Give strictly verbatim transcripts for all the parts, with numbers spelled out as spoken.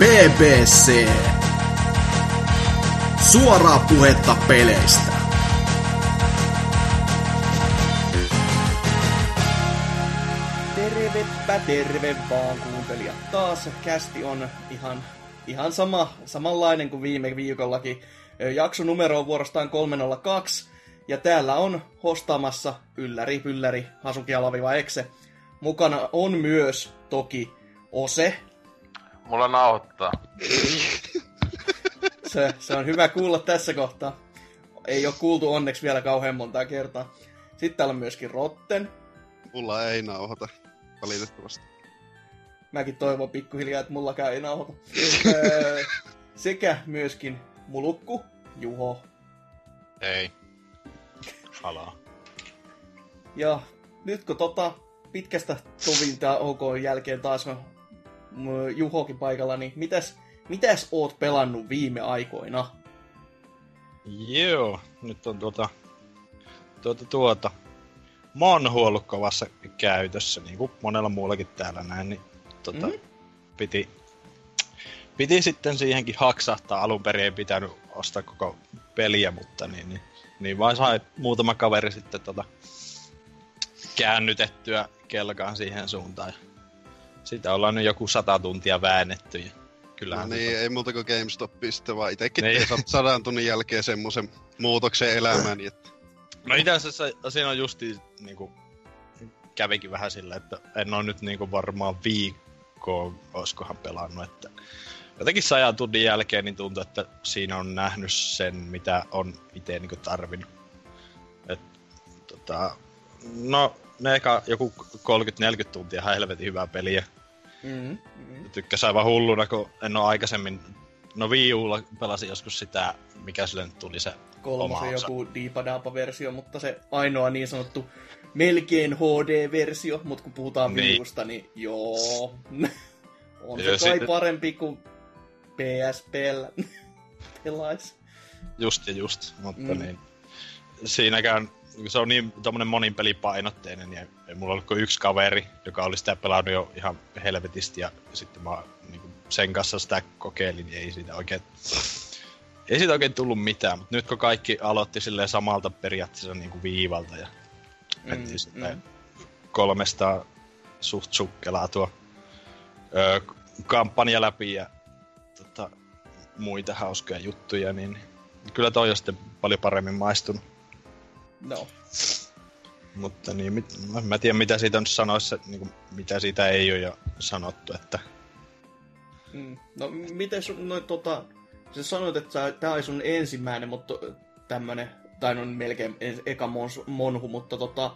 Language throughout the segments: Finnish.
B B C. Suoraa puhetta peleistä. Tervepä terve vaan kuuntelijat. Taas kästi on ihan, ihan sama, samanlainen kuin viime viikollakin. Jaksonumero on vuorostaan kolmesataakaksi. Ja täällä on hostaamassa ylläri, ylläri, Hasuki alaviva Ekse. Mukana on myös toki Ose. Mulla nauhoittaa. Se, se on hyvä kuulla tässä kohtaa. Ei ole kuultu onneksi vielä kauhean montaa kertaa. Sitten täällä on myöskin Rotten. Mulla ei nauhoita, valitettavasti. Mäkin toivon pikkuhiljaa, että mullakaan ei nauhoita. öö, sekä myöskin mulukku, Juho. Ei. Halaa. Ja nyt kun tota pitkästä tovintaa O K:n jälkeen taas on Juhokin paikalla, niin mitäs, mitäs oot pelannut viime aikoina? Joo, nyt on tuota, tuota, tuota, Monhu ollut kovassa käytössä, niin kuin monella muullakin täällä näin, niin tuota, mm-hmm. piti, piti sitten siihenkin haksahtaa. Alun perin ei pitänyt ostaa koko peliä, mutta niin, niin, niin vaan sai muutama kaveri sitten tuota, käännytettyä kelkaan siihen suuntaan. Siitä ollaan nyt joku sata tuntia väännetty. Ja kyllähän no niin, tuota... ei muuta kuin GameStopia sitten, vaan itekin niin. Saat sadan tunnin jälkeen semmoisen muutoksen elämään. Että... No itse asiassa siinä on justiin, niinku, kävikin vähän sillä, että en oo nyt niinku varmaan viikkoa oiskohan pelannut. Että... Jotenkin sadan tunnin jälkeen niin tuntuu, että siinä on nähnyt sen, mitä on itse niinku tarvinnut. Et, tota... No... Ne eka joku kolmekymmentä neljäkymmentä tuntia helvetin hyvää peliä. Mm, mm. Tykkäsin aivan hulluna, kun en oo aikaisemmin... No Wii U:lla pelasin joskus sitä, mikä sille nyt tuli se kolmas joku diipadaapa-versio, mutta se ainoa niin sanottu melkein H D-versio. Mut kun puhutaan niin. Wii Usta, niin joo... On se kai parempi kuin P S P:llä pelaisi. Just ja just, mutta mm. niin... Siinäkään... Se on niin tommonen monin pelipainotteinen ja mulla oli kuin yksi kaveri, joka oli sitä pelannut jo ihan helvetisti ja sitten mä niinku sen kanssa sitä kokeilin ja ei siitä oikein, ei siitä oikein tullut mitään. Mut nyt kun kaikki aloitti silleen samalta periaatteessa niinku viivalta ja mentiin mm, sitten mm. kolmesta suht sukkelaa tuo öö, kampanja läpi ja tota, muita hauskoja juttuja, niin kyllä toi on sitten paljon paremmin maistunut. No. Mutta niin, mit, mä, mä tiedän mitä siitä on sanoissa, niinku, mitä siitä ei ole jo sanottu, että... Mm. No, miten sun, no tota... Sä sanoit, että sä, tää oli sun ensimmäinen, mutta tämmönen... Tai no melkein eka mons, monhu, mutta tota...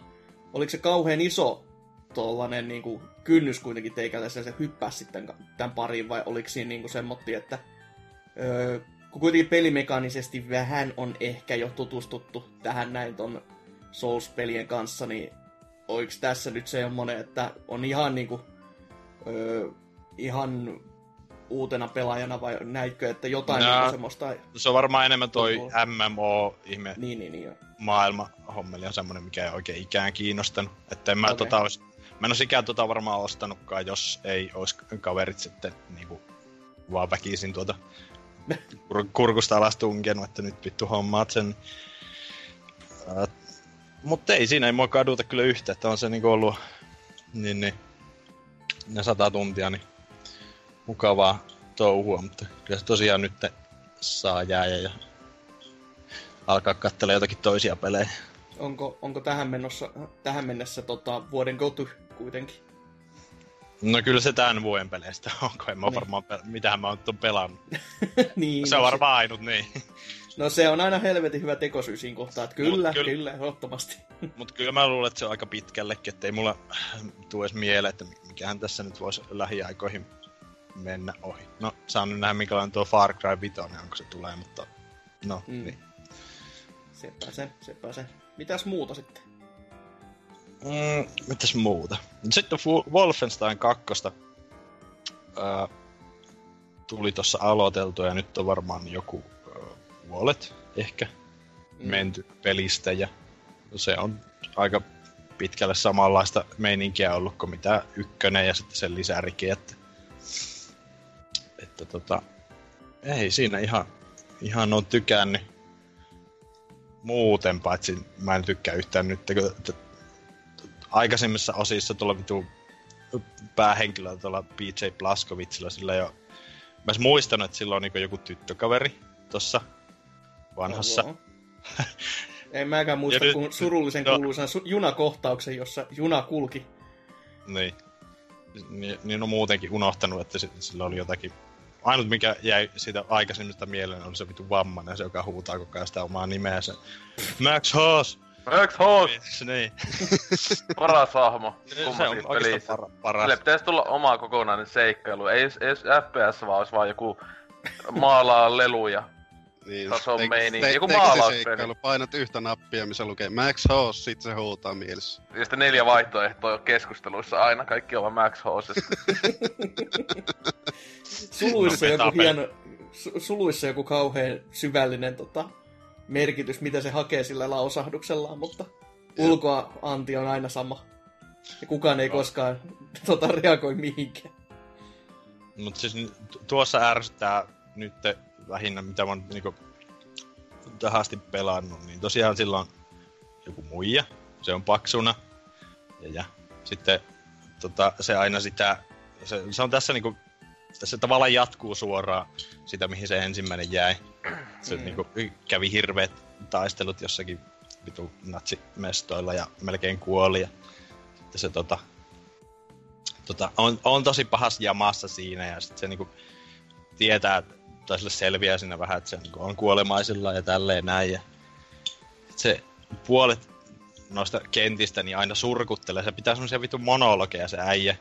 Oliko se kauhean iso tollanen niinku kynnys kuitenkin teikäläisellä se hyppäs sitten tän pariin, vai oliko siinä niinku semmotti, että... Öö, kun kuitenkin pelimekaanisesti vähän on ehkä jo tutustuttu tähän näin ton Souls-pelien kanssa, niin oiks tässä nyt semmonen, että on ihan niinku öö, ihan uutena pelaajana vai näitkö, että jotain no, niinku semmoista... Se on varmaan enemmän toi M M O-ihme niin, niin, niin, maailmahommeli on semmonen, mikä ei oikein ikään kiinnostanut. Että en mä okay. tota ois... Mä en ois ikään tota varmaan ostanutkaan, jos ei ois kaverit sitten niinku vaan väkisin tuota... kurkusta alas tunkenut, että nyt vittu hommaat sen. Uh, mutta ei, siinä ei mua kaduta kyllä yhtä, että on se niinku ollut niin, niin, ne sata tuntia niin mukavaa touhua, mutta kyllä se tosiaan nyt saa jää ja alkaa katsella jotakin toisia pelejä. Onko, onko tähän, menossa, tähän mennessä tota, vuoden goty kuitenkin? No kyllä se tämän vuoden peleistä onko, en mä niin. varmaan, pe- mitähän mä oon pelannut. niin, se on no varmaan se... ainut, niin. No se on aina helvetin hyvä tekosyy siinä kohtaa, että kyllä, mut, kyllä, ehdottomasti. Mutta kyllä mä luulen, että se on aika pitkällekin, että ei mulla tule edes mieleen, että mikähän tässä nyt voisi lähiaikoihin mennä ohi. No, saan nyt nähdä minkälainen tuo Far Cry viisi on, onko se tulee, mutta no, mm. niin. Sepä se, sepä se. Mitäs muuta sitten? Mm, mitäs muuta? Sitten Wolfenstein kakkosta ää, tuli tossa aloiteltua ja nyt on varmaan joku ää, puolet ehkä mm. menty pelistä ja se on aika pitkälle samanlaista meininkiä ollut kuin mitä ykkönen ja sitten sen lisäriki, että, että Että tota, ei siinä ihan, ihan on tykännyt muuten, paitsi mä en tykkää yhtään nyt, kun aikaisemmissa osissa tuolla vitu päähenkilöllä tuolla P J Blazkowicilla sillä jo, mä muistan, että sillä on niin joku tyttökaveri tossa vanhassa. No, en mäkään muista, kun surullisen no. kuuluisan su- junakohtauksen, jossa juna kulki. Niin. Niin, niin on muutenkin unohtanut, että sillä oli jotakin... Ainut, mikä jäi siitä aikaisemmista mieleen, oli se vitu vammainen, se joka huutaa koko ajan sitä omaa nimeänsä. Max Hoss! Max Hoss! Niin. Paras hahmo. Se on oikeastaan par- paras. Sille pitäisi tulla oma kokonainen seikkailu. Ei, ei F P S, vaan olisi vaan joku maalaa leluja. Niin, taso te- meininki. Joku maalauspeli. Painat yhtä nappia, missä lukee Max Hoss, sit se huutaa mielessä. Ja sitten neljä vaihtoehtoa keskusteluissa aina. Kaikki on vaan Max Hossista. Suluissa, no, joku hieno, su- suluissa joku kauhean syvällinen tota, merkitys, mitä se hakee sillä lausahduksellaan, mutta ulkoa anti on aina sama. Ja kukaan ei no. koskaan tota, reagoi mihinkään. Mutta siis tuossa ärsyttää nyt... Lähinnä, mitä mä oon niinku tähän asti pelannut, niin tosiaan sillä on joku muija, se on paksuna, ja, ja. sitten tota, se aina sitä, se, se on tässä niinku, se tavallaan jatkuu suoraan sitä, mihin se ensimmäinen jäi. Se mm. niinku kävi hirveet taistelut jossakin vitu natsimestoilla ja melkein kuoli, ja sitten se tota, tota on, on tosi pahassa jamassa siinä, ja sitten se niinku tietää, tai sille selviää siinä vähän, että se on kuolemaisilla ja tälleen näin. Ja se puolet noista kentistä niin aina surkuttelee. Se pitää semmoisia vitun monologeja se äijä.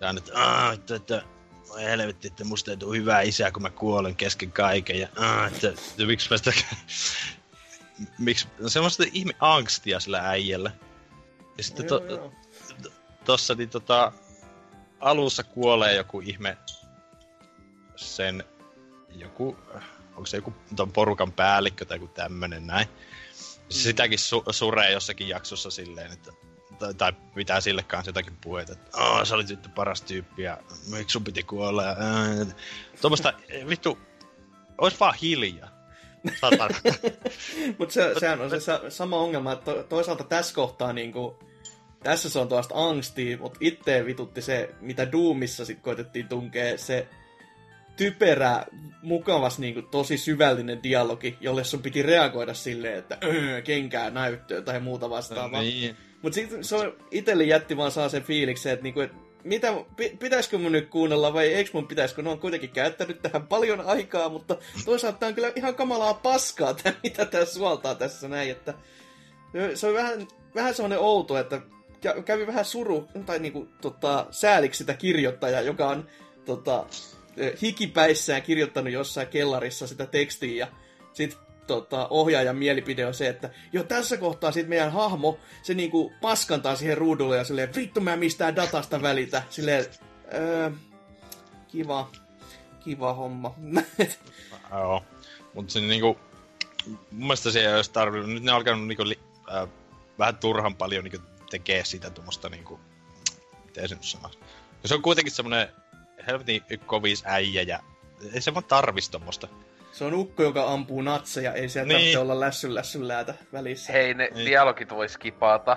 Ja aina, että, että helvetti, että musta ei tule hyvää isää, kun mä kuolen kesken kaiken. Ja että, että miksi mä sitä... miksi... No, semmoista ihme angstia sillä äijällä. Ja sitten to, to, to, tossa niin tota... Alussa kuolee joku ihme... Sen... joku, onko se joku ton porukan päällikkö tai joku tämmönen näin. Sitäkin su- suree jossakin jaksossa silleen, että, tai, tai pitää sille kanssa jotakin puheita, että aah, sä olit sitten paras tyyppi ja miksi sun piti kuolla ja äh. Tuommoista, vittu, ois vaan hiljaa. Mut se, sehän on se sama ongelma, että to, toisaalta tässä kohtaa niinku, tässä se on tuosta angstia, mut itteen vitutti se, mitä Doomissa sit koitettiin tunkea, se typerä, mukavas, niin kuin, tosi syvällinen dialogi, jolle sun piti reagoida silleen, että öö, kenkää näyttöä tai muuta vastaavaa. No, niin. Mutta sitten se itselle jätti vaan saa sen fiiliksen, että niinku, et, mitä, pitäisikö mun nyt kuunnella vai eikö mun pitäisikö? No on kuitenkin käyttänyt tähän paljon aikaa, mutta toisaalta tää on kyllä ihan kamalaa paskaa, tää, mitä tää suoltaa tässä näin. Että, se on vähän, vähän sellainen outo, että kävi vähän suru, tai niinku, tota, sääliksi sitä kirjoittajaa, joka on... Tota, hikipäissään kirjoittanut jossain kellarissa sitä tekstiä ja sit tota, ohjaajan mielipide on se, että jo tässä kohtaa sit meidän hahmo se niinku paskantaa siihen ruudulle ja silleen vittu mä mistään datasta välitä silleen öö, kiva kiva homma. Joo, mut se niinku mun mielestä se ei olisi tarvinnut, nyt ne on alkanut niinku li, äh, vähän turhan paljon niinku tekee sitä tuommoista niinku miten se nyt sanoisi, se on kuitenkin semmonen helvetin kovis äijä ja ei se vaan tarvis tommosta. Se on ukko, joka ampuu natseja, ei siellä niin. tarvitse olla lässyn lässyn läätä välissä. Hei, ne niin. dialogit voi skipata.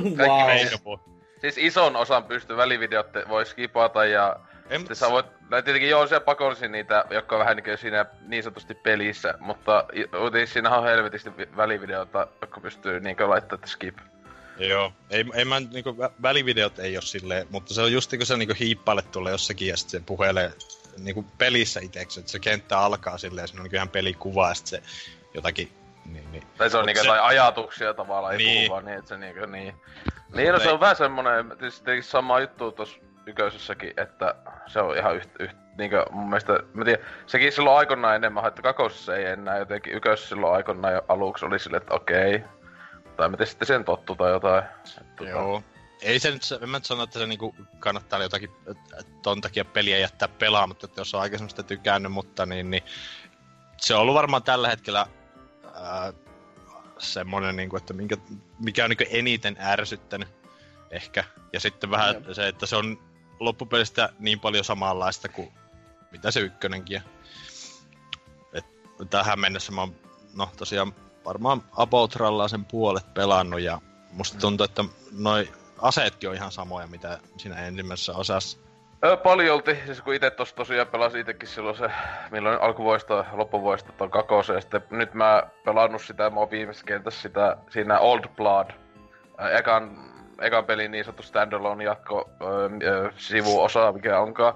Wow. Siis ison osan pystyy, välivideot voi skipata ja... En, siis sä voit, no tietenkin joo, siellä pakollisin niitä, jotka on vähän niin siinä niin sanotusti pelissä, mutta siinä on helvetisti välivideota, jotka pystyy niin laittamaan skip. Joo, ei, ei mä niinku, välivideot ei oo silleen, mutta se on just niinku se niinku hiippaille tulee jossakin ja sit se puhelee niinku pelissä itseksi, että se kenttä alkaa silleen, se on niinku ihan pelikuva ja sit se jotakin, niin niin. Tai se on niinku jotain ajatuksia tavallaan, niin. ei puhu vaan niin, että se niinku niin. Niin, no se on vähän semmonen, tietysti sama juttu tossa yköisessäkin, että se on ihan yht, yht niinku mun mielestä, mä tiedän, sekin silloin aikoinaan enemmän, että kakosessa ei enää jotenkin, yköisessä silloin aikoinaan aluksi oli silleen, että okei. Tai miten sitten sen tottu tai jotain. Joo. Ei se nyt, en mä nyt sano, että se niinku kannattaa jotakin ton takia peliä jättää pelaamatta, että jos on aikaisemmin sitä tykännyt, mutta niin, niin se on ollut varmaan tällä hetkellä ää, semmonen niinku, että minkä, mikä on niinku eniten ärsyttänyt ehkä. Ja sitten vähän no. se, että se on loppupelistä niin paljon samanlaista kuin mitä se ykkönenkin. Ja et tähän mennessä mä oon, no tosiaan varmaan Aboutrallaan sen puolet pelannut ja musta tuntuu, että noi aseetkin on ihan samoja, mitä siinä ensimmäisessä osassa. Öö, paljolti, siis kun ite tos tosiaan pelasin itekin silloin se, milloin alkuvuodesta, loppuvuodesta ton kakosen, ja sitten nyt mä pelannut sitä, mä oon viimeisessä kentässä sitä, siinä Old Blood, ekan, ekan pelin niin sanottu standalone jatko öö, sivuosa, mikä onkaan.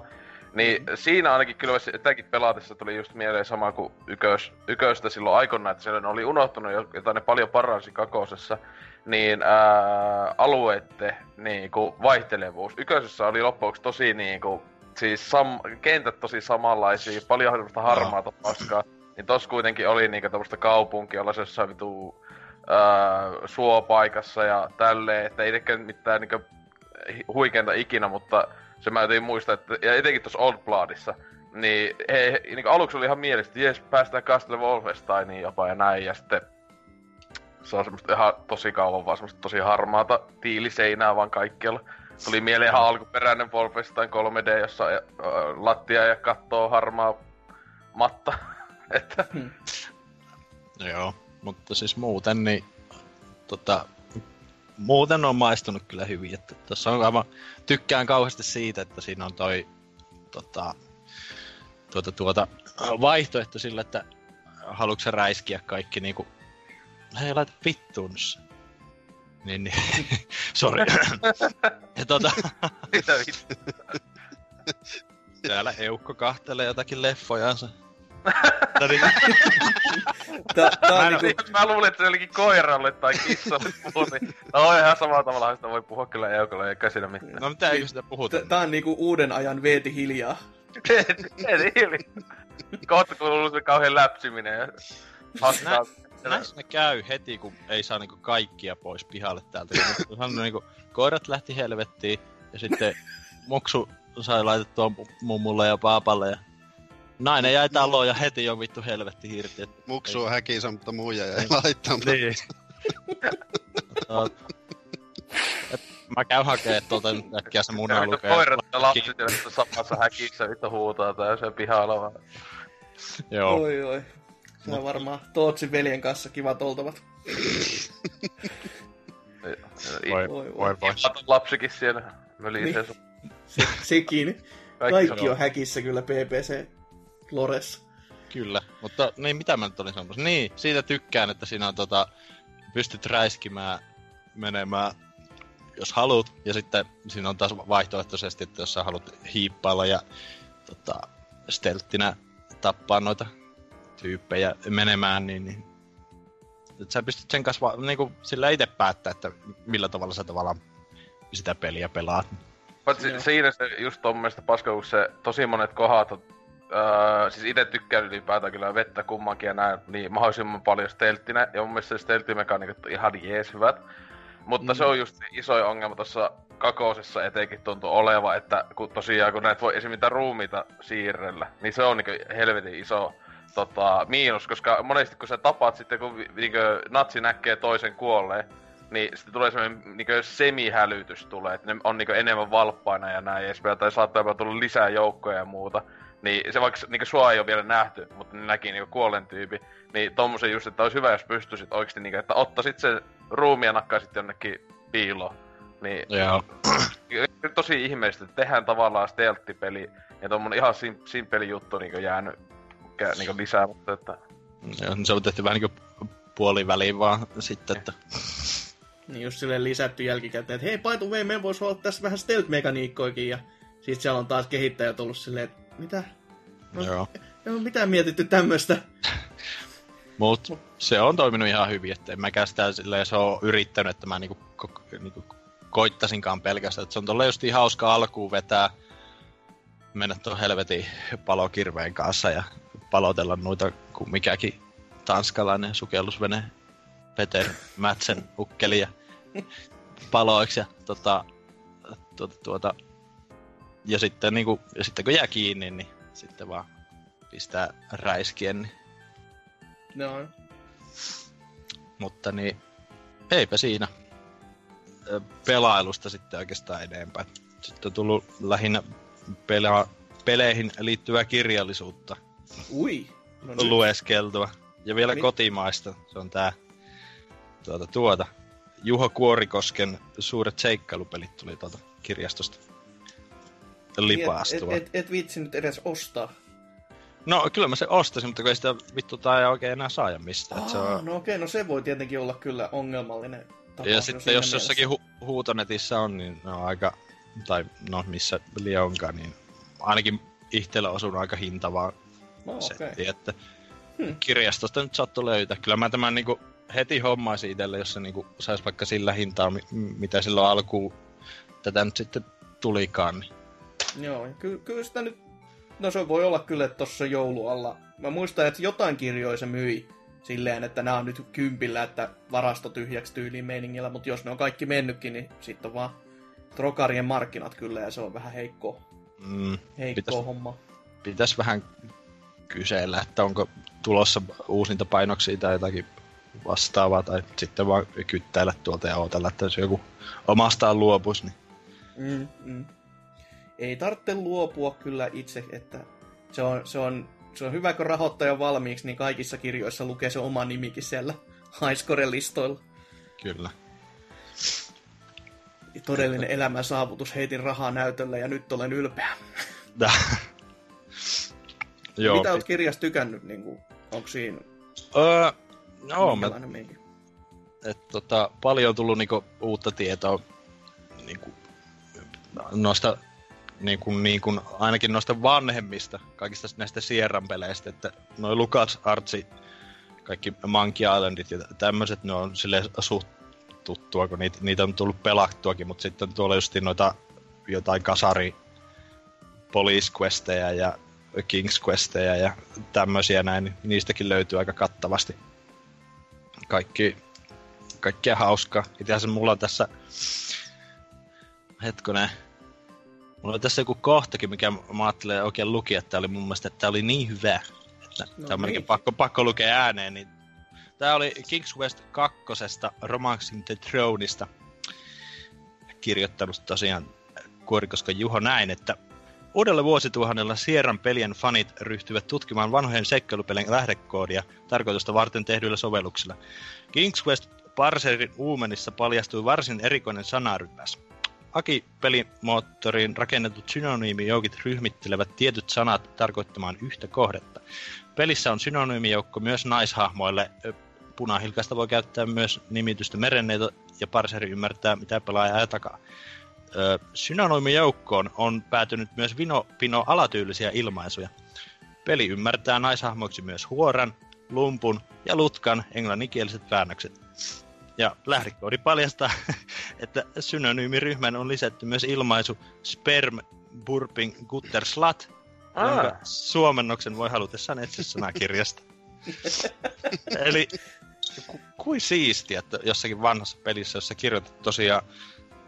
Niin siinä ainakin kyllä sitäkin pelatessa tuli just mieleen sama kuin ykös, Yköstä silloin aikoinaan, että siellä oli unohtunut, jota ne paljon paransi kakosessa, niin ää, alueette niinku vaihtelevuus. Yköisessä oli loppuksi tosi niinku, siis sam, kentät tosi samanlaisia, paljon semmoista harmaata paskaa. Niin tossa kuitenkin oli niinku tämmöstä kaupunkia, jolla se jossain vitu ää, suopaikassa ja tälleen, että ei tekään mitään niinku huikeinta ikinä, mutta se mä jotenkin muista, että, ja etenkin tossa Old Bloodissa, niin, he, he, niin aluksi oli ihan mielessä, että jes, päästään Castle Wolfensteiniin jopa ja näin, ja sitten se on semmoista ihan tosi kauan vaan semmoista tosi harmaata tiiliseinää vaan kaikkialla. Tuli mieleen ihan alkuperäinen Wolfenstein kolme D, jossa ä, lattia ja kattoo harmaa matta, että... Hmm. Joo, mutta siis muuten niin, tota... Muuten on maistunut kyllä hyvin, että tossa on aivan, tykkään kauheasti siitä, että siinä on toi tota, tuota, tuota, vaihtoehto sillä, että haluatko sä räiskiä kaikki niinku, hei laita vittuun nyt. Niin, niin, sori. Ja tota, täällä eukko kahtelee jotakin leffojansa. Tää, tää mä, niinku... mä luulin, että se olikin koiralle tai kissalle puhuu, niin... No ihan samalla tavalla sitä voi puhua kyllä eukolle, eikä siinä mitään. No mitä eikö sitä puhuta? Tää on niinku uuden ajan veeti hiljaa. Veeti hiljaa. Kohta kuuluu se kauheen läpsiminen ja... Näissä ne käy heti, kun ei saa niinku kaikkia pois pihalle täältä. Sanoi niinku, koirat lähti helvettiin ja sitten muksu sai laitettua mummulle ja paapalle ja... Nainen jäi taloon ja heti on vittu helvetti hirti. Muksu on häkinsä, mutta muija jäi laittamaan. Niin. Mä käyn hakee tuolta nyt äkkiä se munalukee. Koirat ja lapset, joista samassa häkissä vittu huutaa täysin pihalla vaan. Joo. Oi oi. Se on varmaan Tootsin veljen kanssa kivat oltavat. Voi voi. Lapsikin siellä mölisee. Sekin. Kaikki, Kaikki on häkissä kyllä P P C Loressa. Kyllä, mutta niin mitä mä nyt olin sanomassa? Niin, siitä tykkään, että siinä on tota, pystyt räiskimään menemään, jos haluat. Ja sitten siinä on taas vaihtoehtoisesti, että jos sä haluat hiippailla ja tota, stelttinä tappaa noita tyyppejä menemään, niin, niin että sä pystyt sen kanssa niinku sillä itse päättää, että millä tavalla sä tavallaan sitä peliä pelaat. Paitsi siinä se just tommoista paskaa, kun se tosi monet kohdat on, öö, siis ite tykkään ylipäätään kyllä vettä kummankin ja näin, niin mahdollisimman paljon stelttinä, ja mun mielestä se stelttimekaniikat on ihan jees hyvät. Mutta mm. se on just se iso ongelma tossa kakosessa etenkin tuntuu oleva, että kun tosiaan kun näet voi esimerkiksi ruumiita siirrellä, niin se on niinku helvetin iso tota, miinus, koska monesti kun sä tapaat sitten, kun niinku natsi näkee toisen kuolleen, niin sitten tulee semmoinen niinku semihälytys tulee, että ne on niinku enemmän valppaina ja näin edespäin, tai saattaa jopa tulla lisää joukkoja ja muuta. Niin se vaikka niinku sua ei ole vielä nähty, mutta ne näki niinku kuolleen tyypi, niin tommosen just, että olisi hyvä, jos pystyisit oikeesti niinku, että ottaisit sen ruumiin ja nakkaisit jonnekin piiloon. Niin yeah. Tosi ihmeellistä, että tehdään tavallaan stealth-peli, ja tommonen ihan sim- simpeli juttu niinku jäänyt niinku lisää, mutta että... Joo, se on tehty vähän niinku puoliväliin vaan sitten, että... Niin just silleen lisätty jälkikäteen, että hei, by the way, me vois olla tässä vähän stealth-mekaniikkoikin, ja sit siellä on taas kehittäjät ollut silleen, että mitä? No, joo. Ei ole mitään mietitty tämmöstä. Mut se on toiminut ihan hyvin, että en mäkään sitä silleen, se on yrittänyt, että mä niinku, ko- niinku koittasinkaan pelkästään, että se on tolleen just niin hauska alkuun vetää, mennä tuon helvetin palokirveen kanssa ja palotella noita kuin mikäkin tanskalainen sukellusvene. Peter Madsen ukkeli ja paloiksi ja tota, tuota, tuota, ja sitten niinku, ja sitten kun jää kiinni, niin sitten vaan pistää räiskien, niin. No. Mutta niin, eipä siinä pelailusta sitten oikeastaan enempää. Sitten on tullut lähinnä pelaa peleihin liittyvää kirjallisuutta. Ui! No niin. Lueskeltua. Ja vielä niin. Kotimaista. Se on tää tuota tuota. Juho Kuorikosken suuret seikkailupelit tuli tuolta kirjastosta lipaastua. Et, et, et vitsi nyt edes ostaa. No kyllä mä sen ostasin, mutta kun ei sitä vittu tai oikein enää saa ja mistään. Aa, se on... No okei, no se voi tietenkin olla kyllä ongelmallinen tapa. Ja sitten jos mielessä. Jossakin hu- huutonetissä on, niin ne on aika, tai no missä liian onkaan, niin ainakin itsellä osunut aika hintavaa no, settiä. Okay. Että hmm. kirjastosta nyt saattu löytää. Kyllä mä tämän niinku heti hommaisin itselle, jos se niinku sais vaikka sillä hintaa, mitä silloin alkuun tätä nyt sitten tulikaan. Niin. Joo, ky- kyllä sitä nyt... No se voi olla kyllä, että tossa joulualla. Mä muistan, että jotain kirjoja se myi silleen, että nämä on nyt kympillä, että varasto tyhjäksi tyyliin meiningillä, mutta jos ne on kaikki mennytkin, niin sitten on vaan trokarien markkinat kyllä, ja se on vähän heikkoa, mm, heikkoa pitäis, homma. Pitäis vähän kysellä, että onko tulossa uusinta painoksia tai jotakin vastaavaa, tai sitten vaan kyttäillä tuolta ja ootella, että jos joku omastaan luopuisi, niin... Mm, mm. Ei tarvitse luopua kyllä itse, että se on, se on, se on hyvä, kun rahoittaja on valmiiksi, niin kaikissa kirjoissa lukee se oma nimikin siellä Highscore-listoilla. Kyllä. Todellinen elämän saavutus, heitin rahaa näytöllä ja nyt olen ylpeä. Joo. Mitä olet kirjasta tykännyt? Niin kuin, onko siinä? Öö, no, mä... Et, tota, paljon on tullut niinku, uutta tietoa niinku, noista... Niin kuin, niin kuin ainakin noista vanhemmista, kaikista näistä Sierran-peleistä, että noi LucasArtsin, kaikki Monkey Islandit ja tämmöiset, ne on silleen suht tuttua, kun niitä, niitä on tullut pelattuakin, mutta sitten tuolla just noita jotain kasari police questeja ja kings questeja ja tämmöisiä näin, niin niistäkin löytyy aika kattavasti kaikki, kaikkea hauskaa. Itseasiassa mulla on tässä, hetkinen, mulla on tässä joku kohtakin, mikä mä ajattelin oikein lukia, että tää oli mun mielestä, että tää oli niin hyvä, että no, tää on melkein pakko, pakko lukea ääneen. Niin. Tää oli King's Quest kaksi. Romancing the Throneista kirjoittanut tosiaan Kuorikosken Juho näin, että uudella vuosituhannella Sierran pelien fanit ryhtyvät tutkimaan vanhojen seikkailupelien lähdekoodia tarkoitusta varten tehdyillä sovelluksilla. King's Quest Parserin uumenissa paljastui varsin erikoinen sanarypäs. Aki-pelimoottoriin rakennetut synonyymijoukit ryhmittelevät tietyt sanat tarkoittamaan yhtä kohdetta. Pelissä on synonyymijoukko myös naishahmoille. Punahilkaista voi käyttää myös nimitystä merenneito, ja parseri ymmärtää, mitä pelaaja ajaa takaa. Synonyymijoukkoon on päätynyt myös vino-pino-alatyylisiä ilmaisuja. Peli ymmärtää naishahmoiksi myös huoran, lumpun ja lutkan englanninkieliset väännökset. Ja lähdekoodi paljastaa, että synonyymiryhmän on lisätty myös ilmaisu sperm, burping, gutter, slut, Aa. jonka suomennoksen voi halutessaan etsiä sanakirjasta. Eli ku, kui siistiä, että jossakin vanhassa pelissä, jossa kirjoitat tosiaan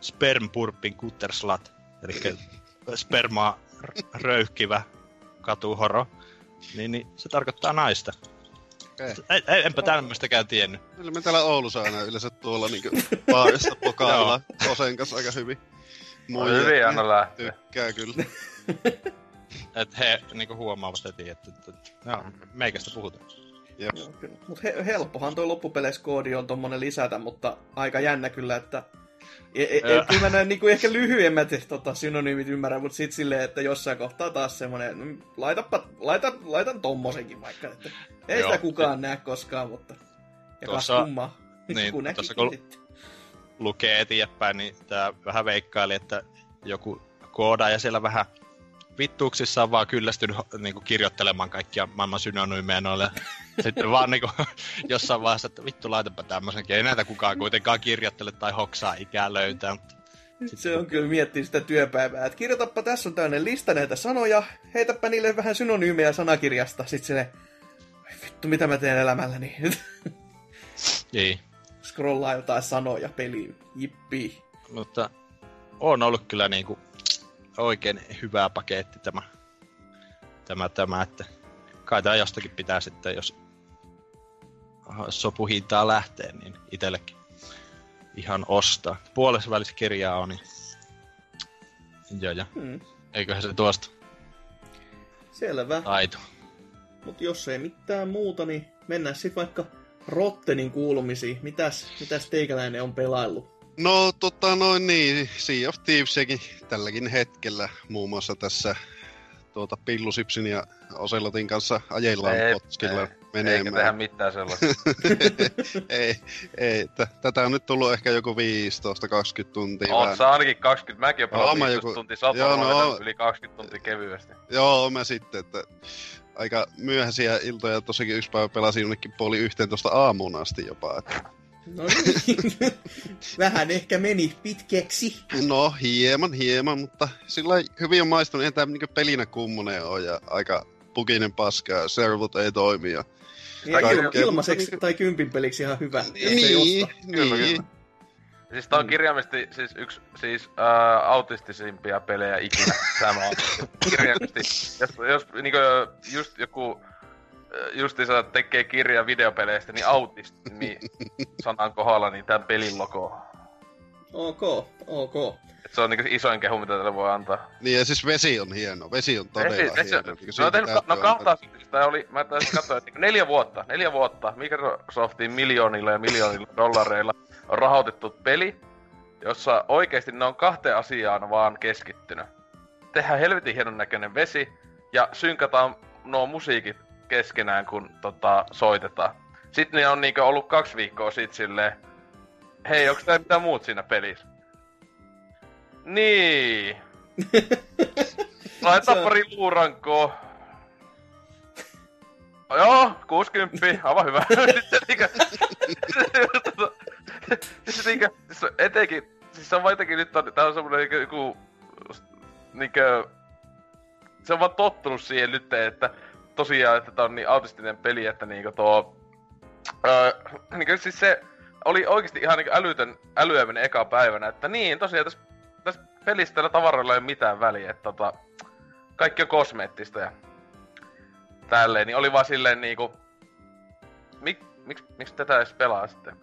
sperm, burping, gutter, slut, eli spermaa röyhkivä katuhoro, niin, niin se tarkoittaa naista. Ei, ei, enpä tämmöistäkään tiennyt. Kyllä me täällä Oulussa aina yleensä tuolla niinku baarissa pokailla Osen kanssa aika hyvin. Moi, on hyvin aina lähtee. Tykkää kyllä. Et he niinku huomaavat heti, että no, meikästä puhutaan. Jep. Mut he, helppohan toi loppupeleissä koodi on tommonen lisätä, mutta aika jännä kyllä, että... E, e, e, kyllä mä näin niinku ehkä lyhyemmät tota, synonyymit ymmärrän, mut sit silleen, että jossain kohtaa taas semmonen, laitapa, laita, laitan tommosenkin vaikka, että ei sitä kukaan näe koskaan, mutta ja kas kummaa, niin, kun näkikin kun sitten. Lukee eteenpäin, niin tää vähän veikkaili, että joku koodaa ja siellä vähän vittuuksissa on vaan kyllästynyt niinku kirjoittelemaan kaikkia maailman synonyymeja noille. Sitten vaan niinku jossain vaiheessa, että vittu laitapa tämmöisenkin. Ei näitä kukaan kuitenkaan kirjoittele tai hoksaa ikää löytää. Sitten se on kyllä miettiä sitä työpäivää, että kirjoitappa tässä on tämmöinen lista näitä sanoja, heitäpä niille vähän synonyymejä sanakirjasta. Sitten se vittu mitä mä teen elämälläni nyt. Ei. Scrollaa jotain sanoja peliin. Jippi. Mutta on ollut kyllä niinku... Oikein hyvä paketti tämä, tämä, tämä, että kai tämä jostakin pitää sitten, jos sopuhintaa lähtee, niin itsellekin ihan ostaa. Puolessa välissä kirjaa on, niin joo, joo. Hmm. Eiköhän se tuosta. Selvä. Taito. Mut jos ei mitään muuta, niin mennään sit vaikka Rottenin kuulumisiin. Mitäs, mitäs teikäläinen on pelaillut? No tota noin niin, Sea of Thievesiäkin tälläkin hetkellä muun muassa tässä tuota Pillusipsin ja Oselotin kanssa ajellaan ei, potskilla ei, menemään. Eikä tehdä mitään sellaista. ei, ei. Tätä on nyt tullut ehkä joku viisitoista kaksikymmentä tuntia. Oot sä ainakin kaksikymmentä, mäkin jopa viisitoista joku... tuntia, sä oot no... yli kaksikymmentä tuntia kevyesti. Joo, mä sitten, että aika myöhäisiä iltoja tossakin yksi päivä pelasin jonnekin puoli yhteentoista aamuun asti jopa, että... No niin. Vähän ehkä meni pitkäksi. No hieman, hieman, mutta sillä hyvin on maistunut. Eihän tää niinku pelinä kummonen on ja aika pukinen paskaa. Servut ei toimi ja... Niin, ilmaiseksi niin... tai kympin peliksi ihan hyvä, niin, jos ei osta. Niin, niin. Siis tää on kirjaimesti siis yksi siis, ää, autistisimpia pelejä ikinä. Tämä on kirjaimesti. Jos, jos niinku just joku... justiinsa tekee kirja videopeleistä, niin autismi sanan kohdalla, niin tämän pelin logo. Ok, ok. Et se on niinku isoin kehu, mitä tälle voi antaa. Niin ja siis vesi on hieno, vesi on todella vesi, vesi, hieno. Vesi, no tehnyt, no kahta, tää oli, mä taisin katsoa, että neljä vuotta, neljä vuotta Microsoftin miljoonilla ja miljoonilla dollareilla on rahoitettu peli, jossa oikeesti ne on kahteen asiaan vaan keskittynyt. Tehdään helvetin hienon näköinen vesi ja synkataan nuo musiikit keskenään, kun tota, soitetaan. Sitten ne on niinkö ollut kaksi viikkoa sit silleen, hei, onks tää mitään muut siinä pelissä? Niin. Laitetaan pari luurankoa. Oh, joo, kuusikymmentä, aivan hyvä. Sitten niinkö... Sitten niinkö... Etenkin... Siis se on vaitenkin nyt on... Tää on semmonen niinkö joku... Niinkö... Se on vaan tottunut siihen nyt, että... Tosiaan, että tää on niin autistinen peli, että niinku tuo... Öö, niinku siis se oli oikeesti ihan niinku älytön älyäminen eka päivänä, että niin, tosiaan tässä täs pelissä tällä tavaroilla ei mitään väliä, että tota... Kaikki on kosmeettista ja... Tälleen, niin oli vaan silleen niinku... Mik, miksi miks tätä edes pelaa sitten?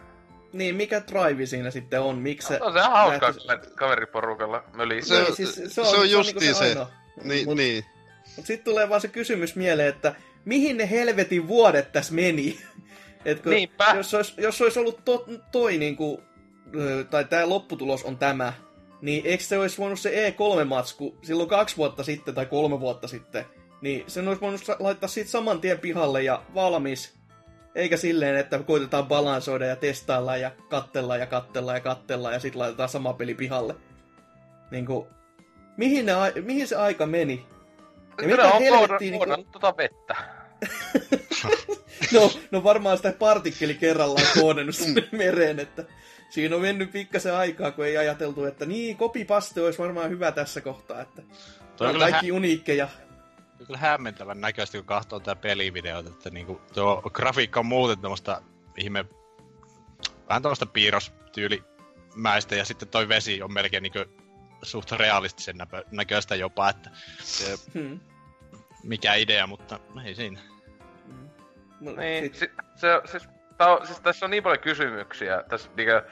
Niin, mikä drive siinä sitten on, miksi se... No, se on hauskaa lähtis... kaveriporukalla mölissä. Se, siis, se, on, se on justiin se, on niinku se. Niin, Mut... niin. Mut sit tulee vaan se kysymys mieleen, että mihin ne helvetin vuodet tässä meni? Et kun, niinpä. Jos ois, jos ois ollut to, toi niinku, tai tää lopputulos on tämä, niin eikö se ois voinut se E kolme-matsku silloin kaksi vuotta sitten tai kolme vuotta sitten, niin sen ois voinut laittaa siitä saman tien pihalle ja valmis. Eikä silleen, että koitetaan balansoida ja testailla ja kattellaan ja kattellaan ja kattellaan ja sit laitetaan sama peli pihalle. Niinku, mihin, ne, mihin se aika meni? Ja mitä helvettiin niinku... Koodannut tota vettä. no, no varmaan sitä partikkeli kerrallaan koodannut sinne mereen, että... Siinä on mennyt pikkasen aikaa, kun ei ajateltu, että niin, kopipaste olisi varmaan hyvä tässä kohtaa, että... Tuo on kaikki hä... uniikkeja. Tuo on kyllä hämmentävän näköisesti, kun katsoo tää pelivideota, että niinku... Tuo grafiikka on muuten tommoista ihme... Vähän tommoista piirrostyylimäistä, ja sitten toi vesi on melkein niinku... suht realistisen näpö- näköistä jopa, että se, hmm. mikä idea, mutta ei siinä. Hmm. Mulla, niin, sit... se, siis, on, siis tässä on niin paljon kysymyksiä. Tässä, niinkö,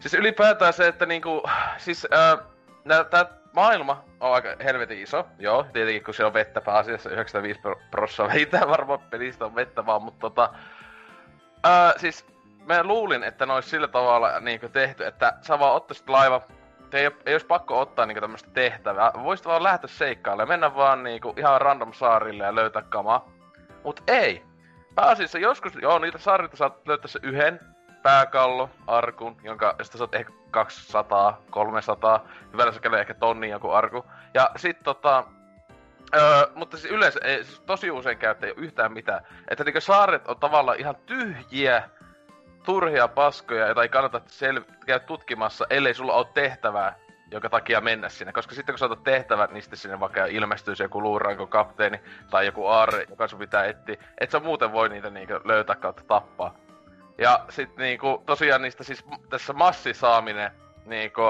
siis ylipäätään se, että niinku, siis, äh, nää, tää maailma on aika helvetin iso, joo, tietenkin kun siellä on vettä pääasiassa, yhdeksänkymmentäviisi prosenttia vähintään varmaan pelistä on vettä vaan, mutta tota, äh, siis mä luulin, että ne olis sillä tavalla niinku tehty, että sä vaan ottaisit laiva, ei, ei ois pakko ottaa niinku tämmöstä tehtävää. Voisit vaan lähteä seikkailemaan ja mennä vaan niinku ihan random saarille ja löytää kamaa. Mut ei! Pääasiassa joskus, joo, niitä saarilta saat löytää se yhden pääkallo, arkun, jonka, josta saat ehkä kaksisataa, kolmesataa, hyvällä sä käy ehkä tonnin joku arku. Ja sit tota... Öö, mutta siis yleensä, ei, siis tosi usein käyttää ei oo yhtään mitään. Että niinku saaret on tavallaan ihan tyhjiä, turhia paskoja, joita ei kannata sel- käydä tutkimassa, ellei sulla ole tehtävää, jonka takia mennä sinne. Koska sitten kun sä otat tehtävät, niin sitten sinne vaikka ilmestyisi joku luuranko kapteeni tai joku aare, joka sun pitää etsiä. Et sä muuten voi niitä niinku löytää kautta tappaa. Ja sit niinku tosiaan niistä siis tässä massisaaminen, niinku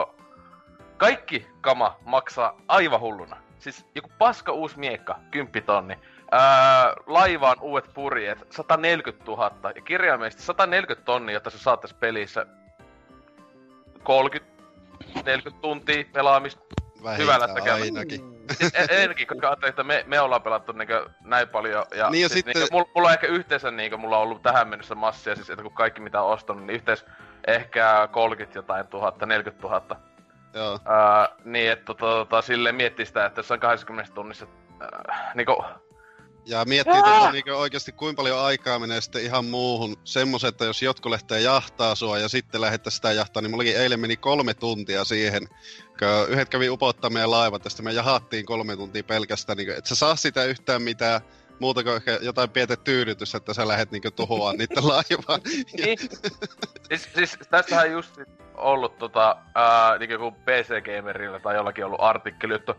kaikki kama maksaa aivan hulluna. Siis joku paska uusi miekka, kymppitonni. Öö, laivaan uudet purjeet, sata neljäkymmentätuhatta ja kirjaimellisesti sata neljäkymmentä tonnia, jotta sä saat tässä pelissä kolmekymmentä neljäkymmentä tuntia pelaamista. Vähintään hyvällä ainakin. Siis Eenkin, koska ajattelin, että me, me ollaan pelattu niinkö näin paljon ja, niin ja sit sitten... niinkö, mulla on ehkä yhteensä niinkö mulla on ollut tähän mennessä massia, siis että kun kaikki mitä on ostanut, niin yhteensä ehkä kolmekymmentä jotain tuhatta, neljäkymmentä tuhatta. Joo. Ää, niin että tota silleen miettii sitä, että jossain kahdessakymmenessä tunnissa ää, niinkö... Ja miettii tätä niinkö oikeesti kuinka paljon aikaa menee sitten ihan muuhun semmoisen, että jos jotkut lähtee jahtaa sua ja sitten lähdettä sitä jahtaa, niin mullakin eilen meni kolme tuntia siihen. Yhdet kävi upottaa meidän laivat ja sitten me jahattiin kolme tuntia pelkästään, niinkö, et sä saa sitä yhtään mitään muuta kuin ehkä jotain pientä tyydytystä, että sä lähet niinkö tuhoaa niitä laivaa. Niin. siis, siis tässähän just ollut tota, ää, niinkö kun P C-gamerillä tai jollakin ollut artikkeli, että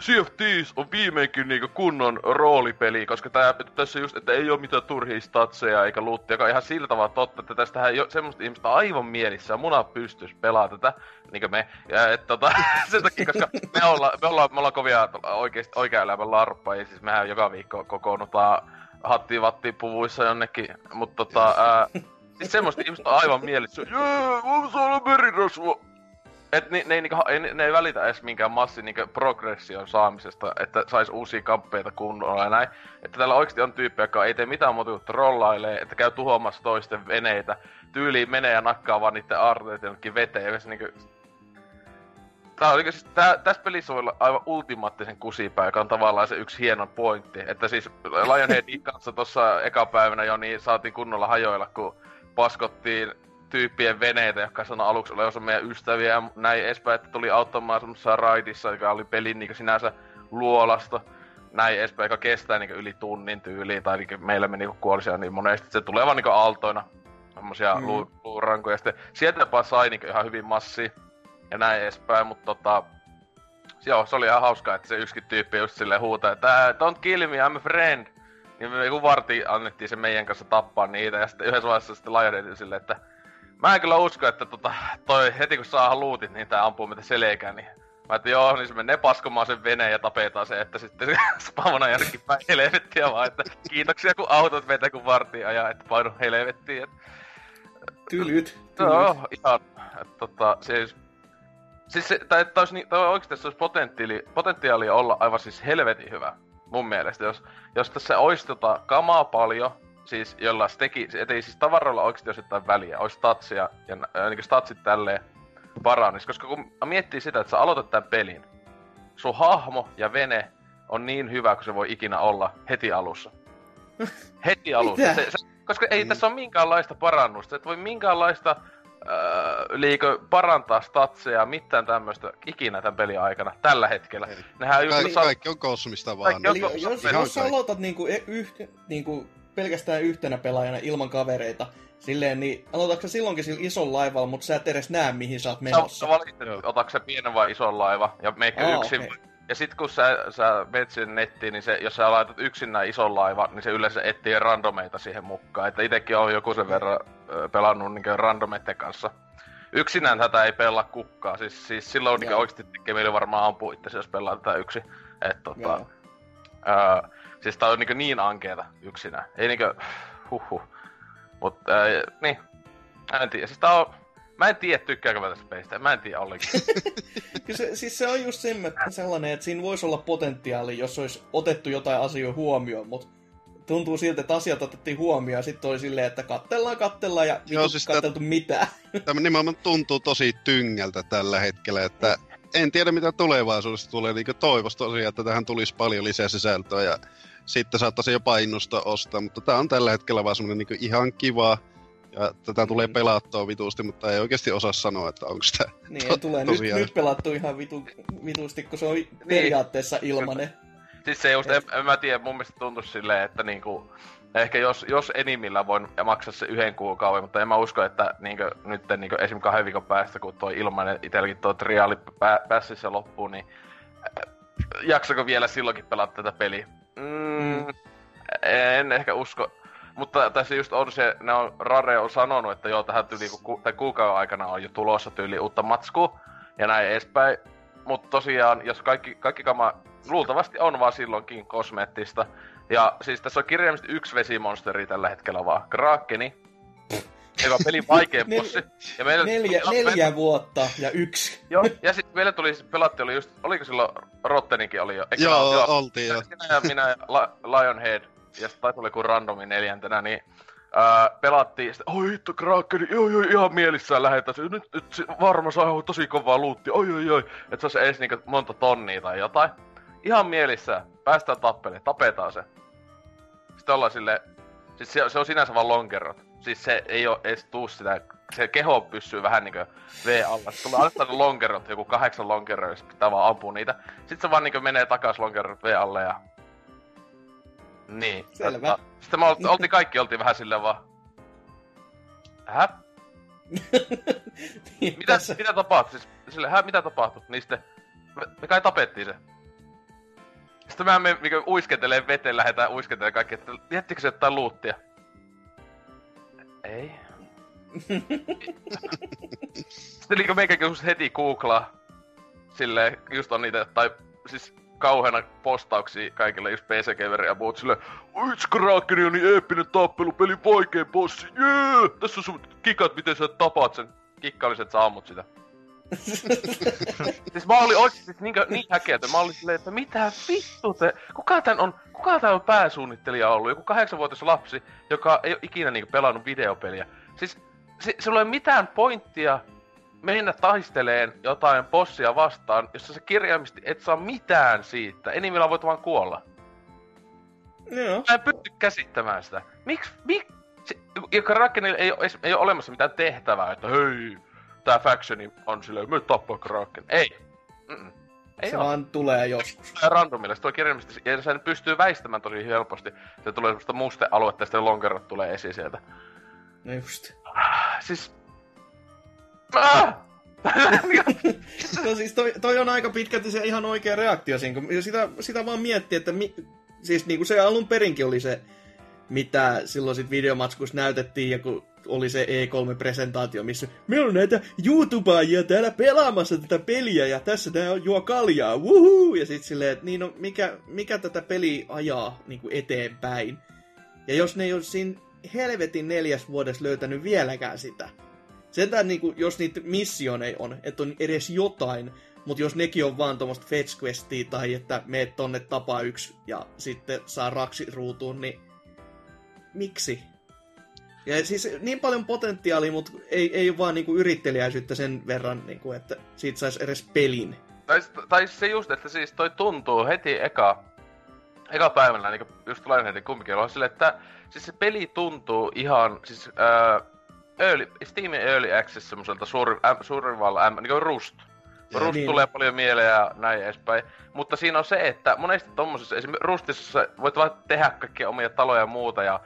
Sea of Thieves on viimeinkin niinku kunnon roolipeli, koska tää, tässä just, että ei oo mitään turhia statseja eikä luuttia, joka on ihan siltä vaan totta, että tästähän ei oo semmoista ihmistä aivan mielissä, muna pystyis pelaa tätä, niinkö me, ja et tota, sen takia, koska me ollaan, me ollaan, me ollaan kovia oikeesti, oikea elämän larppaajia, siis mehän joka viikko kokoonnutaan hattiin vattiin puvuissa jonnekin, mut tota, ää, siis semmoista ihmistä on aivan mielissä, jää, voin saada merirosvoa. Et ni, ne, ei, ne, ne ei välitä edes minkään massin niinkö progression saamisesta, että sais uusia kamppeita kunnolla ja näin. Että täällä oikeesti on tyyppejä, jotka ei tee mitään muuta kuin trollailee, että käy tuhoamassa toisten veneitä. Tyyliin menee ja nakkaa vaan niitten aarteet jonnekin veteen. Ja se niinkö... Tää on niinkö siis... Tää, tässä pelissä voi olla aivan ultimaattisen kusipää, joka on tavallaan se yksi hieno pointti. Että siis Lionheadin kanssa tossa ekapäivänä jo niin saatiin kunnolla hajoilla, kun paskottiin tyyppien veneitä, jotka sanoi aluksi olevansa meidän ystäviä ja näin edespäin, että tuli auttamaan semmosessa raidissa, joka oli pelin niinku sinänsä luolasta, näin edespäin, joka kestää niinku yli tunnin tyyliin, tai niinku meillä meni niinku kuolisia niin monesti, se tulee vaan niinku aaltoina, semmosia mm. lu- luurankoja, sitten sieltä jopa sai niinku ihan hyvin massia ja näin edespäin, mutta tota, joo, se oli ihan hauskaa, että se yksikin tyyppi just silleen huutaa, että don't kill me, I'm a friend, niin me joku varti annettiin se meidän kanssa tappaa niitä, ja sitten yhdessä vaiheessa sitten laajaneetiin silleen, että mä en kyllä usko, että tota, toi heti kun saadaan luutit, niin tää ampuu mitä selkää, niin mä et joo, niin se menee paskomaan sen veneen ja tapetaan se, että sitten spavona järkin päin helvettiä vaan, että kiitoksia kun autot vetää kun vartiin ajaa, että painu helvettiin, et... Tylyt, tylyt. Joo, ihan, et tota, siis... Siis se, tai että ois, toi oikeesti se ois potentiaali, potentiaalia olla aivan siis helvetin hyvä, mun mielestä, jos, jos tässä ois tota kamaa paljon, siis jollain teki, ettei siis tavaroilla oikeesti olisi jotain väliä, ois statsia ja niinkö statsit tälleen paranis, koska kun miettii sitä, että sä aloitat tän pelin, sun hahmo ja vene on niin hyvä kuin se voi ikinä olla heti alussa. Heti alussa. Se, se, koska ei mm. tässä ole minkäänlaista parannusta, et voi minkäänlaista öö, liikö parantaa statseja, mitään tämmöstä ikinä tän pelin aikana, tällä hetkellä. Nehän Kaik, just, kaikki on kosmista vaan. Eli on, jos, jos sä aloitat niinku yhden... Niinku... pelkästään yhtenä pelaajana ilman kavereita, silleen, niin aloitatko sä silloinkin sillä ison laivalla, mutta sä et edes näe, mihin sä oot menossa? Sä valitset, otatko sä pienen vai ison laiva, ja meikö oh, yksin. Okay. Ja sit kun sä, sä menet sinne nettiin, niin se, jos sä laitat yksin nää ison laiva, niin se yleensä etsii randomeita siihen mukaan. Että itekin on joku sen verran pelannut niinkö randomeiden kanssa. Yksinään tätä ei pelaa kukkaa, siis, siis silloin niinkö oikeesti tekee mieli varmaan ampuu itse, jos pelaa tätä yksin. Että tota... Siis tää on niinku niin ankeeta yksinään. Ei niinkö... Huhhuh. Mut ää, niin. Mä en tiiä. Siis tää on... Mä en tiiä tykkääkö mä tästä pelistä. Mä en tiiä ollenkaan. Kyllä se, siis se on just sellainen, että siinä voisi olla potentiaali, jos olisi otettu jotain asioita huomioon, mut tuntuu siltä, että asiat otettiin huomioon ja sit oli silleen, että kattellaan, kattellaan ja ei siis katteltu mitään. Tämä nimenomaan tuntuu tosi tyngältä tällä hetkellä, että en tiedä mitä tulevaisuudesta tulee, niinkö toivois tosiaan, että tähän tulisi paljon lisää sisältöä ja sitten saattaisi jopa innostaa ostaa, mutta tää on tällä hetkellä vaan semmonen niinku ihan kivaa. Ja tätä tulee pelattua vitusti, mutta ei oikeesti osaa sanoa, että onko sitä niin, to- tulee nyt, nyt pelattua ihan vitu, vitusti, kun se on periaatteessa niin ilmanen. Siis se just, en, en mä tiedä, mun mielestä tuntuis silleen, että niinku... Ehkä jos, jos enimmillä voin maksaa se yhden kuukauden, mutta en mä usko, että niinkö, nyt niinkö, esim. kahden viikon päästä, kun toi ilmainen itselläkin toi triaali pä- pässissä loppuu, niin äh, jaksako vielä silloinkin pelata tätä peliä? Mm, en ehkä usko. Mutta tässä just on se, ne on, Rare on sanonut, että joo, tähän tyyliin, ku, tämän kuukauden aikana on jo tulossa tyyliin uutta matskua ja näin edespäin. Mutta tosiaan, jos kaikki, kaikki kama luultavasti on vaan silloinkin kosmeettista. Ja siis tässä on kirjaimisesti yksi vesimonsteri tällä hetkellä vaan, Krakeni. joka on pelin vaikein bossi. Ja meillä, neljä, neljä me... vuotta ja yksi. Joo, ja sitten meillä tuli siis pelattiin, oli just, oliko silloin Rotteninkin oli jo? Eikä joo, joo, oltiin jo. Minä ja, minä ja La- Lionhead, ja sitten taisi oli kuin randomi neljäntenä, niin Öö, pelattiin sitä, oi hitto Krakeni, oi oi ihan mielissään lähetään, nyt, nyt se varmaan saa tosi kovaa luuttia, oi oi oi, et se olisi ees niinku monta tonnia tai jotain. Ihan mielissään, päästään tappeleen, tapetaan se. Sitten ollaan silleen, siis se, se on sinänsä vaan lonkerot, siis se ei oo ees tuu sitä, se keho pysyy vähän niinku vee alla. Se tulee aina lonkerot, joku kahdeksan lonkeroa, jos pitää vaan ampua niitä. Sitten se vaan niinku menee takas lonkerot vee alle ja... Niin. Selvä. Sitten me olti, olti kaikki oltiin vähän silleen vaan... Hä? mitä, mitä tapahtui? Siis, silleen, hä? Mitä tapahtui? Niin sitten... Me, me kai tapettiin se. Sitten mehän me niin uiskentelee veteen, lähdetään uiskentelemaan kaikki, että jättikö se jotain luuttia? Ei. Sitten niin meikäkin heti googlaa. Silleen, just on niitä, tai siis... kauheena postauksia kaikille just P C-keverin ja muut silleen It's Krakeni on niin eeppinen tappelupeli, vaikein bossi, jee! Tässä on sun kikat, miten sä tapaat sen. Kikka oli se, että sä ammut sitä. Siis mä olin oikeesti niin, niin häkeätön, mä olin silleen, että mitä vittu te... Kuka tän on, kuka tän on pääsuunnittelija ollut? Joku kahdeksanvuotias lapsi, joka ei oo ikinä niinku pelannut videopeliä. Siis se, se ei ole mitään pointtia mennä taisteleen jotain bossia vastaan, jossa se kirjaimisesti et saa mitään siitä. Enimmillään voit vaan kuolla. Joo. Mä en pysty käsittämään sitä. Miks, mik... Se, joka Krakenilla ei, ei ole olemassa mitään tehtävää, että hei, tää factioni on silleen, me tappaa Kraken. Ei. Mm-mm. Ei se ole. Vaan tulee joskus. Se randomille, se tulee kirjaimisesti, ja sen pystyy väistämään tosi helposti. Se tulee semmoista mustealuetta, ja sitten lonkerot tulee esiin sieltä. No just. Ah, siis... Ah! No siis toi, toi on aika pitkälti se ihan oikea reaktio siinä, kun sitä, sitä vaan miettii, että mi, siis niinku se alun perinkin oli se, mitä silloin sit videomatskussa näytettiin, ja kun oli se E kolme -presentaatio, missä meillä on näitä YouTubeajia täällä pelaamassa tätä peliä, ja tässä tää juo kaljaa, wuhuu! Ja sit silleen, että niin no, mikä, mikä tätä peliä ajaa niinku eteenpäin. Ja jos ne ei ole siinä helvetin neljäs vuodessa löytänyt vieläkään sitä, sentään niinku, jos niitä missioneja on, että on edes jotain, mutta jos nekin on vaan tommoista fetch questia tai että meet tonne tapaa yksi ja sitten saa raksi ruutuun, niin miksi? Ja siis niin paljon potentiaalia, mutta ei, ei vaan niinku yrittelijäisyyttä sen verran, niinku, että siitä saisi edes pelin. Tai, tai se just, että siis toi tuntuu heti eka, eka päivänä, niin just lain heti kumminkin on silleen, että siis se peli tuntuu ihan, siis... Öö, Early, Steamin Early Access semmoselta survival M, M, niinku Rust. Rust niin. Tulee paljon mieleen ja näin edespäin. Mutta siinä on se, että monesti tommosessa, esimerkiksi Rustissa voit vaan tehdä kaikkia omia taloja ja muuta ja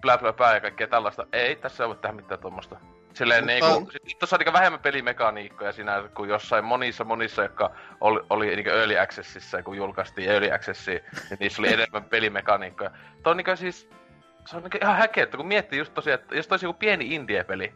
blä blä blä ja kaikkea tällaista. Ei, tässä ei voi tehdä mitään tommosta. Silleen niinku, tossa on niinku vähemmän pelimekaniikkoja sinänsä kuin jossain monissa monissa, jotka oli, oli niinku Early Accessissa, kun julkaistiin Early Accessia, niin niissä oli enemmän pelimekaniikkoja. Toi on niinku siis... Se on niinku ihan häkeettä, kun miettii just tosiaan, että jos toisi joku pieni indie-peli,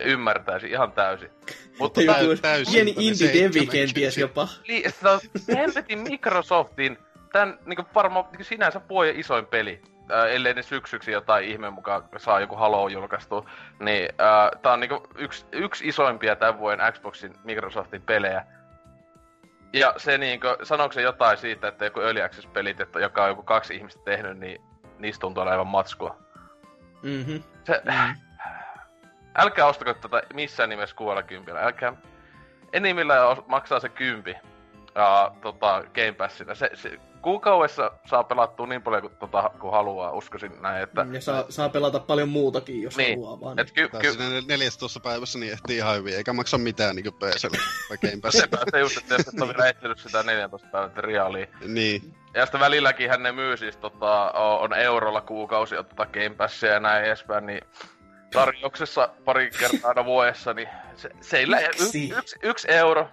ymmärtäisi ihan täysin. Mutta joku täysin pieni indie-devi kenties jopa. Niin, että on hemmetin Microsoftin, tän niinku varmaan niinku sinänsä puolen isoin peli, äh, ellei ne syksyksi jotain ihmeen mukaan saa joku Halo julkaistua, niin äh, tää on niinku yksi yks isoimpia tämän vuoden Xboxin Microsoftin pelejä. Ja se niinku, sanoiko se jotain siitä, että joku Early Access-pelit, että joka on joku kaksi ihmistä tehnyt, niin... Niistä tuntuu aivan matskua. Mm-hmm. Se, älkää ostako tätä missään nimessä kuudella kympillä. Älkää... Enimmillään maksaa se kympi. Ja tota, Game Passina. Se, se, kuukaudessa saa pelattua niin paljon kuin tota, kun haluaa, uskoisin näin, että... Ja saa, saa pelata paljon muutakin, jos niin. Haluaa vaan. Et ky- ky- siinä neljästoista päivässä niin ehtii ihan hyvin, eikä maksa mitään niinku P C:lle vai Game Passille. Sepä se just, että jos et ole vielä ehtinyt sitä neljätoista päivät reaalia. Niin. Ja sitten välilläkin hän ne myy siis tota, on eurolla kuukausi ottaa Game Passia ja näin edespäin, niin... Tarjouksessa pari kertaa aina vuodessa, niin... Se, seillä y- yksi, yksi euro.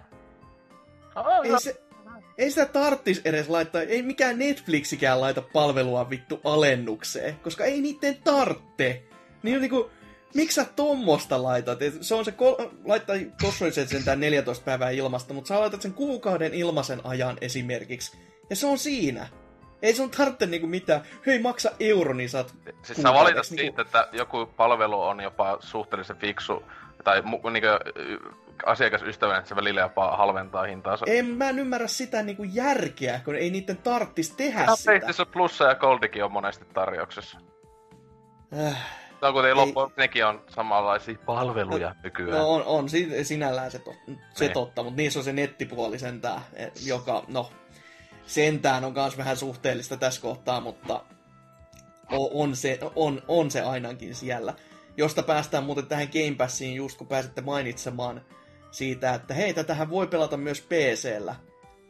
Oh, ei, se, ei sitä tarttis edes laittaa, ei mikään Netflixikään laita palvelua vittu alennukseen, koska ei niitten tartte. Niin niinku, miksi sä tommosta laitat? Et se on se, kol, laittaa tossa sen sentään neljätoista päivää ilmasta, mutta sä laitat sen kuukauden ilmaisen ajan esimerkiksi, ja se on siinä. Ei sun tarvitse niinku mitään. Hei, maksa euro, niin saat... Siis sä valitat niinku... siitä, että joku palvelu on jopa suhteellisen fiksu, tai mu- niinku asiakasystävänä, että se välillä jopa halventaa hintaansa. En mä ymmärrä sitä niinku järkeä, kun ei niitten tarvitsisi tehdä no, sitä. Peistissä plussa ja goldikin on monesti tarjouksessa. Äh. No kuten loppuun, nekin on samanlaisia palveluja no, nykyään. No on, on sinällään se, to, se niin. totta, mutta niissä on se nettipuoli sentään, joka, no, sentään on myös vähän suhteellista tässä kohtaa, mutta on se, on, on se ainakin siellä. Josta päästään muuten tähän Game Passiin, just kun pääsette mainitsemaan siitä, että hei, tätähän voi pelata myös P C:llä.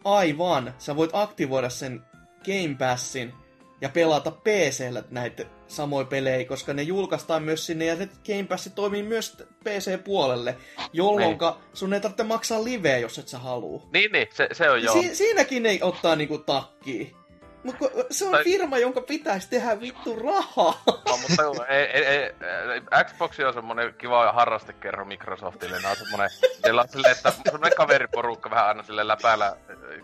Aivan, sä voit aktivoida sen Game Passin ja pelata P C:llä näitä samoja pelejä, koska ne julkaistaan myös sinne, ja Game Pass toimii myös P C-puolelle, jolloin sun ei tarvitse maksaa liveä, jos et sä haluu. Niin, niin, se, se on joo. Si- siinäkin ei ottaa niinku takkiä. Mutta se on tai... firma, jonka pitäisi tehdä vittu rahaa. No, mutta ei, ei, ei, Xbox on semmonen kiva harrastekerro Microsoftille. Nää on semmonen, on sille, että semmonen kaveriporukka vähän aina sille läpäällä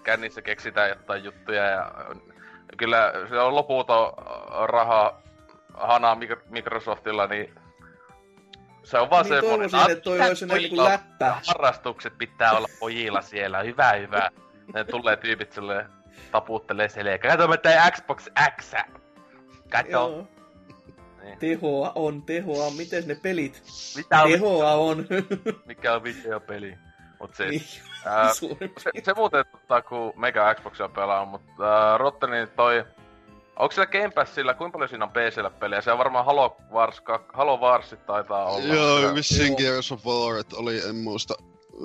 kännissä keksitään jotain juttuja, ja kyllä se on loputon rahaa hanaa Microsoftilla, niin se on vaan niin semmoinen. Niin että toi olisi näin kuin läppää. Harrastukset pitää olla pojilla siellä, hyvä hyvä. Ne tulee tyypit silleen, taputtelee selkeä. Kato, mä tein Xbox X. Kato. Niin. Tehoa on, tehoa on. Mites ne pelit? Mitä on? Tehoa on. Mikä on videopeli? Mut se, niin. ää, se, se muuten totta, kun mega Xboxia pelaa, mutta Rottenin toi... Onko siellä Game Passilla, kuinka paljon siinä on P C:llä pelejä? Se on varmaan Halo Wars, Halo Warsit taitaa olla. Joo, vissiin Gears of War, että oli, en muista.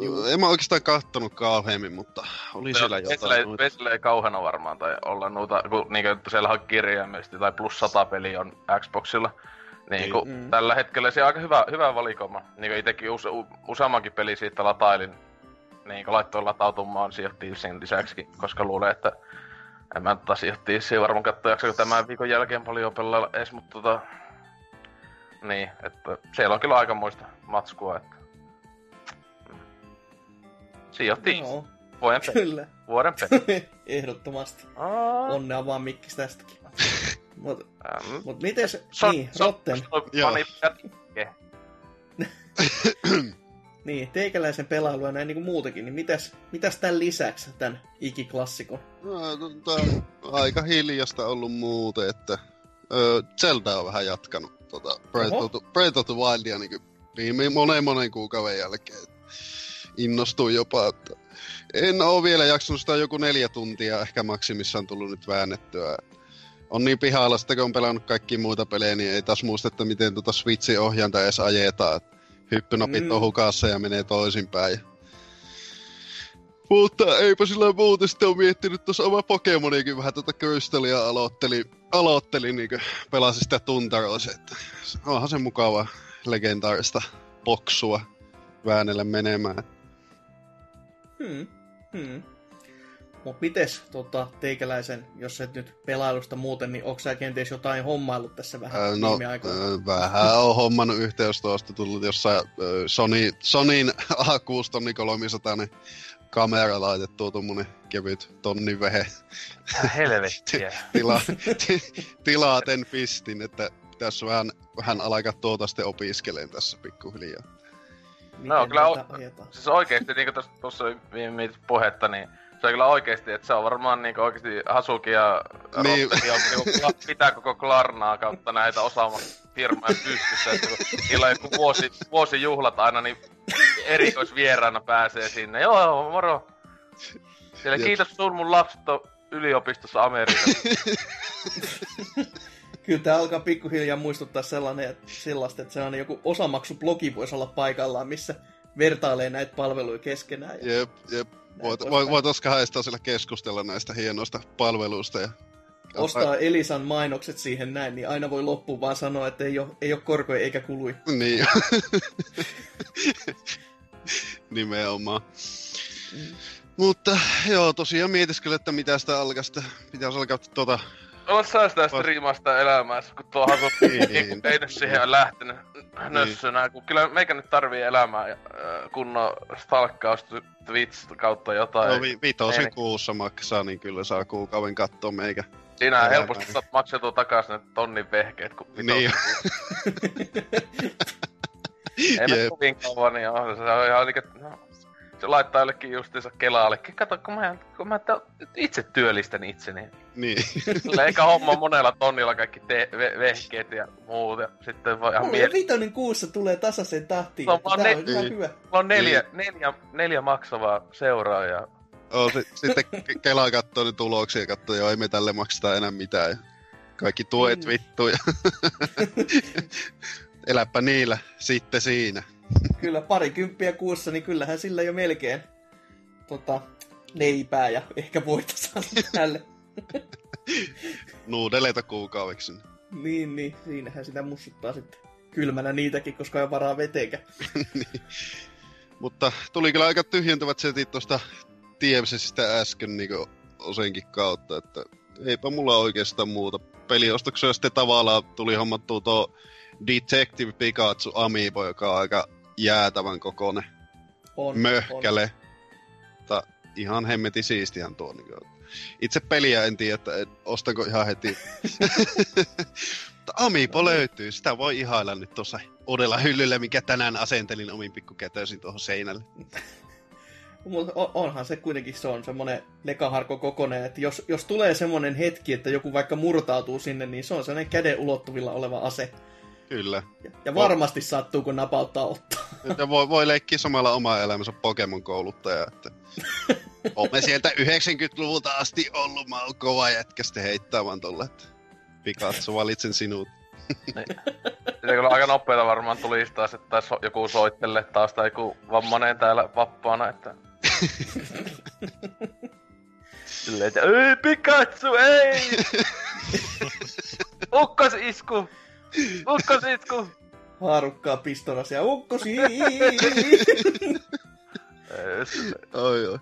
Juu. En mä oikeastaan kattonut kauheemmin, mutta oli no, siellä jotain. P C:llä ei kauheena varmaan, tai olla noita, kun niinku, siellä on kirjaimesti, tai plus sata peliä on Xboxilla. Niinku, mm. Tällä hetkellä se on aika hyvä, hyvä valikoima. Niinku itekin use, useammankin peli siitä latailin, niinku laittoin latautumaan sijoittiin sen lisäksi, koska luulen, että... En mä taas johti issiin varmaan kattoo jaksaa, kun tämän viikon jälkeen paljon pelailla ees, mutta tota... Niin, että siellä on kyllä aikamoista matskua, että... Siin johti no. Vuoden peli. Kyllä. Vuoden peli. Ehdottomasti. Aa. Onnea vaan mikkis tästäkin. Mut, ähm. mut mites... So, niin, so, Rotten. So, Joo. Niin, teikäläisen pelailu ja näin niin kuin muutenkin, niin mitäs, mitäs tämän lisäksi, tämän ikiklassikon? No, no, tää on aika hiljasta ollut muuten, että ö, Zelda on vähän jatkanut tota, Breath of the Wildia niin viime moneen moneen kuukauden jälkeen. Innostuin jopa, että en ole vielä jaksanut sitä joku neljä tuntia, ehkä maksimissaan tullut nyt väännettyä. On niin pihalla, sitten kun on pelannut kaikkia muita pelejä, niin ei taas muistetta, miten tota Switchin ohjainta edes ajetaan. Hyppynapit mm. on hukassa ja menee toisinpäin. Mutta eipä sillä muuten sitten ole miettinyt tuossa oma Pokemonikin vähän tätä tuota Crystalia aloittelin. Aloittelin niin pelasi sitä Tuntaroa, että onhan se mukava legendaarista boksua väänellä menemään. Hmm, hmm. Mut mites tota, teikäläisen, jos et nyt pelailusta muuten, niin onko sä kenties jotain hommaillut tässä vähän öö, no, viime aikoina? Öö, vähän on hommannut yhteys tuosta tullut jossain öö, Sony, Sonyin A kuusi kolmesataa niin kamera laitettua tuommoinen kevyt tonnin vehe. Helvettiä. Tila, tilaa ten pistin, että tässä vähän, vähän alkaa tuota sitten opiskeleen tässä pikkuhiljaa. No kyllä o- siis oikeesti niinku tuossa viime puhetta, niin se on kyllä oikeesti, että se on varmaan niinku oikeesti Hasuki ja niin. Rotti on niinku pitää koko Klarnaa kautta näitä osaamaan firmaa pystyssä, että kun niillä on joku vuosi, vuosijuhlat aina, niin erikoisvieraana pääsee sinne. Joo, moro! Siellä kiitos sun mun lapset on yliopistossa Amerikassa. Kyllä tää alkaa pikkuhiljaa muistuttaa sellainen, sellaista, että sellainen joku osamaksublogi voisi olla paikallaan, missä vertailee näitä palveluja keskenään. Jep, jep. Voit Oska haistaa sillä keskustella näistä hienoista palveluista. Ja... Ostaa Elisan mainokset siihen näin, niin aina voi loppuun vaan sanoa, että ei ole, ei ole korkoja eikä kului. Niin. Nimenomaan. Mm. Mutta joo, tosiaan mietis kyllä, että mitä sitä alkaa sitä. Pitäisi alkaa tuota Osaa sitä striimasta elämäänsä, kun tuo hasu niin, ei nyt siihen ole lähtenyt nössönä, kun kyllä meikä nyt tarvii elämää ja kunnon stalkkaus Twitch kautta jotain. No vi- vitosen kuussa maksaa, niin kyllä saa kuukauden kattoo meikä. Sinä elämää. Helposti saat maksetua takas ne tonnin vehkeet, kun vitosen niin kuussa. Ei me kovin kauan, niin on, se on ihan niinkö... No. Se laittaa jollekin justiinsa Kelaallekin. Kato, kun mä, kun mä itse työllistän itseni. Niin. Eikä homma monella tonnilla kaikki te- ve- vehkeet ja muut. Ja sitten voi ihan mieli. Vitonin kuussa tulee tasaisen tahtiin. No, tää ne- on ihan hyvä. Mulla on neljä, neljä, neljä maksavaa seuraajaa. Oh, si- sitten Kelaa kattoo ne tuloksia ja kattoo, joo, ei me tälle makseta enää mitään. Kaikki tuet mm. vittuja. Eläpä niillä, sitten siinä. Kyllä, pari kymppiä kuussa, niin kyllähän sillä jo melkein tota, neipää ja ehkä voita saada tälle. Nuudeleita kuukaudeksi. Niin, niin, siinähän sitä mussuttaa sitten kylmänä niitäkin, koska ei varaa veteenkä. Niin. Mutta tuli kyllä aika tyhjentävät setit tuosta T M S:stä äsken niin osenkin kautta, että eipä mulla oikeastaan muuta. Peliostoksia sitten tavallaan tuli hommattua tuo Detective Pikachu Amiibo, joka on aika jäätävän kokoinen on, möhkäle. On. Mutta ihan hemmetin siistihän tuo. Itse peliä en tiedä, että ostanko ihan heti. Mutta Amiibo no, löytyy, sitä voi ihailla nyt tuossa odella hyllyllä, mikä tänään asentelin omin pikkukätöisin tuohon seinälle. Mutta onhan se kuitenkin, se on semmoinen lekaharko kokoinen, että jos, jos tulee semmoinen hetki, että joku vaikka murtautuu sinne, niin se on semmoinen käden ulottuvilla oleva ase. Kyllä. Ja varmasti voi sattuu, kun napauttaa ottaa. Ja voi, voi leikkiä samalla omaa elämänsä Pokemon-kouluttaja. Että... Olemme sieltä yhdeksänkymmentäluvulta asti ollut. Mä oon kova jätkä sitten heittää vaan tolle, että Pikachu, valitsen sinut. Niin. Se kyllä aika nopeeta varmaan tulisi taas, että so- joku soittelee taas tai joku vammanen täällä vappaana, että... Silleen, että ei Pikachu, ei! Ukkosisku! Ukkositku! Haarukkaa pistonasia, ukkosi! Oi oi.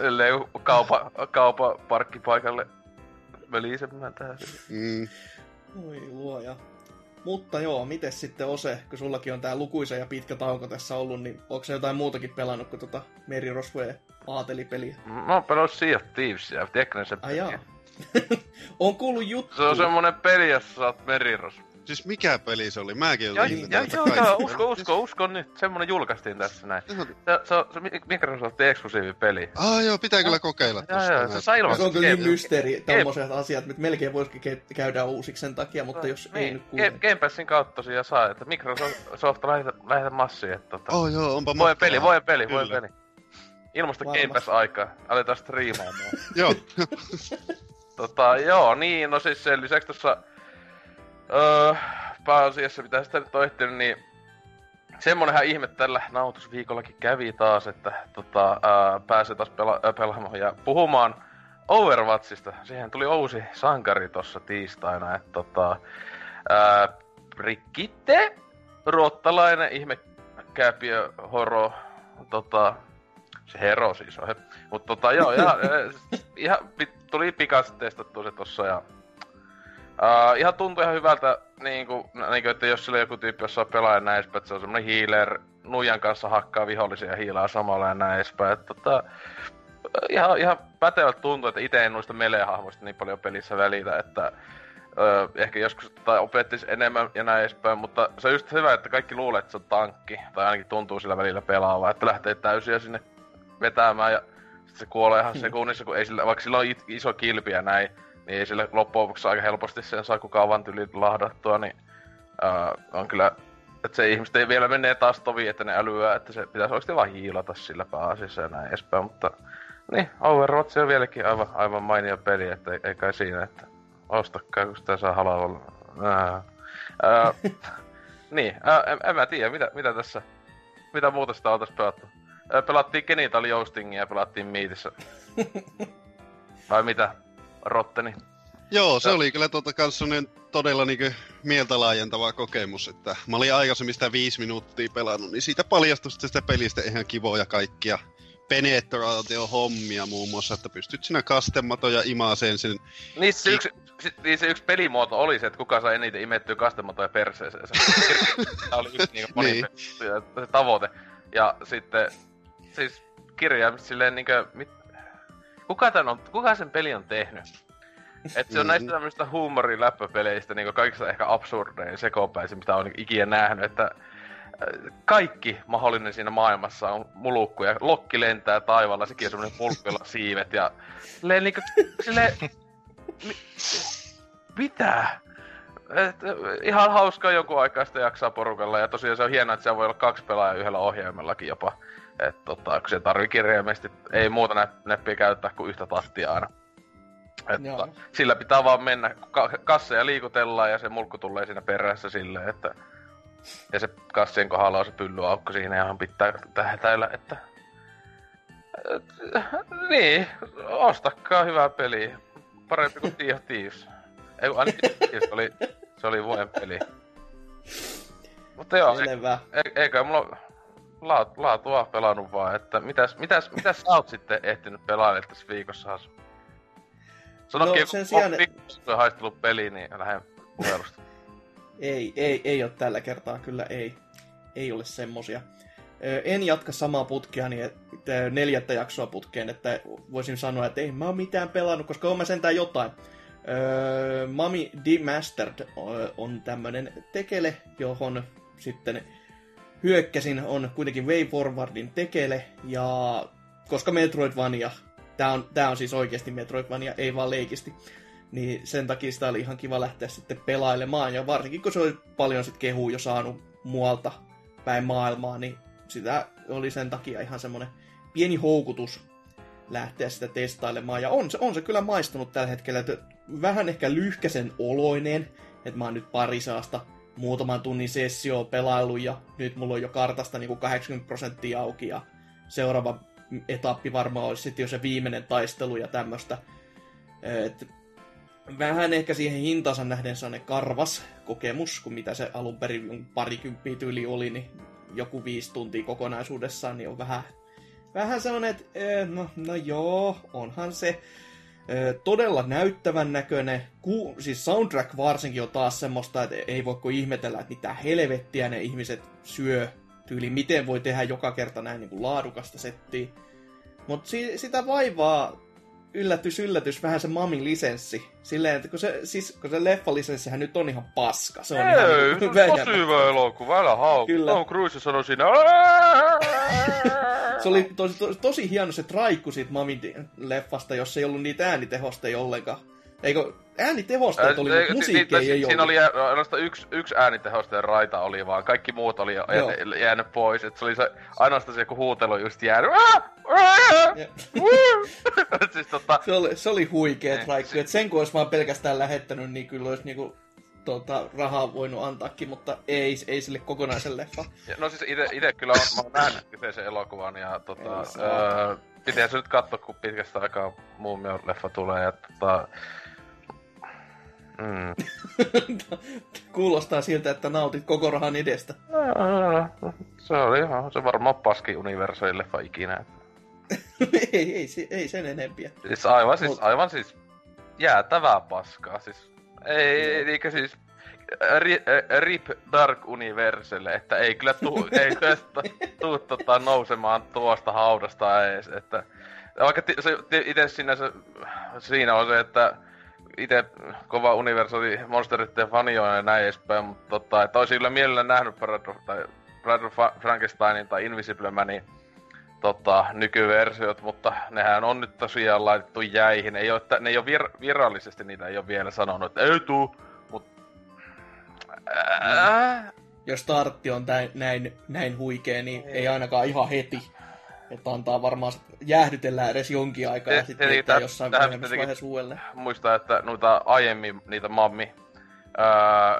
Silleen kaupa, kaupa parkkipaikalle mölisemään tähän. Mm. Oi luoja. Mutta joo, mites sitten Ose, kun sullakin on tää lukuisa ja pitkä tauko tässä ollut, niin onko se jotain muutakin pelannut kuin tota merirosvojen aatelipeliä? Mä oon pelannut Sea of Thievesia, teknisen peliä. Ai on kuullut juttu. Se on semmonen peli, jossa sä oot merirosvo. Siis mikä peli se oli? Mäkin olin ihmetellyt. Joo, joo, usko, usko, usko nyt. Semmonen julkaistiin tässä näin. Se, se on se Microsoftin eksklusiivi peli. Ah joo, pitää kyllä kokeilla tuosta. Joo, joo, se sai ilman. Se on kyllä niin mysteeri, tommoset asiat, että melkein voisikin ke- käydä uusiksi sen takia, mutta jos niin, ei nyt kuule. Game Passin kautta tosiaan saa, että Microsoft lähetä, lähetä massiin, että tota. Oh joo, onpa mahtavaa. Voi peli, voi peli, voi peli. Ilmasta Game Pass-aikaa. Aletaan striimaamaan. Joo. Tota, joo, niin, no siis sen lisäksi tossa Öö, pääasiassa, mitä sitä nyt on ehtinyt, niin semmonenhan ihme tällä nautusviikollakin kävi taas, että tota, ää, pääsee taas pela- pelaamaan ja puhumaan Overwatchista. Siihen tuli uusi sankari tossa tiistaina, että tota, ää, Brigitte, ruottalainen ihme käpiö horo, tota, se hero siis on he, mut tota joo, ihan, ihan tuli pikaisesti testattua se tossa ja Uh, ihan tuntuu ihan hyvältä, niinku, niinku, että jos sillä joku tyyppi, jossa on pelaaja näispä, että se on semmonen healer, nuijan kanssa hakkaa vihollisia ja hiilaa samalla ja näispä, että tota, ihan, ihan pätevältä tuntuu, että ite en noista melee-hahmoista niin paljon pelissä välitä, että uh, ehkä joskus tota, opettis enemmän ja näispä, mutta se on just hyvä, että kaikki luulee, että se on tankki, tai ainakin tuntuu sillä välillä pelaavaa, että lähtee täysiä sinne vetämään ja sit se kuolee ihan sekunnissa, kun ei sillä, vaikka sillä on it, iso kilpi ja näin, niin sille loppujen lopuksi aika helposti sen saa kukaan vaan tyliin lahdattua, niin uh, on kyllä, että se ihmiset ei vielä menee taas toviin, että ne älyää, että se pitäisi oikeasti vaan hiilata sillä pääasiassa ja näin edespäin, mutta niin, Overwatch on vieläkin aivan, aivan mainio peli, että ei, ei kai siinä, että ostakkaa, kun sitä saa halvalla. Uh, uh, niin, uh, en, en mä tiedä, mitä, mitä tässä, mitä muuta sitä oltais pelattu. Uh, pelattiin Genital Joustingia ja pelattiin Miitissä. Vai mitä? Rotteni. Joo, se ja oli kyllä tuota kanssa todella niinku mieltä laajentava kokemus, että mä olin aikaisemmin sitä viisi minuuttia pelannut, niin siitä paljastui sitä pelistä ihan kivoja kaikkia penetraatiohommia muun muassa, että pystyt sinä kastematoja imaseen sen... Niin se yksi, niin se yksi pelimuoto oli se, että kuka sai eniten imettyä kastematoja perseeseen. Tämä oli yksi niinko moni niin. Se tavoite. Ja sitten... Siis kirjaimista silleen niinkö... Mit... Kuka, tämän on, kuka sen peli on tehnyt? Et se on näistä tämmöisistä huumoriläppöpeleistä niinku kaikista ehkä absurdein sekopäisin, mitä on ikinä nähnyt, että... Kaikki mahdollinen siinä maailmassa on mulukku ja lokki lentää taivaalla, sekin on semmoinen polkkuilla siivet ja... Silleen niinku... Silleen... Mi, mitä? Et, ihan hauskaa jonkun aikaa sitä jaksaa porukalla ja tosiaan se on hienoa, että siellä voi olla kaksi pelaajaa yhdellä ohjaimellakin jopa. Et tota, kun se tarvii kirjaimesti, ei muuta nä- näppiä käyttää kuin yhtä tahtia aina. Et, tota, sillä pitää vaan mennä, ka- kasseja liikutellaan ja se mulkku tulee siinä perässä silleen, että... Ja se kassien kohdalla on se pyllyaukko siinä ihan pitää tähdäillä, että... Niin, ostakkaa hyvää peliä. Parempi kuin Sea of Thieves. Ei kun ainakin se oli, se oli vuoden peli. Mutta joo, eiköhän mulla laat, laatua pelannut vaan, että mitäs, mitäs, mitäs sä oot sitten ehtinyt pelaamaan tässä viikossa? Sanokin, no, sen sijaan... kun on haistellut peliä, niin lähden puhelusta. Ei, ei, ei ole tällä kertaa, kyllä ei. Ei ole semmosia. En jatka samaa putkea, niin neljättä jaksoa putkeen, että voisin sanoa, että ei mä oon mitään pelannut, koska oon mä sentään jotain. Öö, Mami Demastered on tämmönen tekele, johon sitten hyökkäsin, on kuitenkin WayForwardin tekele, ja koska Metroidvania, tää on, tää on siis oikeasti Metroidvania, ei vaan leikisti. Niin sen takia sitä oli ihan kiva lähteä sitten pelailemaan, ja varsinkin kun se oli paljon sit kehuja saanut muualta päin maailmaa, niin sitä oli sen takia ihan semmoinen pieni houkutus lähteä sitä testailemaan. Ja on se, on se kyllä maistunut tällä hetkellä, että vähän ehkä lyhkäsen oloinen, että mä oon nyt pari saasta muutaman tunnin sessioon pelaillut, ja nyt mulla on jo kartasta niinku kahdeksankymmentä prosenttia auki, ja seuraava etappi varmaan olisi sitten jo se viimeinen taistelu ja tämmöistä. Vähän ehkä siihen hintansa nähden sellainen karvas kokemus, kun mitä se alun perin parikymppiä tyyli oli, niin joku viisi tuntia kokonaisuudessaan, niin on vähän, vähän sellainen, että no, no joo, onhan se todella näyttävän näköinen. Ku, siis soundtrack varsinkin on taas semmoista, että ei voiko ihmetellä, että mitä helvettiä ne ihmiset syö tyyli, miten voi tehdä joka kerta näin niin kuin laadukasta settiä. Mutta si, sitä vaivaa... Yllätys, yllätys, vähän se Mami-lisenssi. Silleen, että kun se, siis, kun se leffalisenssihän nyt on ihan paska. Se on ei, ihan se on vähemmän. Tosi hyvä elokuva, älä hauku. Tom Cruise sanoi siinä... Se oli tosi, tosi, tosi hieno se traikku siitä Mami-leffasta, jos ei ollut niitä äänitehosteja ollenkaan. Eikö äänitehosteet oli, mutta musiikki ei ollut. Siinä oli ainoastaan yksi äänitehosteen raita oli vaan, kaikki muut oli jäänyt pois. Se oli ainoastaan se, kun huutelu just jäänyt. Se oli huikea traikku, että sen kun olisi vaan pelkästään lähettänyt, niin kyllä olisi rahaa voinut antaakin, mutta ei sille kokonaisen leffaan. No siis ite kyllä olen nähnyt kyseisen elokuvan ja tota... Pitää se nyt katsoa, kun pitkästä aikaa Muumio-leffa tulee ja tota... Mm. Kuulostaa siltä, että nautit koko rahan edestä. Se oli ihan... Se varmaan paski universaalin leffa ikinä. ei, ei, ei sen enempiä. Siis aivan siis... Mut... Aivan siis... Jäätävää paskaa siis... Ei, mm. eikä siis... Rip Dark Universelle, että ei kyllä tuu, ei tästä tuu tota, nousemaan tuosta haudasta ees, että vaikka t- se, t- itse siinä, se, siinä on se, että itse kova Universali monsteritten fani on ja näin edespäin, mutta tota, että olisin kyllä mielellään nähnyt Bride of Frankensteinin tai Invisible Manin tota, nykyversiot, mutta nehän on nyt tosiaan laitettu jäihin, ei ole, ne ei ole vir- virallisesti niitä ei ole vielä sanonut, että ei tuu. Ää... Jos startti on tä- näin, näin huikea, niin ei ainakaan ihan heti. Että antaa varmaan jäähdytellään edes jonkin aikaa ja sitten heittää jossain vaiheessa uudelleen. Muistaa, että noita aiemmin niitä mammi öö,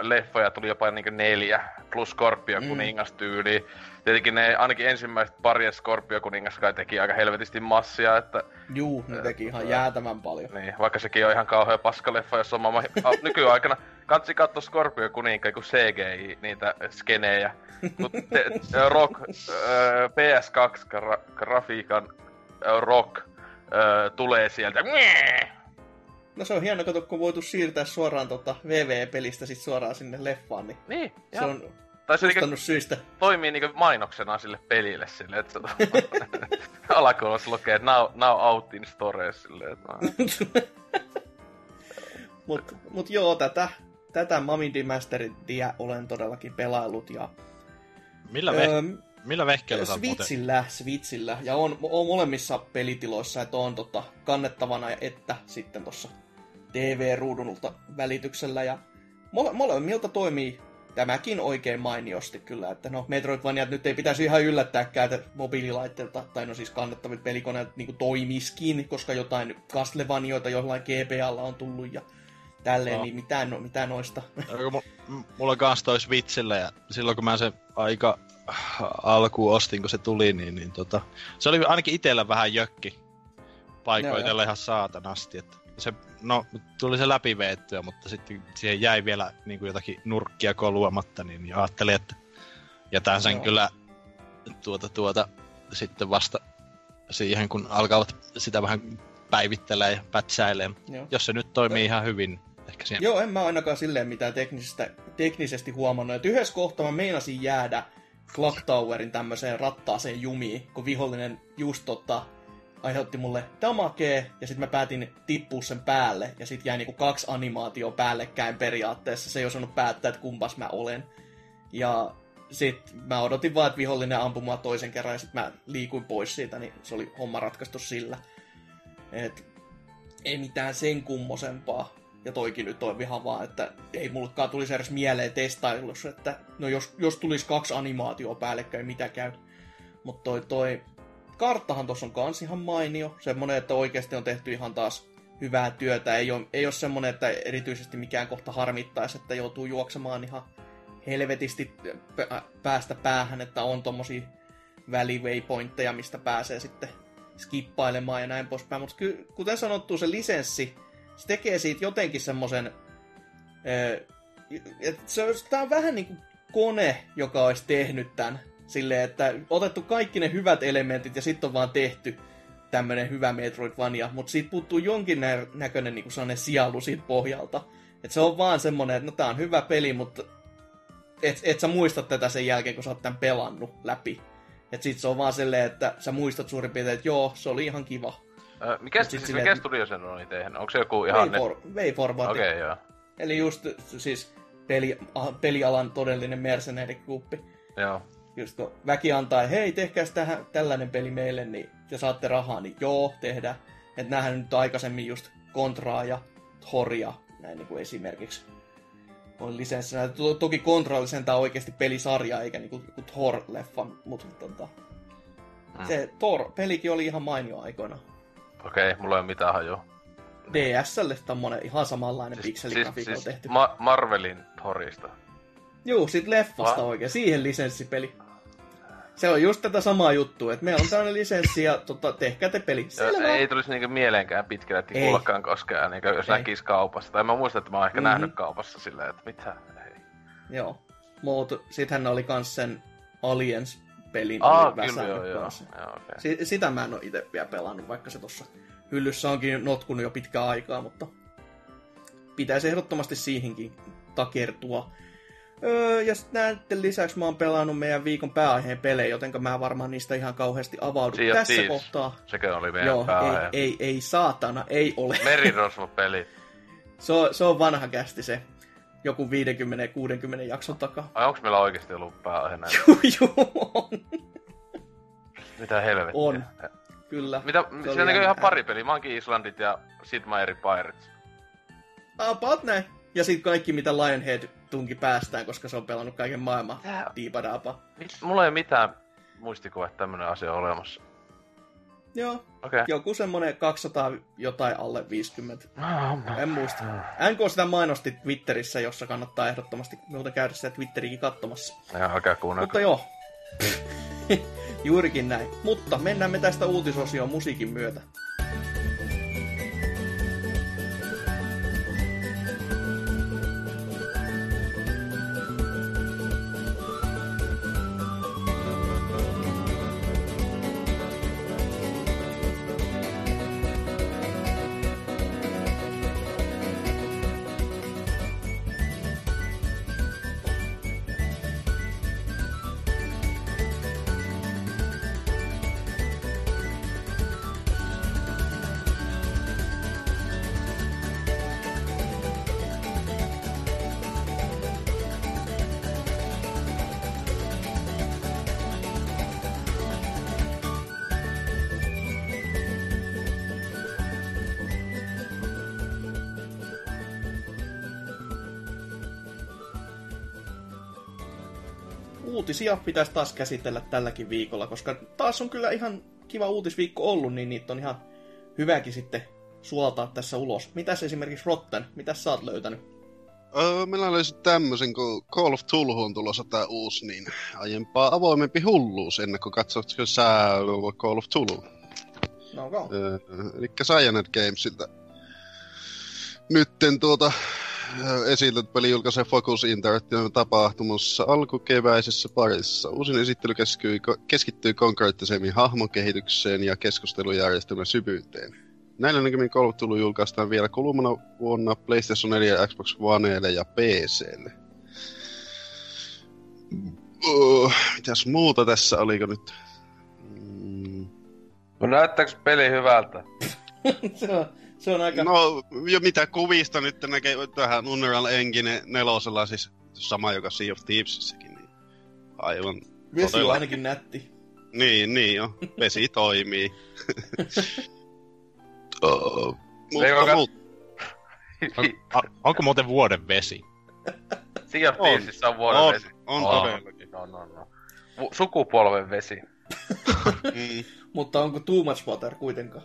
leffoja tuli jopa niinku neljä, plus Scorpio kuningas tyyli. Tietenkin ne ainakin ensimmäiset pari Scorpio kuningas kai teki aika helvetisti massia, että... Juu, ne teki ihan jäätävän paljon. Niin, vaikka sekin on ihan kauhea paskaleffa, jos on maailman nykyaikana. Katsi katso Scorpio kuninkaan, kun C G I, niitä skenejä. Rock P S kaksi grafiikan rock öö, tulee sieltä. No se on hieno, kato, kun voitu siirtää suoraan tota V V-pelistä sit suoraan sinne leffaan, niin, niin se on kustannussyistä. Se toimii niinku mainoksena sille pelille sille, että alakuulossa lukee, että now, now out in store silleen. Mut, mut joo, tätä, tätä Mami Dimasteridia olen todellakin pelaillut ja... Millä me... Öö, Millä vehkeellä sä oot muuten? Switchillä, Switchillä. Ja on, on molemmissa pelitiloissa, että on tota kannettavana että sitten tuossa T V-ruudunulta välityksellä. Ja mole, molemmilta toimii tämäkin oikein mainiosti kyllä. Että no, Metroidvaniat nyt ei pitäisi ihan yllättääkään, että mobiililaitteilta, tai no siis kannettavilta pelikoneilta niin kuin toimiskin, koska jotain Castlevanioita jollain G B A:lla on tullut ja tälleen, no. Niin mitään, no, mitään noista. Mulla on kans toi Switchillä, ja silloin kun mä sen aika... alkuun ostin, kun se tuli, niin, niin tota, se oli ainakin itsellä vähän jökki paikoitella ihan saatanasti. Että se, no, tuli se läpiveettyä, mutta sitten siihen jäi vielä niin kuin jotakin nurkkia koluamatta, niin ajattelin, että jätän sen joo. Kyllä tuota tuota sitten vasta siihen, kun alkavat sitä vähän päivittelee ja pätsäilee. Joo. Jos se nyt toimii ihan hyvin. Ehkä siihen... Joo, en mä ainakaan silleen mitään teknisesti huomannut. Että yhdessä kohtaa mä meinasin jäädä Clock Towerin tämmöiseen rattaaseen jumiin, kun vihollinen just tota, aiheutti mulle damakea, ja sitten mä päätin tippua sen päälle, ja sit jäi niinku kaksi animaatioa päällekkäin periaatteessa, se ei osannut päättää, että kumpas mä olen. Ja sit mä odotin vaan, että vihollinen ampui mua toisen kerran, ja sit mä liikuin pois siitä, niin se oli homma ratkaistu sillä. Et ei mitään sen kummosempaa. Ja toikin nyt on ihan vaan, että ei mullekaan tulisi edes mieleen testailussa, että no jos, jos tulisi kaksi animaatioa päällekkäin, mitä käy. Mutta toi, toi karttahan tossa on kans ihan mainio. Semmonen, että oikeasti on tehty ihan taas hyvää työtä. Ei ole, ei ole semmonen, että erityisesti mikään kohta harmittaisi, että joutuu juoksemaan ihan helvetisti päästä päähän, että on tommosia väli-waypointteja, mistä pääsee sitten skippailemaan ja näin poispäin. Mutta ky- kuten sanottu, se lisenssi, se tekee siitä jotenkin semmoisen... Tämä on vähän niin kuin kone, joka olisi tehnyt tämän. Silleen, että otettu kaikki ne hyvät elementit ja sitten on vaan tehty tämmöinen hyvä Metroidvania. Mutta siitä puuttuu jonkin näköinen niin kuin sielu siitä pohjalta. Et se on vaan semmoinen, että no tämä on hyvä peli, mutta et, et sä muista tätä sen jälkeen, kun sä oot tämän pelannut läpi. Et sit se on vaan silleen, että sä muistat suurin piirtein, että joo, se oli ihan kiva. Mikä, siis silleen, mikä studio sen on tehnyt? Onko se joku ihan... Wayformat. Okei, okay, joo. Eli just siis peli, pelialan todellinen mercenarygruppi. Joo. Just kun väki antaa, hei, tehkääs tähän, tällainen peli meille, niin te saatte rahaa, niin joo, tehdään. Että näähän nyt aikaisemmin just Contraa ja Horia, näin niin kuin esimerkiksi on lisenssinä. Toki Contra oli sentään oikeasti pelisarja, eikä niin kuin Thor-leffan, mutta tota... Mm. Se Thor-pelikin oli ihan mainio aikoinaan. Okei, mulla ei ole mitään hajua. D S L tämmönen ihan samanlainen siis, pikseligrafiikko siis, on tehty. Ma- Marvelin Thorista. Juu, sit leffasta oikein. Siihen lisenssipeli. Se on just tätä samaa juttua, että meillä on tämmönen lisenssi ja tota, tehkää te peli. Selvä. Ei tulisi niinku mieleenkään pitkälle, että kuullakaan koskaan, niinku, jos ei. Näkisi kaupassa. Tai mä muistan, että mä oon ehkä mm-hmm. nähnyt kaupassa silleen, että mitä. Ei. Joo. Mut sittenhän oli kans sen Aliens pelin ah, kyllä, joo, joo. Joo, okay. Sitä mä en ole itse vielä pelannut, vaikka se tuossa hyllyssä onkin notkunut jo pitkään aikaa, mutta pitäisi ehdottomasti siihenkin takertua. Öö, ja sitten näiden lisäksi mä oon pelannut meidän viikon pääaiheen pelejä, jotenka mä varmaan niistä ihan kauheasti avaudu Siia tässä tiis. Kohtaa. Sekä oli meidän joo, pääaiheen. Ei, ei, ei saatana, ei ole. Merirosvo-pelit. se, se on vanha kästi se. Joku viisikymmentä kuusikymmentä jakson takaa. Ai onks meillä oikeesti ollut pääaiheena? Juu, juu, on. Mitä helvettiä. On, kyllä. Mitä, siellä näkyy ihan pari peliä. Monkey Islandit ja Sid Meier's Pirates. About näin. Ja sit kaikki mitä Lionhead tunki päästään, koska se on pelannut kaiken maailman diipadaapa. Mulla ei oo mitään muistikuva, että tämmönen asia on olemassa. Joo. Okay. Joku semmonen kaksisataa jotain alle viisikymmentä. En muista. N K sitä mainosti Twitterissä, jossa kannattaa ehdottomasti muuta käydä sitä Twitteriäkin katsomassa. Joo, okei, kuunnelkaa. Mutta joo. Juurikin näin. Mutta mennään me tästä uutisosioon musiikin myötä. uutisia pitäisi taas käsitellä tälläkin viikolla, koska taas on kyllä ihan kiva uutisviikko ollut, niin niitä on ihan hyväkin sitten suoltaa tässä ulos. Mitäs esimerkiksi Rotten, mitäs sä oot löytänyt? Öö, minä löysin tämmösen, kun Call of Tulhu on tulossa tää uusi, niin aiempaa avoimempi hulluus ennen kuin katsotko sä Call of Tulhu. No go. Öö, elikkä Cyanide Gamesilta nytten tuota esitellyt peli julkaisee Focus Interactive tapahtumassa alkukeväisessä parissa. Uusin esittely keskittyy konkreettisemmin hahmokehitykseen ja keskustelujärjestelmän syvyyteen. Näillä näkymin Call of Duty julkaistaan vielä kulumana vuonna PlayStation neljä ja Xbox Oneille ja P C:lle. Oh, mitäs muuta tässä oliko nyt? Mm. No näyttääks peli hyvältä? Se on... Se on aika... No, jo mitä kuvista nyt näkee tähän Unreal Engine nelosella, siis sama joka Sea of Thievesissäkin, niin aivan... Vesi todella... on ainakin nätti. Niin, niin jo. Vesi toimii. oh, mutta mut... on, a, onko muuten vuoden vesi? Sea of Thievesissä on vuoden on, vesi. On, on oh, todellakin. No, no, no. Sukupolven vesi. mm. Mutta onko too much water kuitenkaan?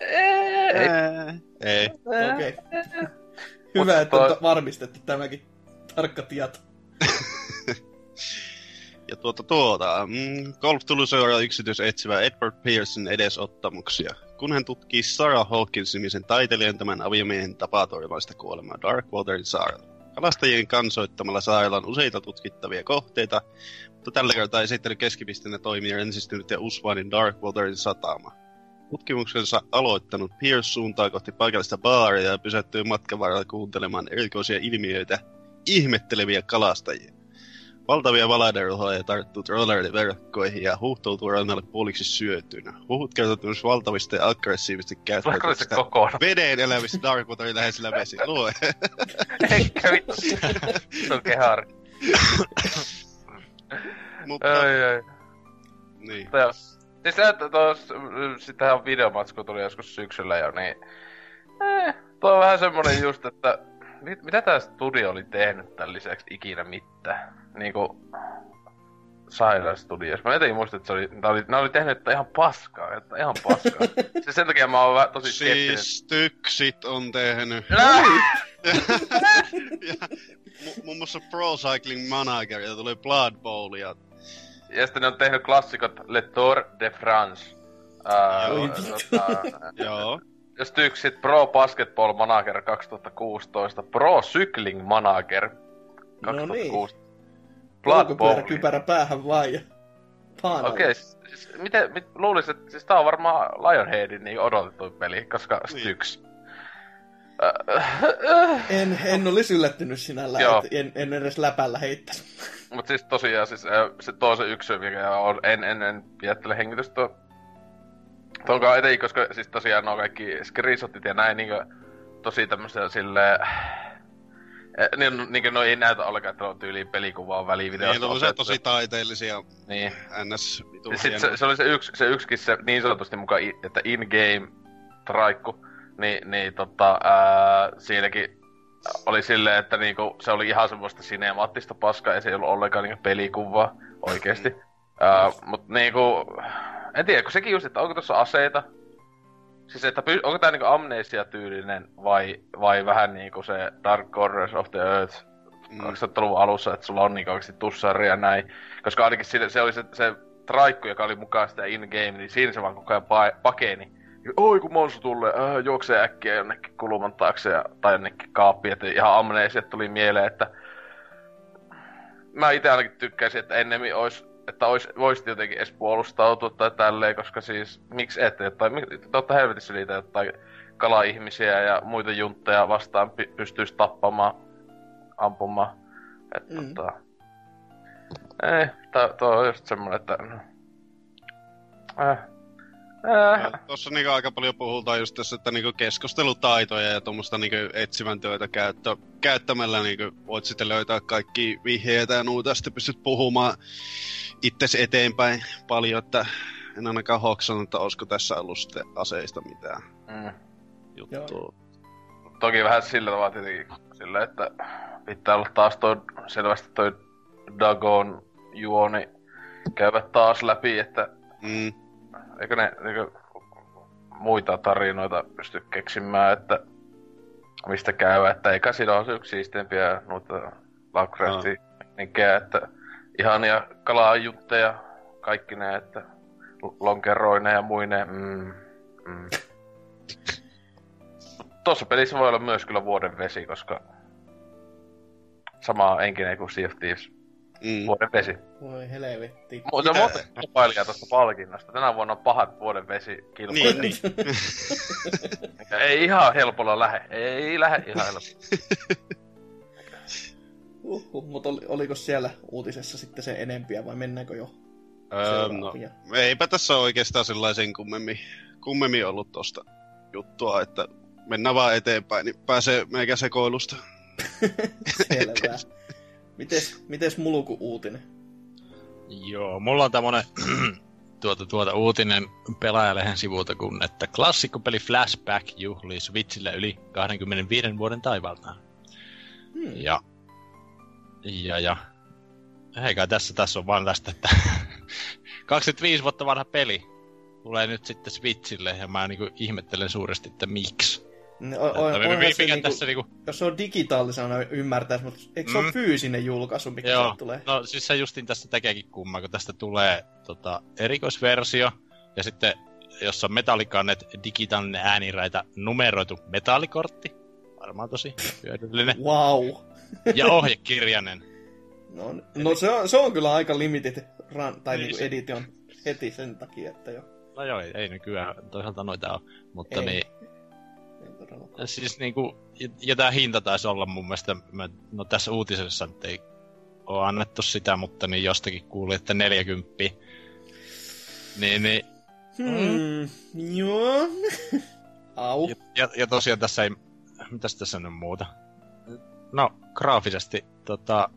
Ei. Ei. Okei. Okay. Hyvä, että on varmistettu tämäkin tarkka tieto. ja tuota tuota, mm, Golf tuli seuraa yksityisetsivää Edward Pearson edesottamuksia, kun hän tutkii Sarah Hawkins-nimisen taiteilijan tämän aviomiehen tapaturmaista kuolemaa Darkwaterin saarella. Kalastajien kansoittamalla saarella on useita tutkittavia kohteita, mutta tällä kertaa esittely keskipisteenä toimii rensistynyt ja usvainen Darkwaterin satama. Tutkimuksensa aloittanut Pierce suuntaa kohti paikallista baaria ja pysähtyy matkan varrella kuuntelemaan erikoisia ilmiöitä ihmetteleviä kalastajia. Valtavia valaidenruhoja tarttuu rolleriverkkoihin ja huuhtoutuu rannalle puoliksi syötynä. Huhut kertovat myös valtavista ja aggressiivisesti käyttäytyvistä veden elävistä Darkwaterin läheisillä vesillä. Lue. Eikä vittu. Se on kehari. Mutta... Ai, ai. Niin. Tajas. Siis tähän videomatsku tuli joskus syksyllä jo, niin... Eh, tuo on vähän semmonen just, että... Mit, mitä tää studio oli tehnyt tän lisäksi ikinä mitään? Niinku... Silent Studios. Mä jotenkin muistin, että se oli... Nää oli, nää oli tehnyt että ihan paskaa, että ihan paskaa. siis sen takia mä oon vähän tosi skeptinen. Siis Tyksit on tehnyt. Muun muassa Pro Cycling Manager, ja tuli Blood Bowl, ja... Ja sitten ne on tehnyt klassikot Le Tour de France. Joo. Jos tyksit Pro Basketball Manager kaksituhattakuusitoista, Pro Cycling Manager kaksituhattakuusitoista. No niin. Polkupyöräkypärä päähän vaan ja paanalle. Okei, siis miten, mit, luulis, että siis tää on varmaan Lionheadin niin odotettu peli, koska Styx. en, en olisi yllättynyt sinällä, en, en edes läpällä heittänyt. Mut siis tosiaan, siis, se toisen yksö, mikä on, en, en, en pidättele hengitystä tuonkaan eteen, koska siis tosiaan nuo kaikki screenshotit ja näin niinku tosi tämmösiä silleen... Niin, niinkö no ei näytä ollenkaan, että on tyyliin pelikuvaa välivideosta. Niin, on se tosi taiteellisia niin. N S-vituja. Sitten se, se oli se yks, se yksikin se niin sanotusti mukaan, että in-game traikku. Niin, niin tota, ää, siinäkin oli silleen, että niinku, se oli ihan semmoista sinemaattista paskaa, ja se ei ollut ollenkaan niinku pelikuvaa oikeesti. Mm. Ää, mut niinku, en tiedä, kun sekin just, että onko tossa aseita? Siis, että onko tää niinku Amnesia-tyylinen, vai, vai vähän niinku se Dark Corners of the Earth mm. kaksituhattaluvun alussa, että sulla on niinku oikeesti tussari ja näin. Koska ainakin siinä, se oli se, se traikku, joka oli mukaan sitä in-game, niin siinä se vaan koko ajan pa- pakeni. Oi kun monsu tulee, äh, juoksee äkkiä jonnekin kulman taakse ja, tai jonnekin kaappiin, että ihan Amnesiat tuli mieleen, että mä ite ainakin tykkäisin, että ennemmin ois, että ois, voisit jotenkin edes puolustautua tai tälleen, koska siis miksi et, tai totta helvetissä niitä jotain kala-ihmisiä ja muita juntteja vastaan py, pystyis tappamaan, ampumaan, että mm. tota... Ei, to, to on just semmonen, että... Äh. Ja tossa niinku aika paljon puhutaan just tässä, että niinku keskustelutaitoja ja tommosta niinku etsivän työtä käyttö, käyttämällä niinku voit sitten löytää kaikki vihjeitä ja nuuta, ja sitten pystyt puhumaan itsesi eteenpäin paljon, että en ainakaan hoksan, että olisiko tässä ollut sitten aseista mitään mm. juttua. Toki vähän sillä tavalla tietenkin, sillä, että pitää olla taas toi, selvästi toi Dagon juoni käyvät taas läpi, että mm. eikö ne eikö muita tarinoita pysty keksimään, että mistä käyvät, että eikä siinä ole yksi siisteempiä noita Lovecraftin niinkään, että ihania kalaajutteja, kaikki ne, että lonkeroine ja muine, mm, mm. Tuossa pelissä voi olla myös kyllä vuoden vesi, koska sama enkinen kuin Sea of Thieves. Mm. Vuoden vesi. Voi helvetti. Mutta muuten kuvailija tuosta palkinnasta. Tänä vuonna on pahat vuoden vesi kilpailijat. Niin, niin. Ei ihan helpolla lähe. Ei lähe ihan helpolla. Uhuh, mutta oliko siellä uutisessa sitten se enempiä vai mennäänkö jo? Öö, no, eipä tässä oikeastaan sellaisen kummemmin, kummemmin ollut tosta juttua, että mennään vaan eteenpäin, niin pääsee meikä sekoilusta. Selvä. Mites, mites Muluku uutinen? Joo, mulla on tämmönen tuota, tuota, uutinen Pelaajalehden sivulta, kun että klassikkopeli Flashback juhlii Switchillä yli kaksikymmentäviisi vuoden taivaltaan. Hmm. Ja, ja, ja, eikä tässä, tässä on vaan tästä, että kaksikymmentäviisi vuotta vanha peli tulee nyt sitten Switchille, ja mä niinku ihmettelen suuresti, että miksi. No, on, on, on, mikä se niinku, tässä niinku... Jos se on digitaalisena, ymmärtäis, mutta eikö se mm. ole fyysinen julkaisu, mikä joo. se tulee? No siis se justiin tästä tekeekin kummaa, kun tästä tulee tota, erikoisversio, ja sitten jossa on metallikannet, digitaalinen ääniräitä, numeroitu metallikortti, varmaan tosi hyödyllinen. Wow. Ja ohjekirjainen. No, no se, on, se on kyllä aika limited run, tai niin, niinku edition se... heti sen takia, että jo. No joo, ei, ei nykyään toisaalta noita ole, mutta ei. Niin... Siis niinku, ja tää hinta taisi olla mun mielestä, mä, no tässä uutisessa nyt ei oo annettu sitä, mutta niin jostakin kuuli, että neljäkymppiä. Niin, niin. Hmm, mm. joo. Au. Ja, ja, ja tosiaan tässä ei, mitäs tässä nyt muuta? No, graafisesti tota,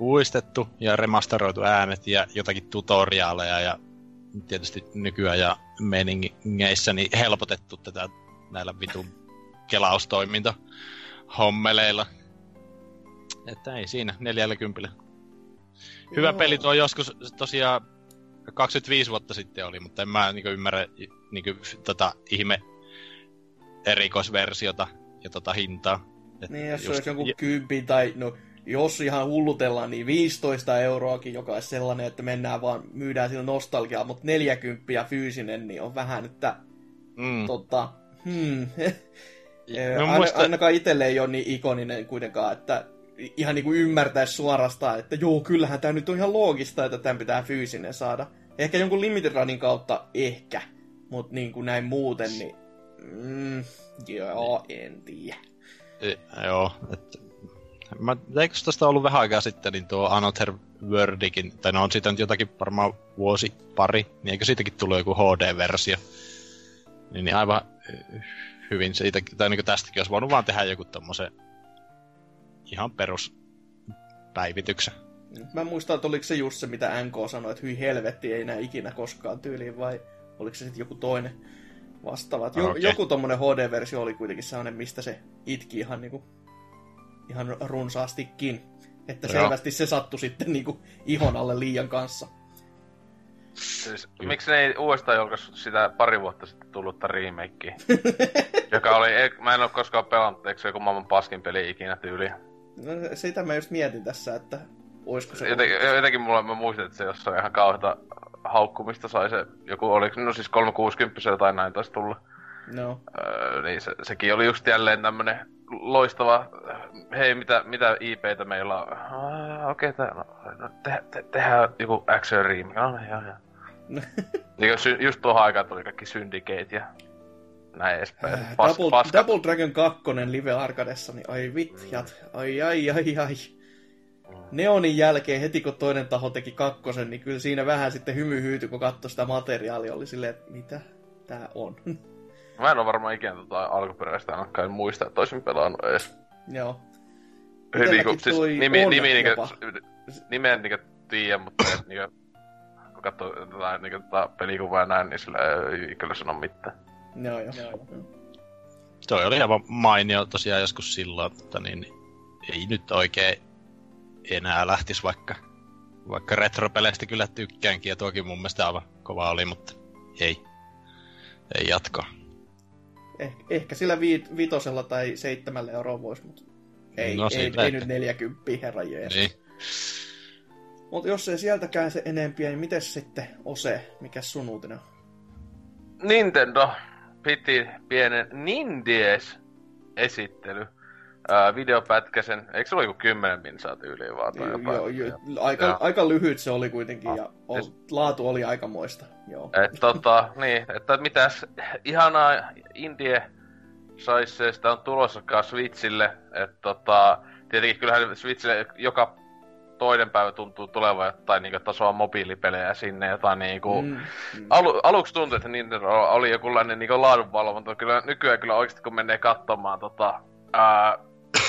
uudistettu ja remasteroitu äänet ja jotakin tutoriaaleja ja tietysti nykyään ja meningeissä niin helpotettu tätä näillä vitun kelaustoiminta hommeleilla. Että ei siinä, neljälläkympillä. Hyvä joo. Peli tuo joskus tosiaan kaksikymmentäviisi vuotta sitten oli, mutta en mä niinku ymmärrä niinku tota ihme erikoisversiota ja tota hintaa. Et niin, jos just... olisi joku kymppi tai no... Jos ihan hullutellaan, niin viisitoista euroakin, joka on sellainen, että mennään vaan, myydään siinä nostalgiaa, mutta neljäkymppiä fyysinen, niin on vähän, että mm. tota, hmm. No, Aina, musta... Ainakaan itselle ei ole niin ikoninen kuitenkaan, että ihan niin kuin ymmärtäisi suorastaan, että joo, kyllähän tämä nyt on ihan loogista, että tämän pitää fyysinen saada. Ehkä jonkun Limited Runin kautta, ehkä, mutta niin kuin näin muuten, niin mm, joo, en tiedä. E, joo, että... Mä, eikö tästä ollut vähän aikaa sitten, niin tuo Another Worldikin, tai no on siitä nyt jotakin varmaan vuosi, pari, niin eikö siitäkin tullut joku H D-versio? Niin, niin aivan hyvin siitä, tai niin kuin tästäkin olisi voinut vaan tehdä joku tommosen ihan peruspäivityksen. Mä muistan, että oliko se just se, mitä N K sanoi, että hyi helvetti, ei enää ikinä koskaan tyyliin, vai oliko se sitten joku toinen vastaava? Okay. Joku, joku tommonen H D-versio oli kuitenkin sellainen, mistä se itki ihan niinku... Ihan runsaastikin. Että joo. Selvästi se sattui sitten niinku ihon alle liian kanssa. Siis, miksi ne ei uudestaan julkaissut sitä pari vuotta sitten tullutta remakea? Joka oli, mä en oo koskaan pelannut, eikö se joku maailman paskin peli ikinä tyyliä? No sitä mä just mietin tässä, että oisko se... Jotenkin, jotenkin mulla, mä muistin, että se jossain ihan kauheata haukkumista sai se joku, oliko no siis kolmesataakuusikymmentä tai näin taisi tulla. No. Öö, niin se, sekin oli just jälleen tämmönen loistava, hei mitä, mitä I P:tä meillä on? Ah, okei, okay, no, no, te, te, tehdään joku action remake. No, joo, joo. Just tuohon aikaan tuli kaikki Syndicate ja näin edespäin. Pas, Double, Double Dragon kaksi live arcadessa, niin ai vitjat, ai ai ai ai. Neonin jälkeen heti kun toinen taho teki kakkosen, niin kyllä siinä vähän sitten hymy hyytyi, kun katsoi sitä materiaalia, oli silleen, että mitä tää on. Mä en oo varmaan ikinä tota alkuperäistä ainakaan muista, että oisin pelannut ees. Joo. Hyvin kun siis nimi, nimi niinkö, nimeä niinkö tiiä, mutta et niinkö, kun kattoo jotain niinkö tota pelikuvaa näin, niin sillä ei kyllä sano mitään. Joo joo. joo. Toi oli aivan mainio tosiaan joskus silloin, mutta niin ei nyt oikein enää lähtis vaikka Vaikka retropeleistä kyllä tykkäänkin, ja tuokin mun mielestä aivan kova oli, mutta ei. Ei jatko. Eh, ehkä sillä viit, vitosella tai seitsemällä euroa voisi, mutta ei, no, ei, ei nyt neljäkymppiä, herran jees. Niin. Mutta jos ei sieltäkään se enempiä, niin mites sitten Ose? Mikäs sun uutinen on? Nintendo piti pienen Nindies-esittely. Äh, videopätkäsen, eikö se ole joku kymmenen minsaa tyyliin vaan? Joo, jo, aika, aika lyhyt se oli kuitenkin, ah, ja ol, es... laatu oli aikamoista. Joo. Et, tota, niin, että mitäs ihanaa indie saisi, sitä on tulossakaan Switchille. Et, tota, tietenkin kyllähän Switchille joka toinen päivä tuntuu tulevan jotain niinku tasoa mobiilipelejä sinne, jotain niinku... Mm, mm. Alu, aluksi tuntui, että Nintendo oli jokinlainen niinku laadunvalvonta, kyllä nykyään kyllä oikeesti kun menee katsomaan tota... Ää,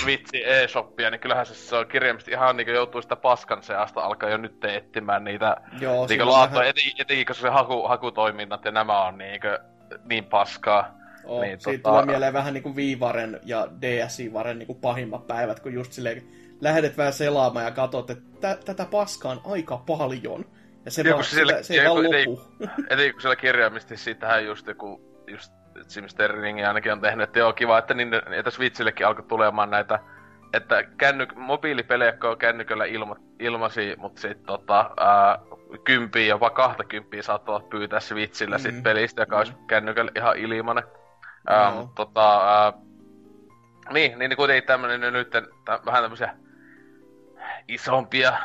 Switchin eShoppia, niin kyllähän se, se on kirjaimisesti ihan niinku joutuu sitä paskan seasta alkaa jo nyt etsimään niitä niinku laattoja, eten, etenkin koska se haku, hakutoiminnat ja nämä on niinku niin paskaa. Oh, niin, siitä tota... tulee mieleen vähän niinku Viivaren ja D S-Varen niinku pahimmat päivät, kun just silleen lähdet vähän selaamaan ja katsot, että tätä paskaa on aika paljon, ja se, joku, vaan, siellä, sitä, se joku, ei vaan lopu. Etenkin kun siellä kirjaimisesti siitähän just joku, just Jim Sterling ainakin on tehnyt, että joo, kiva, että, niin, että Switchillekin alkoi tulemaan näitä, että kännyk- mobiilipelejä on kännyköllä ilma- ilmasi, mutta sitten tota, kympiä, jopa kahta kympiä saattavat pyytää Switchillä mm-hmm. sit pelistä, joka olisi mm-hmm. kännyköllä ihan ilmanen. Mm-hmm. Mutta tota, ää, niin, niin kuitenkin tämmöinen nyt täm, vähän tämmöisiä isompia,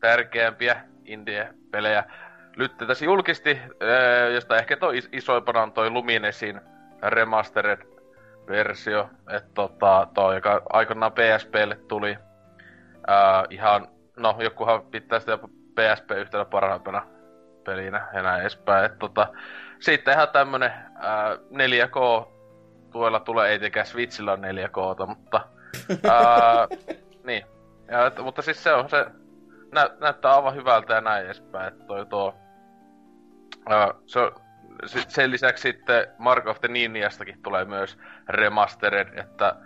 tärkeämpiä indie-pelejä. Lytte tässä julkisti, josta ehkä toi isoimpana on toi Luminesin remastered-versio, että tota, toi, joka aikoinaan P S P:lle tuli. Ää, ihan, no, jokuhan pitää sitä jopa P S P yhtenä parhaimpana pelinä ja näin edespäin. Et, tota, sitten ihan tämmönen ää, neljä K-tuella tulee, ei tietenkään Switchillä on neljä K:ta, mutta... ää, niin, ja, et, mutta siis se on se... Nä, näyttää aivan hyvältä ja näin edespäin, että toi tuo... Uh, so, sit, sen lisäksi sitten Mark of the Ninjastakin tulee myös remastered, että...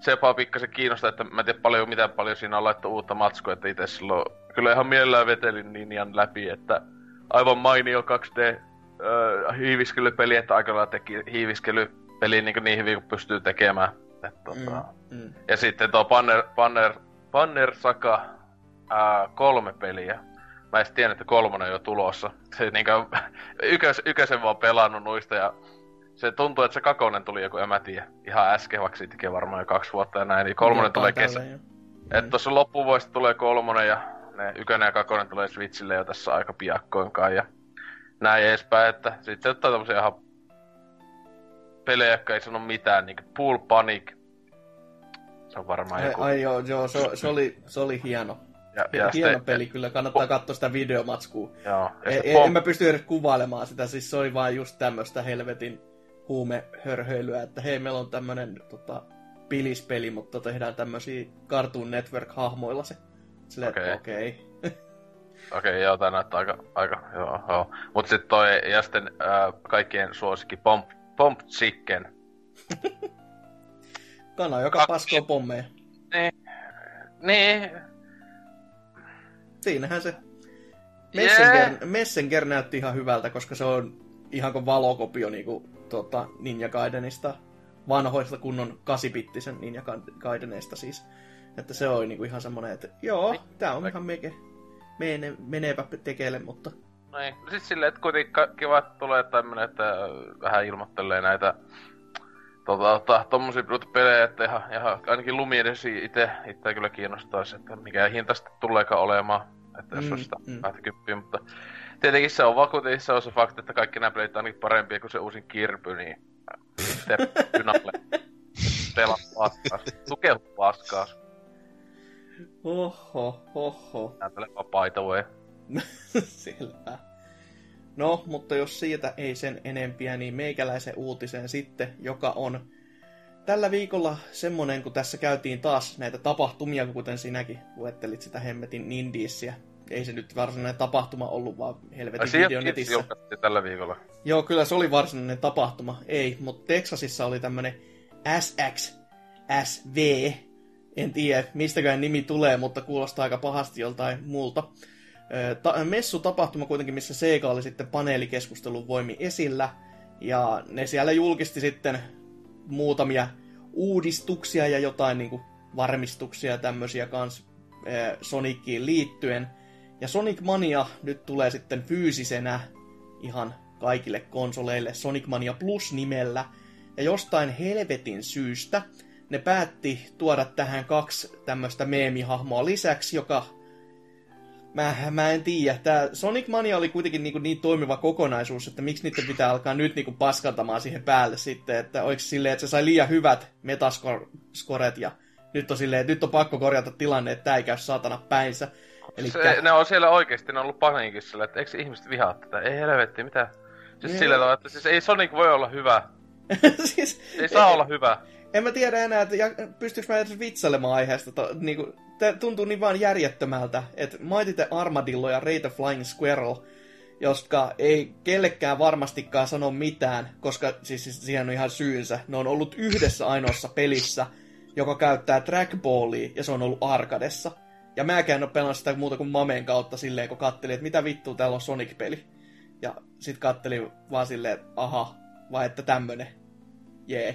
Se jopa pikkasen kiinnostaa, että mä en tiedä paljon, miten paljon siinä on laittu uutta matskua, että itse silloin... Kyllä ihan mielellään vetelin Ninjan läpi, että... Aivan mainio kaksi D-hiiviskelypeli, uh, että aika lailla teki hiiviskelypeliä niin, niin hyvin kuin pystyy tekemään. Et, tota. mm, mm. Ja sitten tuo Banner, Banner, Banner Saga... Uh, kolme peliä. Mä en tiennyt, että kolmonen on jo tulossa. Se niinkö... Ykös, ykösen vaan pelannut noista ja... Se tuntuu, että se kakonen tuli joku, en mä tiedä. Ihan äsken, vaikka siitäkin varmaan jo kaksi vuotta ja näin. Niin kolmonen tulee kesä. Että tossa loppuvuodesta tulee kolmonen ja... Ne ykönen ja kakonen tulee Switchille jo tässä aika piakkoinkaan ja... Näin edespäin, että... Sitten ottaa tämmösiä ihan... Pelejä, jotka ei sano mitään, niinku Pool Panic. Se on varmaan ai, joku... Ai joo, joo se, se, oli, se oli hieno. Ja, ja hieno sitten, peli, kyllä kannattaa po- katsoa sitä videomatskua. Joo, ja e- pom- en mä pysty edes kuvailemaan sitä, siis se oli vaan just tämmöstä helvetin huumehörhöilyä, että hei, meillä on tämmönen tota, pilispeli, mutta tehdään tämmösiä Cartoon Network-hahmoilla se. Silleen, okei. Okei, okay. okay, joo, tää näyttää aika, aika joo, joo. Mut sit toi, ja sitten äh, kaikkien suosikki, Pomp, pomp Chicken. Kana, joka Kaks... paskoo pommeja. Niin, niin. Siinähän se Messenger, yeah. Messenger näytti ihan hyvältä, koska se on ihan kuin valokopio niinku, tota, Ninja Gaidenista, vanhoista kunnon kasipittisen Ninja Gaidenista siis. Että se oli niinku ihan semmoinen, että joo, tää on ihan meke, mene, menevä tekele, mutta... No ei, no siis silleen, että kuitenkin kiva, että tulee tämmönen, että vähän ilmoittelee näitä tota, tommosia pelejä, että ihan, ihan ainakin lumi edes ite, ite kyllä kiinnostaisi, että mikä hinta sitten tuleekaan olemaan, että jos mm, on sitä kaksikymmentä, mm. mutta tietenkin se on vakuutis, se on se fakti, että kaikki nämä pelit on ainakin parempia kuin se uusin kirpy, niin te pynalle pelaa paskaas, tukeu paskaas. Oho, oho. Näytele vaan paita voi. Selvä. No, mutta jos siitä ei sen enempiä, niin meikäläisen uutiseen sitten, joka on tällä viikolla semmonen, kun tässä käytiin taas näitä tapahtumia, kuten sinäkin luettelit sitä hemmetin Nindiesiä. Ei se nyt varsinainen tapahtuma ollut, vaan helvetin videon netissä. Julkaistiin tällä viikolla. Joo, kyllä se oli varsinainen tapahtuma. Ei, mutta Texasissa oli tämmönen S X S V. En tiedä, mistäkään nimi tulee, mutta kuulostaa aika pahasti joltain muulta. ta- messutapahtuma kuitenkin, missä Sega oli sitten paneelikeskustelun voimin esillä. Ja ne siellä julkisti sitten muutamia uudistuksia ja jotain niin kuin varmistuksia tämmöisiä kans äh, Soniciin liittyen. Ja Sonic Mania nyt tulee sitten fyysisenä ihan kaikille konsoleille Sonic Mania Plus nimellä. Ja jostain helvetin syystä ne päätti tuoda tähän kaksi tämmöistä meemihahmoa lisäksi, joka... Mä, mä en tiedä. Tää Sonic Mania oli kuitenkin niin, niin toimiva kokonaisuus, että miksi niiden pitää alkaa nyt niin paskantamaan siihen päälle sitten, että oliko silleen, että se sai liian hyvät metascoret ja nyt on silleen, että nyt on pakko korjata tilanne, että tää ei käy saatana päinsä. Elikkä... Se, ne on siellä oikeesti, ne on ollut paniikissa, että eikö ihmiset vihaa tätä? Ei helvetti, mitä? Siis sillä tavalla, että siis ei Sonic voi olla hyvä. Siis, ei saa ei, olla hyvä. En mä tiedä enää, että pystyykö mä edes vitsailemaan aiheesta. To, niinku, te, tuntuu niin vaan järjettömältä, että Mighty the Armadillo ja Ray the Flying Squirrel, jotka ei kellekään varmastikaan sano mitään, koska siis, siis siihen on ihan syynsä. Ne on ollut yhdessä ainoassa pelissä, joka käyttää trackballia, ja se on ollut arcadessa. Ja mäkään en ole pelannut sitä muuta kuin Mamen kautta silleen, kun kattelin, että mitä vittua täällä on Sonic-peli. Ja sit kattelin vaan silleen, että aha, vai että tämmönen, jee. Yeah.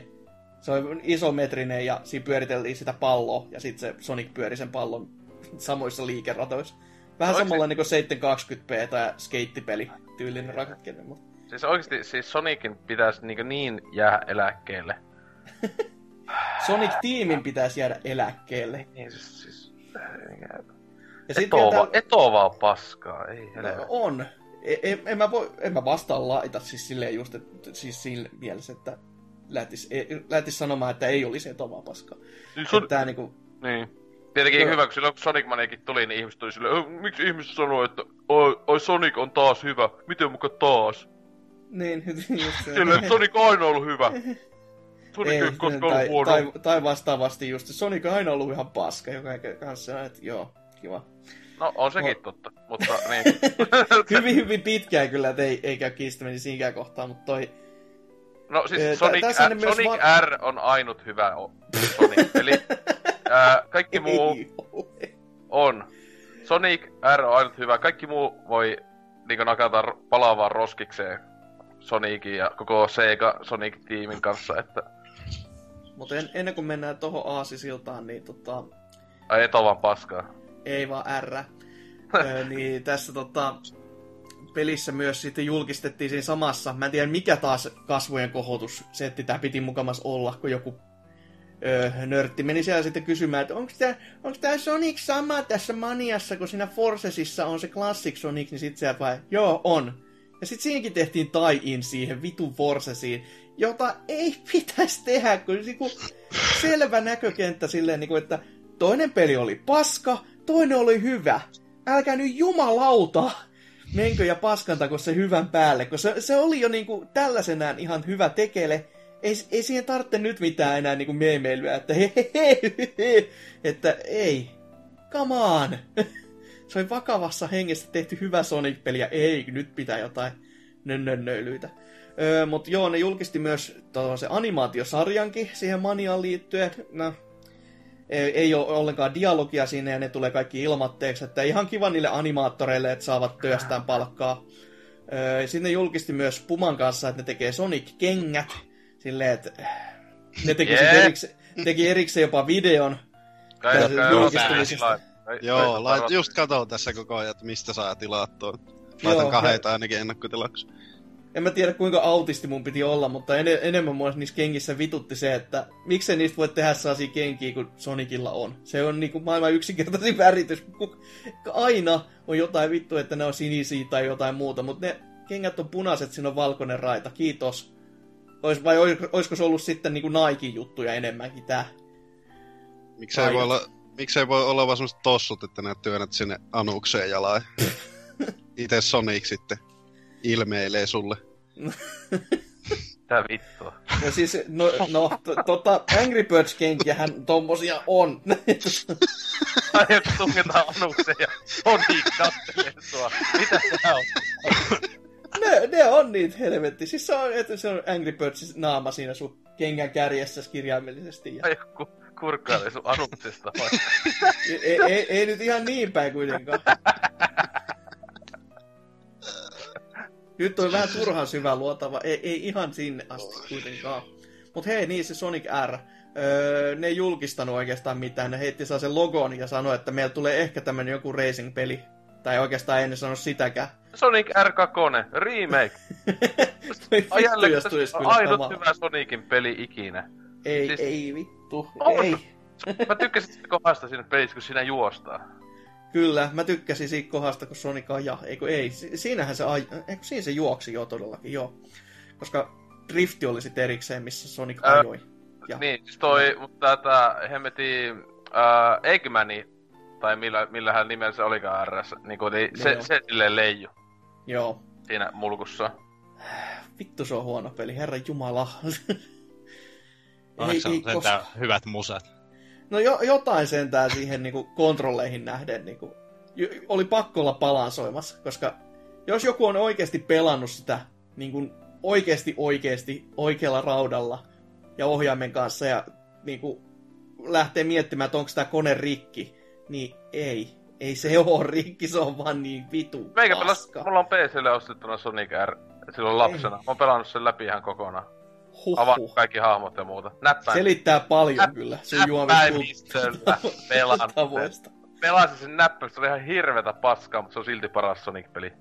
Se on isometrinen ja siinä pyöriteltiin sitä palloa ja sitten se Sonic pyöri sen pallon samoissa liikeratoissa. Vähän no samalla oikeasti... niin kuin seitsemän kaksikymmentä p tai skeittipeli tyylinen rakenne. Mutta... Siis oikeesti siis Sonicin pitäisi niin, niin jäädä eläkkeelle. Sonic-tiimin pitäisi jäädä eläkkeelle. Niin siis... siis... Ja et oo tämän... vaan paskaa, ei helvetti. No on. En, en, mä voi, en mä vastaan laita siis silleen just, että, siis siinä mielessä, että lähtis, lähtis sanomaan, että ei olisi etomaa paskaa. Sun... Tää niinku... Niin. Tietenkin no. Hyvä, kun silloin kun Sonic Maniakin tuli, niin ihmiset tuli silleen, miksi ihmiset sanoo, että oi, oi Sonic on taas hyvä, miten muka taas? Niin, just se. Silleen, Sonic on aina ollut hyvä. Sonic ei, ei koskaan ollut huono. Tai, tai vastaavasti just, Sonic on aina ollut ihan paska, joka kanssa että joo, kiva. No, on sekin no. Totta, mutta niin. hyvin, hyvin pitkään kyllä, et ei, ei käy kiistäminen siinkään kohtaan, mutta toi... No siis ee, Sonic, ä, Sonic var... R on ainut hyvä Sonic, eli ää, kaikki muu on. Sonic R on ainut hyvä, kaikki muu voi niin nakata palaavaan roskikseen Sonicin ja koko Sega Sonic-tiimin kanssa, että... Mutta en, ennen kuin mennään tohon aasisiltaan, niin tota... Ai et oo vaan paskaa. Ei vaan R. Ö, niin tässä tota, pelissä myös sitten julkistettiin siinä samassa. Mä en tiedä mikä taas kasvojen kohotus setti tää piti mukamas olla, kun joku ö, nörtti meni siellä sitten kysymään, että onko tää, onko tää Sonic sama tässä Maniassa, kun siinä Forcesissa on se Classic Sonic, niin sit siellä vai, joo on. Ja sit siinäkin tehtiin tie-in siihen vitun Forcesiin, jota ei pitäisi tehdä, kun niinku selvä näkökenttä silleen, niinku, että toinen peli oli paska, toinen oli hyvä. Älkää nyt jumalauta menkö ja paskantako se hyvän päälle, kun se, se oli jo niinku tällaisenään ihan hyvä tekele. Ei, ei siihen tarvitse nyt mitään enää niinku meemeilyä, että hehehe, että ei, come on. Se oli vakavassa hengessä tehty hyvä Sonic-peli ja ei, nyt pitää jotain nönnönnöilyitä. Öö, mut joo, ne julkisti myös to, se animaatiosarjankin siihen Maniaan liittyen, no. Ei ole ollenkaan dialogia siinä ja ne tulee kaikki ilmatteeksi, että ihan kiva niille animaattoreille, että saavat työstään palkkaa. Sinne julkisti myös Puman kanssa, että ne tekee Sonic-kengät, silleen, että ne teki, yeah. erikse, teki erikseen jopa videon. Kai, kai, julkistumisesta. Joo, lait, just katson tässä koko ajan, että mistä saa tilattua. Laitan kahdeta ainakin ennakkotilaksi. En mä tiedä, kuinka autisti mun piti olla, mutta en, enemmän mua niissä kengissä vitutti se, että miksei niistä voi tehdä sellaisia kenkiä, kun Sonicilla on. Se on niinku maailman yksinkertaisin väritys. Aina on jotain vittua, että ne on sinisiä tai jotain muuta, mutta ne kengät on punaiset, siinä on valkoinen raita. Kiitos. Ois, vai olisiko se ollut sitten niinku Nike-juttuja enemmänkin tää? Miksei voi olla, miksei voi olla vaan semmoset tossut, että nää työnnät sinne anukseen jalaan. Itse Sonic sitten ilmeilee sulle. Tää vittua. No siis, no, no t- tota, Angry Birds-kenkiähän tommosia on. Ai, että tungetaan anukseen ja Sonic kattelee sua. Mitä tää on? Ne, ne on niitä, helvetti. Siis se on, että se on Angry Birdsin naama siinä sun kengän kärjessä kirjaimellisesti. Ja... Ai, joku kurkkailee sun anuksesta. ei, ei, ei nyt ihan niin päin kuitenkaan. Nyt on vähän turhan syvä luotava. Ei, ei ihan sinne asti kuitenkaan. Mut hei, niin se Sonic R. Öö, ne ei julkistanut oikeastaan mitään. Ne heitti saa sen logon ja sanoi, että meillä tulee ehkä tämmönen joku racing-peli. Tai oikeastaan en sano sitäkään. Sonic R kaksi, remake. Ajalle, jos tulisi kyllä ainut hyvä Sonicin peli ikinä. Ei, siis... ei vittu, on. Ei. Mä tykkäsin sitä kohdasta siinä pelissä, kun siinä juostaa. Kyllä, mä tykkäsin siitä kohdasta, kun Sonic ajaa. Eikö ei, siinähän se aj... Eikö siinä se juoksi jo todellakin, joo. Koska drifti oli sit erikseen, missä Sonic Ää, ajoi. Ja... Niin, siis toi, mutta tää hemmeti äh, Eggmani. Tai millä, millähän nimellä se olikaan R S. Niin kuin, niin se, se silleen leiju. Joo. Siinä mulkussa. Vittu se on huono peli, herran jumala. Onneksi on sentään koska... hyvät musat. No jo, jotain sentään siihen niinku kontrolleihin nähden. Niinku, oli pakko olla balansoimassa, koska jos joku on oikeasti pelannut sitä niinku, oikeasti oikeasti oikealla raudalla ja ohjaimen kanssa ja niinku, lähtee miettimään, että onko tämä kone rikki, niin ei. Ei se oo rikki, se on vaan niin vitu meikä paska. Mulla on P C:lle ostettuna Sonic R silloin lapsena. Ei. Mä oon pelannut sen läpi ihan kokonaan. Huhhuh. Avannut kaikki hahmot ja muuta. Näppäin. Selittää paljon Näp- kyllä. Näppäimistöllä pelaan. Tavoista. Pelasin sen näppäin, se oli ihan hirvetä paskaa, mutta se on silti paras Sonic-peli.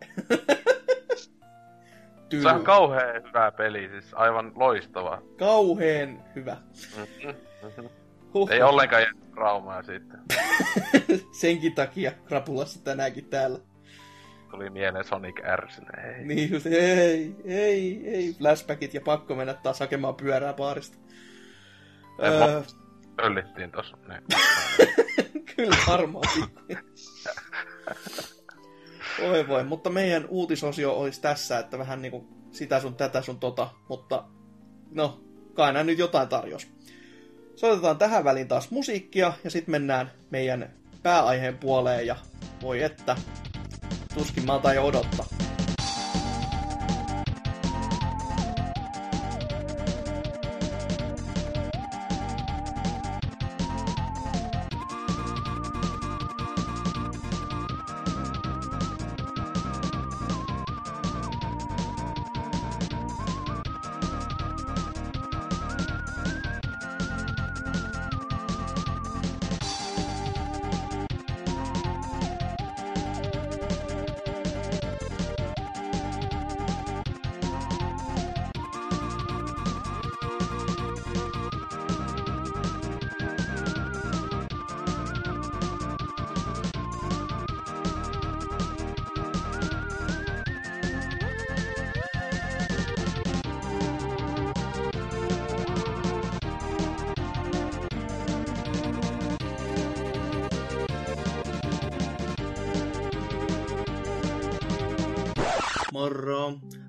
Se on kauheen hyvä peli, siis aivan loistavaa. Kauheen hyvä. Mm-hmm. Huhhuh. Ei ollenkaan jää traumaa sitten. Senkin takia krapulassa tänäänkin täällä. Tuli mieleen Sonic R. Ei. Niin just, ei, ei, ei. Flashbackit ja pakko mennä taas hakemaan pyörää baarista. Öö... Öllittiin tossa. Niin. Kyllä varmaan pitkin. Oi voi, mutta meidän uutisosio olisi tässä, että vähän niinku sitä sun tätä sun tota, mutta no, kai nää nyt jotain tarjosi. Soitetaan tähän väliin taas musiikkia ja sitten mennään meidän pääaiheen puoleen ja voi että, tuskin mä otan jo odottaa.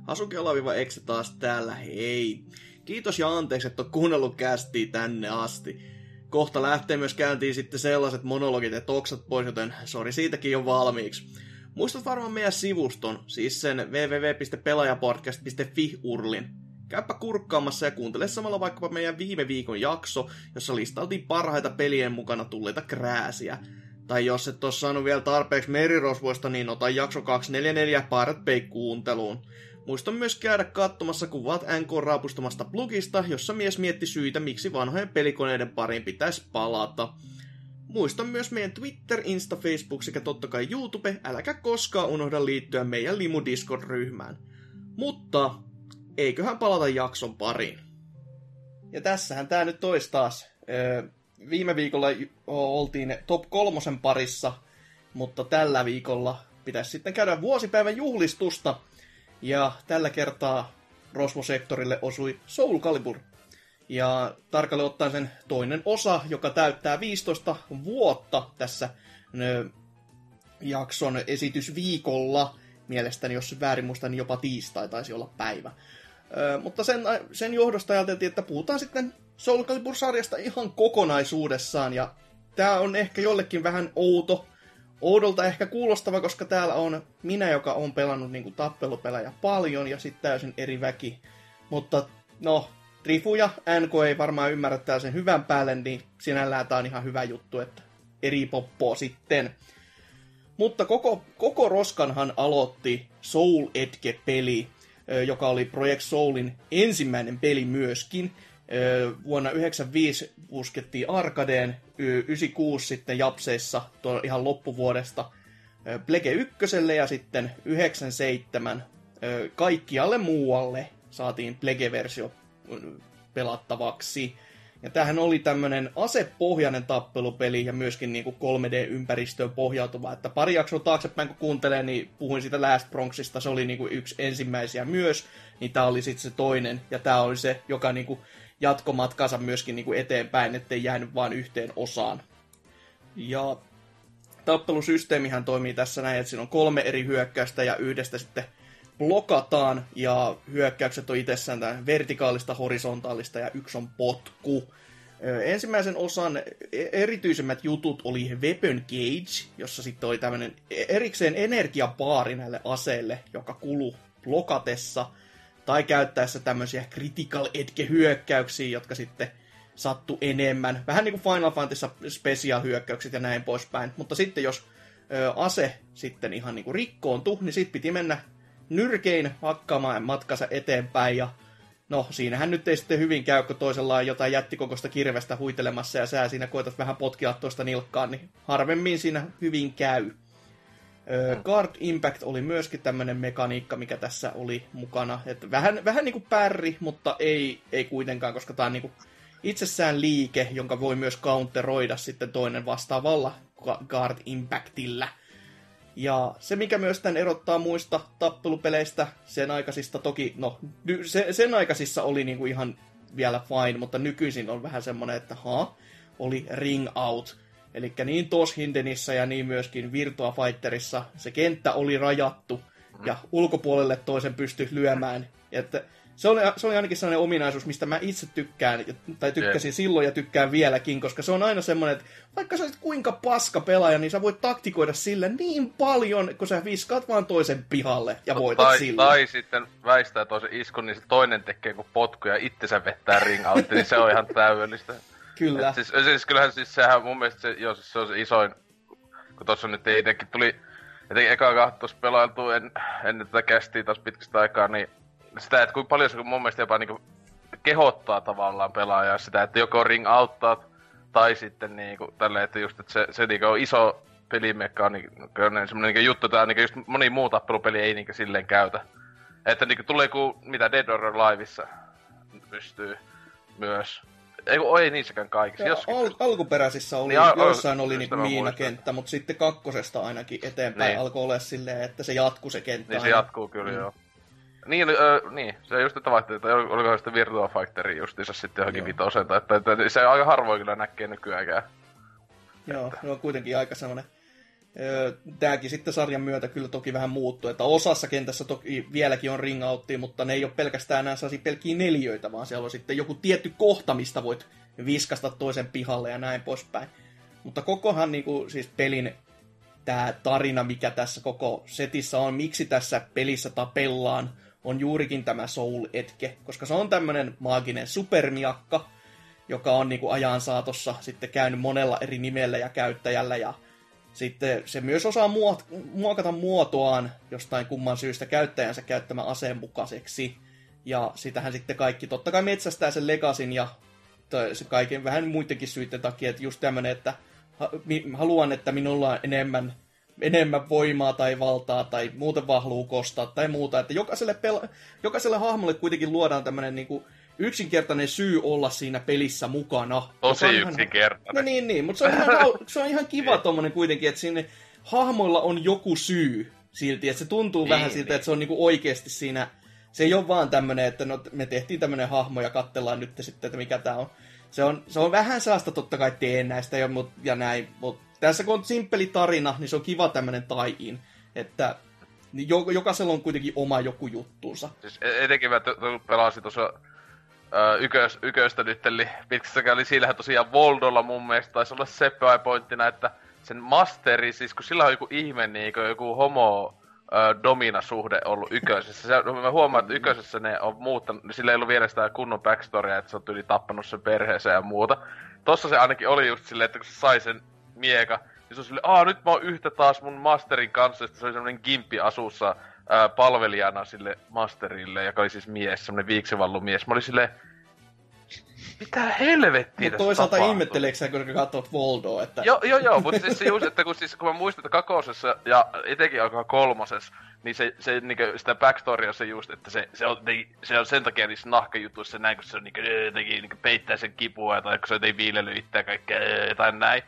Asuki-Alaviva-Exe taas täällä, hei. Kiitos ja anteeksi, että on kuunnellut kästiin tänne asti. Kohta lähtee myös käyntiin sitten sellaiset monologit ja toksat pois, joten sori siitäkin jo valmiiksi. Muistat varmaan meidän sivuston, siis sen double-u double-u double-u piste pelaajapodcast piste f i-urlin. Käypä kurkkaamassa ja kuuntele samalla vaikkapa meidän viime viikon jakso, jossa listaltiin parhaita pelien mukana tulleita krääsiä. Tai jos et ole saanut vielä tarpeeksi merirosvoista, niin ota jakso kaksisataaneljäkymmentäneljä Pirate Bay kuunteluun. Muista myös käydä katsomassa kuvat N K-raapustamasta blogista, jossa mies mietti syitä, miksi vanhojen pelikoneiden pariin pitäisi palata. Muista myös meidän Twitter, Insta, Facebook sekä totta kai YouTube. Äläkä koskaan unohda liittyä meidän Limu Discord-ryhmään. Mutta eiköhän palata jakson pariin. Ja tässähän tää nyt ois taas. Öö, viime viikolla oltiin top kolmosen parissa, mutta tällä viikolla pitäisi sitten käydä vuosipäivän juhlistusta. Ja tällä kertaa Rosvo-sektorille osui Soul Calibur. Ja tarkalleen ottaen sen toinen osa, joka täyttää viisitoista vuotta tässä nö, jakson esitysviikolla. Mielestäni, jos väärin muistan, niin jopa tiistai taisi olla päivä. Ö, mutta sen, sen johdosta ajateltiin, että puhutaan sitten Soul Calibur-sarjasta ihan kokonaisuudessaan. Ja tää on ehkä jollekin vähän outo. Oudolta ehkä kuulostava, koska täällä on minä, joka on pelannut niinku tappelupelejä paljon ja sitten täysin eri väki. Mutta no, Trifu ja N K ei varmaan ymmärrä täysin hyvän päälle, niin sinällään tää on ihan hyvä juttu, että eri poppoo sitten. Mutta koko, koko roskanhan aloitti Soul Edge-peli, joka oli Project Soulin ensimmäinen peli myöskin. Vuonna yhdeksänkymmentäviisi puskettiin Arkadeen, yhdeksänkymmentäkuusi sitten Japseissa ihan loppuvuodesta Plege ykköselle ja sitten yhdeksänkymmentäseitsemän kaikkialle muualle saatiin Plege-versio pelattavaksi. Ja tämähän oli tämmöinen asepohjainen tappelupeli ja myöskin niinku kolme D-ympäristöön pohjautuva. Että pari jaksoa taaksepäin kun kuuntelee, niin puhuin siitä Last Bronxista, se oli niinku yksi ensimmäisiä myös, niin tämä oli sitten se toinen. Ja tämä oli se, joka niinku jatkoi matkansa myöskin niinku eteenpäin, ettei jäänyt vain yhteen osaan. Ja tappelusysteemihän toimii tässä näin, että siinä on kolme eri hyökkäystä ja yhdestä sitten blokataan, ja hyökkäykset on itsessään tämän vertikaalista, horisontaalista, ja yksi on potku. Ensimmäisen osan erityisemmät jutut oli Weapon Gauge, jossa sitten oli tämmöinen erikseen energiapaari näille aseille, joka kului blokatessa, tai käyttäessä tämmöisiä critical edge-hyökkäyksiä, jotka sitten sattu enemmän. Vähän niin kuin Final Fantasyssa special-hyökkäykset ja näin poispäin, mutta sitten jos ase sitten ihan niin kuin rikkoontui, niin sitten piti mennä nyrkein hakkaamaan matkansa eteenpäin, ja no, siinähän nyt ei sitten hyvin käy, kun toisella on jotain jättikokosta kirvestä huitelemassa, ja sä siinä koetat vähän potkia toista nilkkaan, niin harvemmin siinä hyvin käy. Ö, Guard Impact oli myöskin tämmöinen mekaniikka, mikä tässä oli mukana. Et vähän, vähän niin kuin pärri, mutta ei, ei kuitenkaan, koska tämä on niin kuin itsessään liike, jonka voi myös counteroida sitten toinen vastaavalla Guard Impactillä. Ja se, mikä myös tämän erottaa muista tappelupeleistä, sen aikaisista toki, no, sen, sen aikaisissa oli niinku ihan vielä fine, mutta nykyisin on vähän semmoinen, että ha, oli Ring Out. Eli niin Tos Hindenissä ja niin myöskin Virtua Fighterissa se kenttä oli rajattu ja ulkopuolelle toisen pystyi lyömään. Että se, oli, se oli ainakin sellainen ominaisuus, mistä mä itse tykkään, tai tykkäsin yeah. silloin ja tykkään vieläkin, koska se on aina semmoinen, että vaikka sä olet kuinka paska pelaaja, niin sä voit taktikoida sillä niin paljon, kun sä viskaat vaan toisen pihalle ja voitat tai, sillä. Tai sitten väistää toisen iskun, niin se toinen tekee kuin potku ja itsensä vettää ring-outti, niin se on ihan täydellistä. Kyllä. Et siis, siis kyllähän siis sehän mun mielestä se, joo, siis se on se isoin, kun tossa nyt ei jotenkin tuli, jotenkin ekaa kahta tuossa pelailtu en, ennen tätä kästiin taas pitkästä aikaa, niin sitä, että kuinka paljon se mun mielestä jopa niinku kehottaa tavallaan pelaajaa sitä, että joko ring outtaa tai sitten niinku tälle, että just, että se, se niinku on iso pelimekaniikkainen semmoinen niinku juttu, tää niinku just moni muu tappelupeli ei niinku silleen käytä. Että niinku tulee ku mitä Dead or Aliveissa pystyy myös. Ei, ei niissäkään kaikissa. Jossakin al- alkuperäisissä oli, niin, al- joissain oli niinku miinakenttä, mutta sitten kakkosesta ainakin eteenpäin niin alkoi olla silleen, että se jatkuu se kenttä. Niin aina. Se jatkuu kyllä, mm. joo. Niin, öö, niin, se just että vaihtoehto, että oliko sitä Virtua Fighteria justiinsa sitten johonkin vitoseen, tai että, että se aika harvoin kyllä näkee nykyäänkään. Joo, että. No on kuitenkin aika semmoinen. Öö, tääkin sitten sarjan myötä kyllä toki vähän muuttuu, että osassa kentässä toki vieläkin on ring-outtia, mutta ne ei ole pelkästään enää saisi pelkkiä neliöitä, vaan siellä on sitten joku tietty kohta, mistä voit viskasta toisen pihalle ja näin poispäin. Mutta kokohan niinku siis pelin tämä tarina, mikä tässä koko setissä on, miksi tässä pelissä tapellaan, on juurikin tämä soul-etke, koska se on tämmöinen maaginen supermiakka, joka on niin kuin ajan saatossa sitten käynyt monella eri nimellä ja käyttäjällä, ja sitten se myös osaa muokata muotoaan jostain kumman syystä käyttäjänsä käyttämän aseen mukaiseksi, ja sitähän sitten kaikki totta kai metsästää sen legasin ja se kaiken vähän muidenkin syiden takia, että just tämmöinen, että haluan, että minulla on enemmän enemmän voimaa tai valtaa tai muuten vaan haluu kostaa tai muuta. Että jokaiselle, pela- jokaiselle hahmolle kuitenkin luodaan tämmöinen niinku yksinkertainen syy olla siinä pelissä mukana. Tosi ihan yksinkertainen. No niin, niin, mutta se on ihan, se on ihan kiva tommonen kuitenkin, että sinne hahmoilla on joku syy silti. Että se tuntuu niin, vähän siltä, niin. Että se on niinku oikeasti siinä. Se ei ole vaan tämmöinen, että no, me tehtiin tämmöinen hahmo ja katsellaan nyt sitten, että mikä tää on. Se on, se on vähän sellaista totta kai teennäistä ja, ja näin, mutta tässä kun on simppeli tarina, niin se on kiva tämmönen tie-in, että jokaisella on kuitenkin oma joku juttuunsa. Siis etenkin mä t- pelasin tuossa ykös, yköstä nyt, eli pitkässäkään oli siillähän tosiaan Voldolla mun mielestä taisi olla se pointtina, että sen masteri, siis kun sillä on joku ihme, niin joku homo domina-suhde ollut yköisessä. Se, mä huomaan, että yköisessä ne on muuttanut, sillä ei ollut vielä sitä kunnon backstorya, että se on yli tappanut sen perheensä ja muuta. Tossa se ainakin oli just silleen, että kun se sai sen mieka, niin se on silleen, aah nyt mä oon yhtä taas mun masterin kanssa, ja se oli semmonen gimppi asussa ää, palvelijana sille masterille, joka oli siis mies, semmonen viiksevallumies. Mä olin silleen, mitä helvettiä tässä toisaalta tapahtui? Ihmetteleeksä, kun katsot Voldoa, että... Joo, joo, joo, mutta siis se just, että kun, siis, kun mä muistan, että kakosessa ja etenkin alkaa kolmosessa, niin se, se niinku, sitä backstoria on se just, että se, se, on, se on sen takia niissä nahkajutuissa näin, kun se on niinku, jotenkin niinku peittää sen kipua, tai kun se ei viilely itseä kaikkea, tai näin.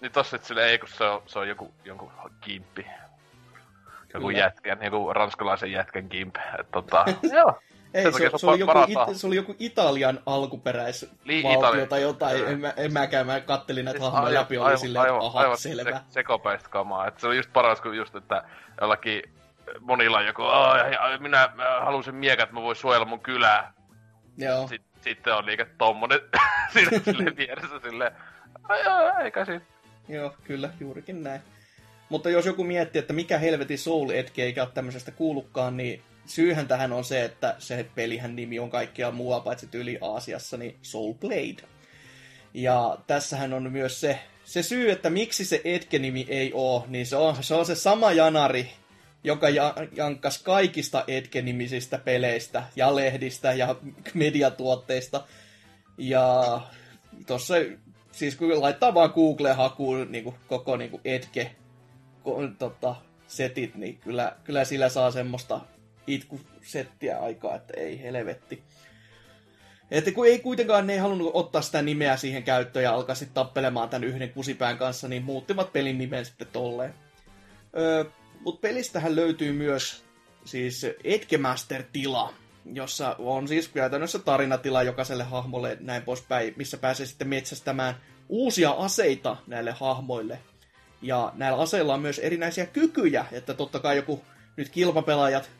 Niin tossa, että sille ei, kun se on, se on joku, jonkun kimppi. Joku kyllä. Jätkän, joku ranskalaisen jätkän kimp, että tota, joo. Ei, se, se, oli joku it, se oli joku Italian alkuperäisvaltio tai jotain, en, en mäkään, mä kattelin näitä siis hahmoja aivan, läpi, oli aivan, silleen, aivan, aha, aivan selvä. Aivan se, sekopäistä kamaa, että se oli just paras, kun just, että jollakin monilla on joku, minä halusin miekat, mä voin suojella mun kylää. Joo. Sitten, sitten on liikä tommonen silleen vieressä silleen, eikä siinä. Joo, kyllä, juurikin näin. Mutta jos joku miettii, että mikä helvetin Soul Edge eikä ole tämmöisestä kuullutkaan, niin syyhän tähän on se, että se pelihän nimi on kaikkea muualla, paitsi yli Aasiassa, niin Soul Blade. Ja tässähän on myös se, se syy, että miksi se Edge-nimi ei oo, niin se on se, on se sama janari, joka jankkas kaikista Edge-nimisistä peleistä ja lehdistä ja mediatuotteista. Ja tossa, siis kun laittaa vaan Google-hakuun niin koko niin Edge tota, setit, niin kyllä, kyllä sillä saa semmoista itkusettiä aikaa, että ei helvetti. Että kun ei kuitenkaan, ne ei halunnut ottaa sitä nimeä siihen käyttöön ja alkaa sitten tappelemaan tämän yhden kusipään kanssa, niin muuttivat pelin nimen sitten tolleen. Öö, Mutta pelistähän löytyy myös siis Edge Master-tila, jossa on siis käytännössä tarinatila jokaiselle hahmolle näin poispäin, missä pääsee sitten metsästämään uusia aseita näille hahmoille. Ja näillä aseilla on myös erinäisiä kykyjä, että totta kai joku nyt kilpapelaajat